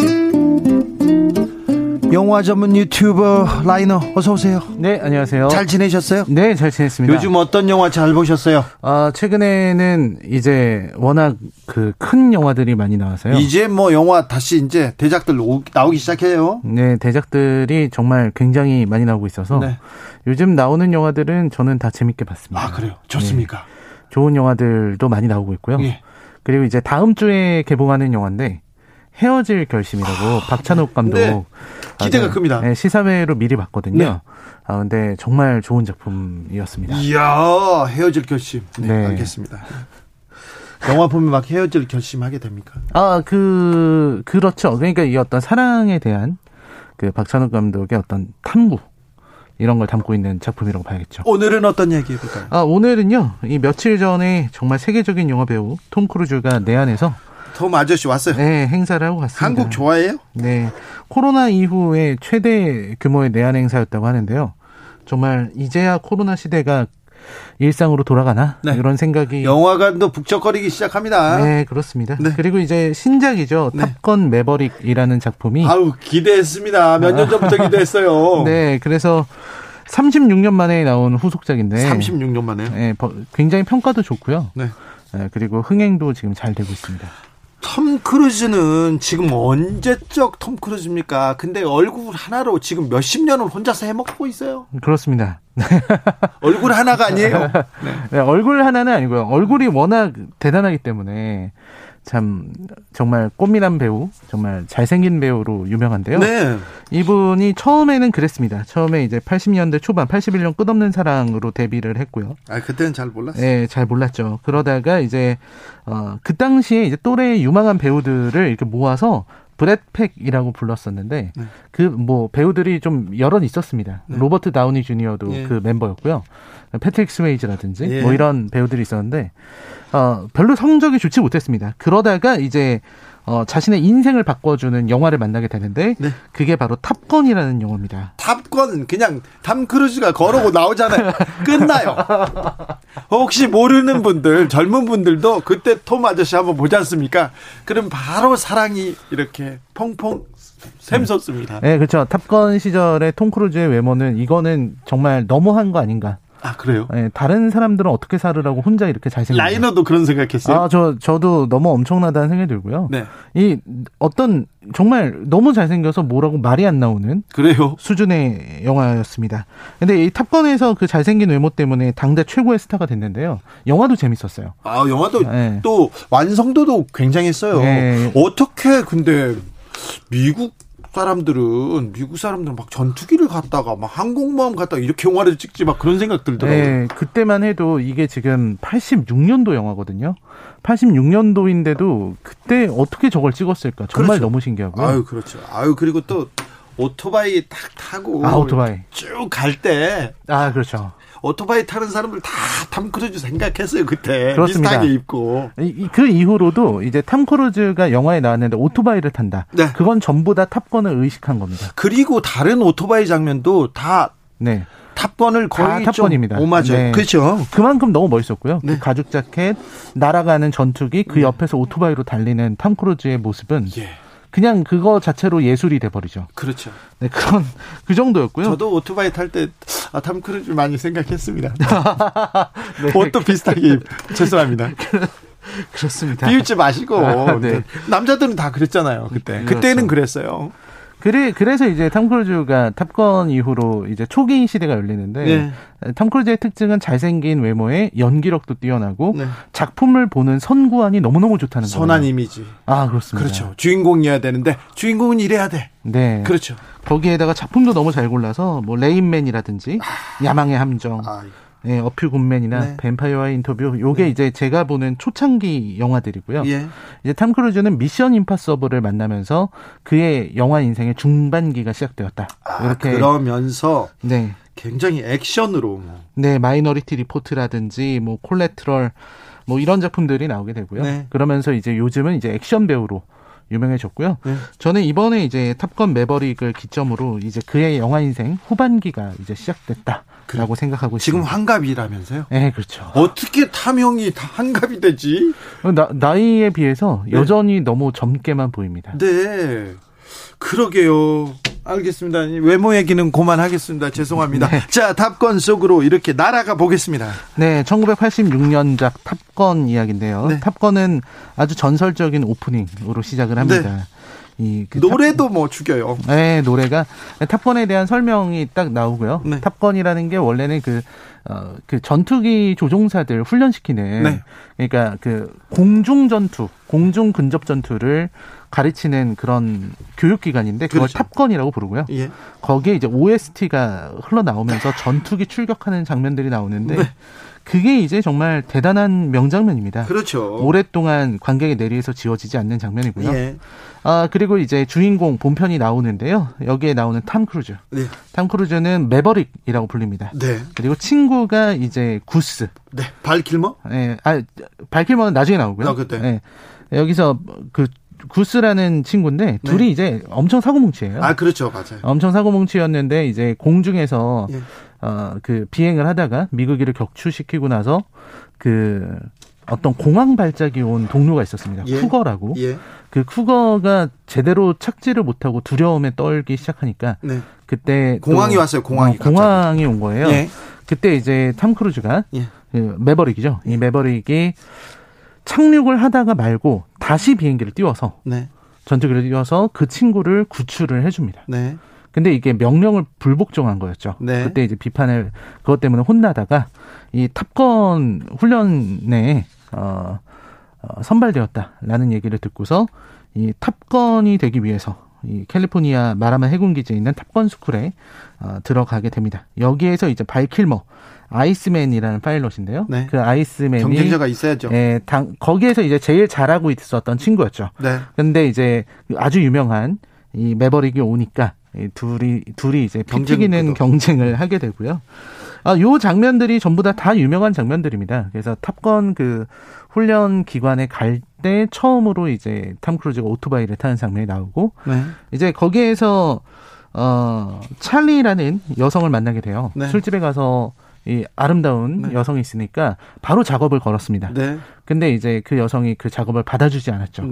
영화 전문 유튜버 라이너, 어서 오세요. 네, 안녕하세요. 잘 지내셨어요? 네, 잘 지냈습니다. 요즘 어떤 영화 잘 보셨어요? 아, 최근에는 이제 워낙 그 큰 영화들이 많이 나와서요. 이제 뭐 영화 다시 이제 대작들 나오기 시작해요. 네, 대작들이 정말 굉장히 많이 나오고 있어서 네. 요즘 나오는 영화들은 저는 다 재밌게 봤습니다. 아, 그래요? 좋습니까? 네, 좋은 영화들도 많이 나오고 있고요. 예. 그리고 이제 다음 주에 개봉하는 영화인데 헤어질 결심이라고 박찬욱 감독 네. 기대가 큽니다. 네, 시사회로 미리 봤거든요. 네. 아, 근데 정말 좋은 작품이었습니다. 이야, 헤어질 결심. 네, 네. 알겠습니다. 영화 보면 막 헤어질 결심하게 됩니까? 아, 그렇죠. 그러니까 이 어떤 사랑에 대한 그 박찬욱 감독의 어떤 탐구 이런 걸 담고 있는 작품이라고 봐야겠죠. 오늘은 어떤 얘기일까요? 아, 오늘은요. 이 며칠 전에 정말 세계적인 영화 배우 톰 크루즈가 내한에서 톰 아저씨 왔어요. 네, 행사를 하고 갔습니다. 한국 좋아해요? 네, 코로나 이후에 최대 규모의 내한 행사였다고 하는데요. 정말 이제야 코로나 시대가 일상으로 돌아가나 네. 이런 생각이. 영화관도 북적거리기 시작합니다. 네, 그렇습니다. 네. 그리고 이제 신작이죠. 네. 탑건 매버릭이라는 작품이. 아우, 기대했습니다. 몇 년 전부터 기대했어요. 네, 그래서 36년 만에 나온 후속작인데. 36년 만에요? 네, 굉장히 평가도 좋고요. 네. 네, 그리고 흥행도 지금 잘 되고 있습니다. 톰 크루즈는 지금 언제적 톰 크루즈입니까? 근데 얼굴 하나로 지금 몇십 년을 혼자서 해먹고 있어요. 그렇습니다. 얼굴 하나가 아니에요. 네. 네, 얼굴 하나는 아니고요. 얼굴이 워낙 대단하기 때문에 참 정말 꽃미남 배우, 정말 잘생긴 배우로 유명한데요. 네. 이분이 처음에는 그랬습니다. 처음에 이제 80년대 초반, 81년 끝없는 사랑으로 데뷔를 했고요. 아, 그때는 잘 몰랐어요. 네, 잘 몰랐죠. 그러다가 이제 그 당시에 이제 또래 유망한 배우들을 이렇게 모아서 브래드팩이라고 불렀었는데 네. 그 뭐 배우들이 좀 여러 있었습니다. 네. 로버트 다우니 주니어도 네. 그 멤버였고요. 패트릭 스웨이즈라든지 네. 뭐 이런 배우들이 있었는데 별로 성적이 좋지 못했습니다. 그러다가 이제 자신의 인생을 바꿔주는 영화를 만나게 되는데 네. 그게 바로 탑건이라는 영화입니다. 탑건, 그냥 탐 크루즈가 걸어오고 나오잖아요. 끝나요. 혹시 모르는 분들, 젊은 분들도 그때 톰 아저씨 한번 보지 않습니까? 그럼 바로 사랑이 이렇게 펑펑 샘솟습니다. 네, 그렇죠. 탑건 시절의 톰 크루즈의 외모는 이거는 정말 너무한 거 아닌가. 아, 그래요? 네, 다른 사람들은 어떻게 살으라고 혼자 이렇게 잘생겼어요. 라이너도 그런 생각했어요? 아, 저도 너무 엄청나다는 생각이 들고요. 네. 이 어떤 정말 너무 잘생겨서 뭐라고 말이 안 나오는 그래요? 수준의 영화였습니다. 근데 이 탑건에서 그 잘생긴 외모 때문에 당대 최고의 스타가 됐는데요. 영화도 재밌었어요. 아, 영화도 네. 또 완성도도 굉장했어요. 네. 어떻게 근데 미국 사람들은 막 전투기를 갔다가 막 항공모함 갔다가 이렇게 영화를 찍지 막 그런 생각 들더라고요. 네, 그때만 해도 이게 지금 86년도 영화거든요. 86년도인데도 그때 어떻게 저걸 찍었을까? 정말 그렇죠. 너무 신기하고요. 아유, 그렇죠. 아유, 그리고 또 오토바이 딱 타고 쭉 갈 때 아, 그렇죠. 오토바이 타는 사람들 다 탐 크루즈 생각했어요, 그때. 그렇습니다. 비슷하게 입고. 그 이후로도 이제 탐 크루즈가 영화에 나왔는데 오토바이를 탄다. 네. 그건 전부 다 탑건을 의식한 겁니다. 그리고 다른 오토바이 장면도 다 네. 탑건을 거의 다 탑건입니다. 좀 오마죠. 네. 그렇죠. 그만큼 너무 멋있었고요. 네. 그 가죽 자켓, 날아가는 전투기, 그 옆에서 오토바이로 달리는 탐 크루즈의 모습은 예. 그냥 그거 자체로 예술이 돼버리죠. 그렇죠. 네, 그런 그 정도였고요. 저도 오토바이 탈 때 탐 크루즈 많이 생각했습니다. 네. 옷도 비슷하게 죄송합니다. 그렇습니다. 비웃지 마시고 아, 네. 남자들은 다 그랬잖아요. 그때 그렇죠. 그때는 그랬어요. 그래서 이제 톰 크루즈가 탑건 이후로 이제 초기 시대가 열리는데 네. 톰 크루즈의 특징은 잘생긴 외모에 연기력도 뛰어나고 네. 작품을 보는 선구안이 너무너무 좋다는 거예요. 선한 이미지. 아, 그렇습니다. 그렇죠. 주인공이어야 되는데 주인공은 이래야 돼. 네. 그렇죠. 거기에다가 작품도 너무 잘 골라서 뭐 레인맨이라든지 야망의 함정. 아, 네, 어퓨 굿맨이나 네. 뱀파이어와의 인터뷰 요게 네. 이제 제가 보는 초창기 영화들이고요. 예. 이제 톰 크루즈는 미션 임파서블을 만나면서 그의 영화 인생의 중반기가 시작되었다. 아, 이렇게 그러면서 네. 굉장히 액션으로 네, 마이너리티 리포트라든지 뭐 콜레트럴 뭐 이런 작품들이 나오게 되고요. 네. 그러면서 이제 요즘은 이제 액션 배우로 유명해졌고요. 네. 저는 이번에 이제 탑건 매버릭을 기점으로 이제 그의 영화 인생 후반기가 이제 시작됐다라고 생각하고 지금 있습니다. 지금 환갑이라면서요? 네, 그렇죠. 어떻게 탐형이 다 환갑이 되지? 나이에 비해서 여전히 너무 젊게만 보입니다. 네. 그러게요. 알겠습니다. 외모 얘기는 그만하겠습니다. 죄송합니다. 네. 자, 탑건 속으로 이렇게 날아가 보겠습니다. 네, 1986년작 탑건 이야기인데요. 네. 탑건은 아주 전설적인 오프닝으로 시작을 합니다. 네. 노래도 뭐 죽여요. 네, 노래가 탑건에 대한 설명이 딱 나오고요. 네. 탑건이라는 게 원래는 그 전투기 조종사들 훈련시키는 그러니까 그 공중 근접 전투를 가르치는 그런 교육기관인데 그걸 탑건이라고 부르고요. 예. 거기에 이제 OST가 흘러나오면서 전투기 출격하는 장면들이 나오는데 그게 이제 정말 대단한 명장면입니다. 그렇죠. 오랫동안 관객의 내리에서 지워지지 않는 장면이고요. 예. 아, 그리고 이제 주인공 본편이 나오는데요. 여기에 나오는 톰 크루즈. 네. 톰 크루즈는 매버릭이라고 불립니다. 네. 그리고 친구가 이제 구스. 네. 발킬머? 네. 아, 발킬머는 나중에 나오고요. 아, 그때. 네. 여기서 그 구스라는 친구인데 둘이 이제 엄청 사고뭉치예요. 아, 그렇죠. 맞아요. 엄청 사고뭉치였는데 이제 공중에서 그 비행을 하다가 미국기를 격추시키고 나서 그 어떤 공항 발작이 온 동료가 있었습니다. 쿠거라고. 그 쿠거가 제대로 착지를 못하고 두려움에 떨기 시작하니까 그때 공항이 왔어요. 공항이 온 거예요. 그때 이제 톰 크루즈가 그 매버릭이죠. 이 매버릭이 착륙을 하다가 말고 다시 비행기를 띄워서 전투기를 띄워서 그 친구를 구출을 해줍니다. 네. 근데 이게 명령을 불복종한 거였죠. 네. 그때 이제 비판을 그것 때문에 혼나다가 이 탑건 훈련에 선발되었다라는 얘기를 듣고서 이 탑건이 되기 위해서 이 캘리포니아 마라마 해군기지에 있는 탑건 스쿨에 들어가게 됩니다. 여기에서 이제 발킬머 아이스맨이라는 파일럿인데요. 네. 그 아이스맨이 경쟁자가 있어야죠. 예, 거기에서 이제 제일 잘하고 있었던 친구였죠. 네. 근데 이제 아주 유명한 이 매버릭이 오니까 이 둘이 이제 피튀기는 경쟁을 하게 되고요. 아, 요 장면들이 전부 다 유명한 장면들입니다. 그래서 탑건 그 훈련 기관에 갈 때 처음으로 이제 톰 크루즈가 오토바이를 타는 장면이 나오고 이제 거기에서 찰리라는 여성을 만나게 돼요. 술집에 가서 이 아름다운 여성이 있으니까 바로 작업을 걸었습니다. 근데 이제 그 여성이 그 작업을 받아주지 않았죠.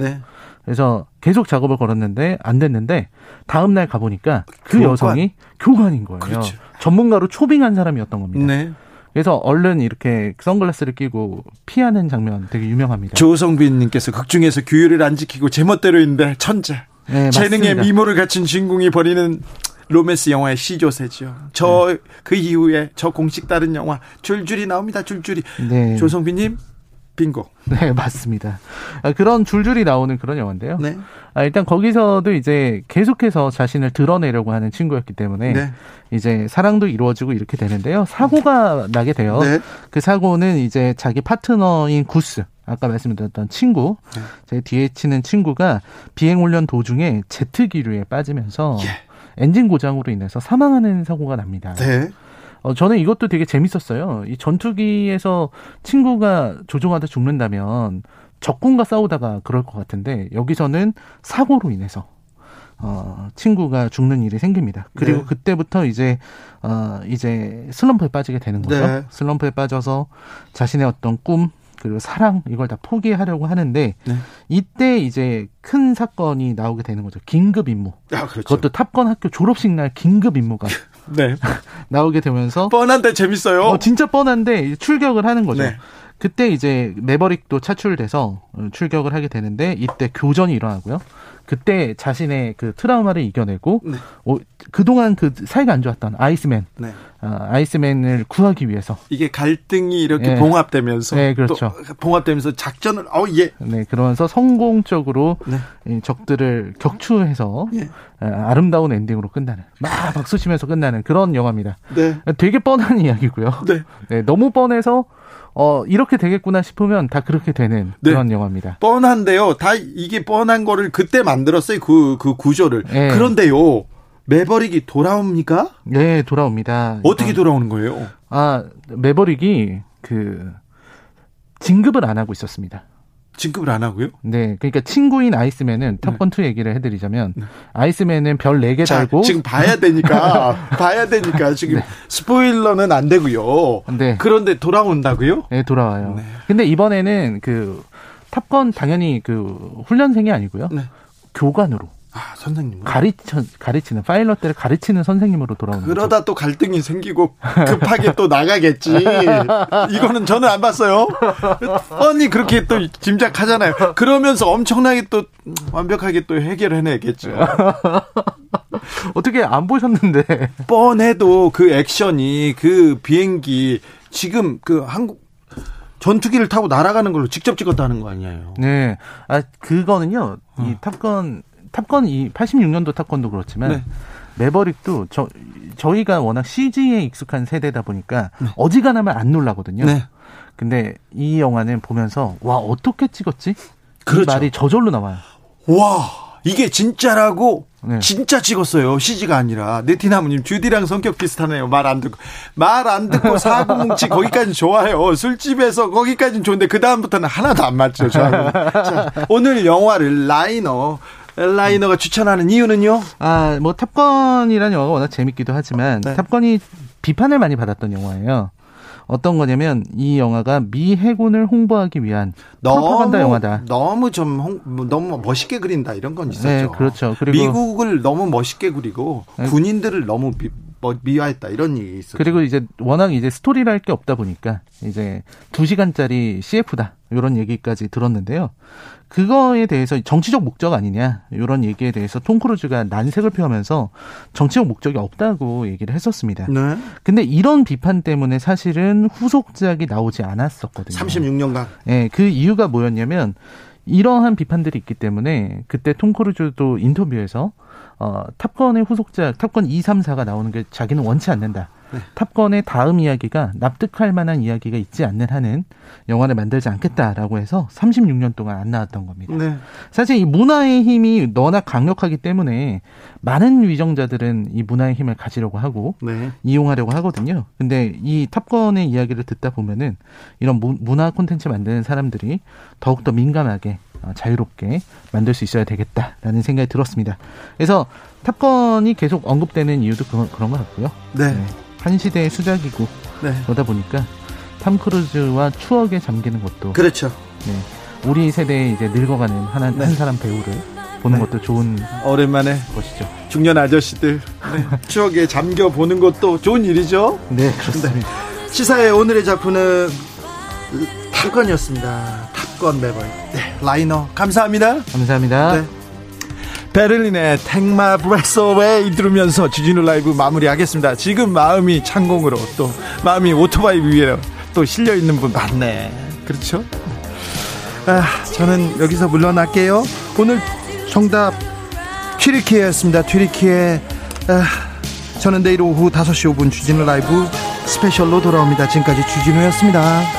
그래서 계속 작업을 걸었는데 안 됐는데 다음 날 가보니까 그 여성이 교관인 거예요. 그렇죠. 전문가로 초빙한 사람이었던 겁니다. 그래서 얼른 이렇게 선글라스를 끼고 피하는 장면 되게 유명합니다. 조성빈 님께서 극중에서 규율을 안 지키고 제멋대로 있는데 천재. 네, 재능의 미모를 갖춘 주인공이 벌이는 로맨스 영화의 시조세죠. 그 이후에 저 공식 다른 영화 줄줄이 나옵니다. 줄줄이. 네. 조성빈 님. 빙고. 네, 맞습니다. 그런 줄줄이 나오는 그런 영화인데요. 네. 일단 거기서도 이제 계속해서 자신을 드러내려고 하는 친구였기 때문에 이제 사랑도 이루어지고 이렇게 되는데요. 사고가 나게 돼요. 그 사고는 이제 자기 파트너인 구스, 아까 말씀드렸던 친구, 제 뒤에 치는 친구가 비행훈련 도중에 제트기류에 빠지면서 엔진 고장으로 인해서 사망하는 사고가 납니다. 네. 저는 이것도 되게 재밌었어요. 이 전투기에서 친구가 조종하다 죽는다면 적군과 싸우다가 그럴 것 같은데 여기서는 사고로 인해서 친구가 죽는 일이 생깁니다. 그리고 그때부터 이제 슬럼프에 빠지게 되는 거죠. 슬럼프에 빠져서 자신의 어떤 꿈 그리고 사랑 이걸 다 포기하려고 하는데 이때 이제 큰 사건이 나오게 되는 거죠. 긴급 임무. 아, 그렇죠. 그것도 탑건 학교 졸업식 날 긴급 임무가 나오게 되면서 뻔한데 재밌어요. 진짜 뻔한데 출격을 하는 거죠. 그때 이제 매버릭도 차출돼서 출격을 하게 되는데 이때 교전이 일어나고요. 그때 자신의 그 트라우마를 이겨내고 그동안 그 사이가 안 좋았던 아이스맨, 아이스맨을 구하기 위해서 이게 갈등이 이렇게 봉합되면서 또 봉합되면서 작전을 그러면서 성공적으로 적들을 격추해서 아름다운 엔딩으로 끝나는 막 박수 치면서 끝나는 그런 영화입니다. 되게 뻔한 이야기고요. 너무 뻔해서 이렇게 되겠구나 싶으면 다 그렇게 되는 그런 영화입니다. 뻔한데요. 다 이게 뻔한 거를 그때 만들었어요. 그 구조를. 그런데요. 매버릭이 돌아옵니까? 네, 돌아옵니다. 어떻게 돌아오는 거예요? 매버릭이 그 진급을 안 하고 있었습니다. 진급을 안 하고요? 네. 그러니까 친구인 아이스맨은 네. 첫 번째 얘기를 해드리자면 네. 아이스맨은 별 4개 달고. 지금 봐야 되니까. 지금 네. 스포일러는 안 되고요. 네. 그런데 돌아온다고요? 네. 돌아와요. 네. 근데 이번에는 그 탑건 당연히 그 훈련생이 아니고요. 네. 교관으로. 아, 선생님. 가르치는, 파일럿들을 가르치는 선생님으로 돌아오는 거죠. 그러다 또 갈등이 생기고 급하게 또 나가겠지. 이거는 저는 안 봤어요. 뻔히 그렇게 또 짐작하잖아요. 그러면서 엄청나게 또 완벽하게 또 해결해내겠죠. 어떻게 안 보셨는데. 뻔해도 그 액션이 그 비행기 지금 그 한국, 전투기를 타고 날아가는 걸로 직접 찍었다는 거 아니에요? 네. 아, 그거는요. 이 탑건 이 86년도 탑건도 그렇지만 네. 매버릭도 저희가 워낙 CG에 익숙한 세대다 보니까 네. 어지간하면 안 놀라거든요. 네. 근데 이 영화는 보면서 와, 어떻게 찍었지? 그렇죠. 이 말이 저절로 나와요. 와, 이게 진짜라고 네. 진짜 찍었어요. CG가 아니라. 네티나무님 주디랑 성격 비슷하네요. 말 안 듣고 사고 뭉치 거기까지 좋아요. 술집에서 거기까지는 좋은데 그 다음부터는 하나도 안 맞죠. 저하고. 자, 오늘 영화를 라이너가 추천하는 이유는요? 아, 뭐 탑건이라는 영화가 워낙 재밌기도 하지만 네. 탑건이 비판을 많이 받았던 영화예요. 어떤 거냐면 이 영화가 미 해군을 홍보하기 위한 프로파간다 영화다. 너무 멋있게 그린다 이런 건 있었죠. 네, 그렇죠. 그리고 미국을 너무 멋있게 그리고 군인들을 너무 미화했다 이런 얘기 있었죠. 그리고 이제 워낙 이제 스토리를 할 게 없다 보니까 이제 2시간짜리 CF다 이런 얘기까지 들었는데요. 그거에 대해서 정치적 목적 아니냐 이런 얘기에 대해서 톰 크루즈가 난색을 표하면서 정치적 목적이 없다고 얘기를 했었습니다. 네. 근데 이런 비판 때문에 사실은 후속작이 나오지 않았었거든요. 36년간. 네, 그 이유가 뭐였냐면 이러한 비판들이 있기 때문에 그때 톰 크루즈도 인터뷰에서 탑건의 후속작 탑건 2, 3, 4가 나오는 게 자기는 원치 않는다. 네. 탑건의 다음 이야기가 납득할 만한 이야기가 있지 않는 한은 영화를 만들지 않겠다라고 해서 36년 동안 안 나왔던 겁니다. 네. 사실 이 문화의 힘이 워낙 강력하기 때문에 많은 위정자들은 이 문화의 힘을 가지려고 하고 네. 이용하려고 하거든요. 근데 이 탑건의 이야기를 듣다 보면은 이런 문화 콘텐츠 만드는 사람들이 더욱더 민감하게 자유롭게 만들 수 있어야 되겠다라는 생각이 들었습니다. 그래서 탑건이 계속 언급되는 이유도 그런 것 같고요. 네. 네. 한 시대의 수작이고 네. 그러다 보니까 톰 크루즈와 추억에 잠기는 것도 그렇죠. 네, 우리 세대의 이제 늙어가는 네. 한 사람 배우를 보는 네. 것도 좋은 오랜만에 것이죠. 중년 아저씨들 네. 추억에 잠겨 보는 것도 좋은 일이죠. 네, 그렇습니다. 네. 시사의 오늘의 작품은 탑건이었습니다. 탑건 매번 네, 라이너 감사합니다. 감사합니다. 네. 베를린의 택마 브레스어웨이 들으면서 주진우 라이브 마무리하겠습니다. 지금 마음이 창공으로 또 마음이 오토바이 위에 또 실려있는 분 많네. 그렇죠? 아, 저는 여기서 물러날게요. 오늘 정답 튀르키예였습니다. 튀르키예. 저는 내일 오후 5시 5분 주진우 라이브 스페셜로 돌아옵니다. 지금까지 주진우였습니다.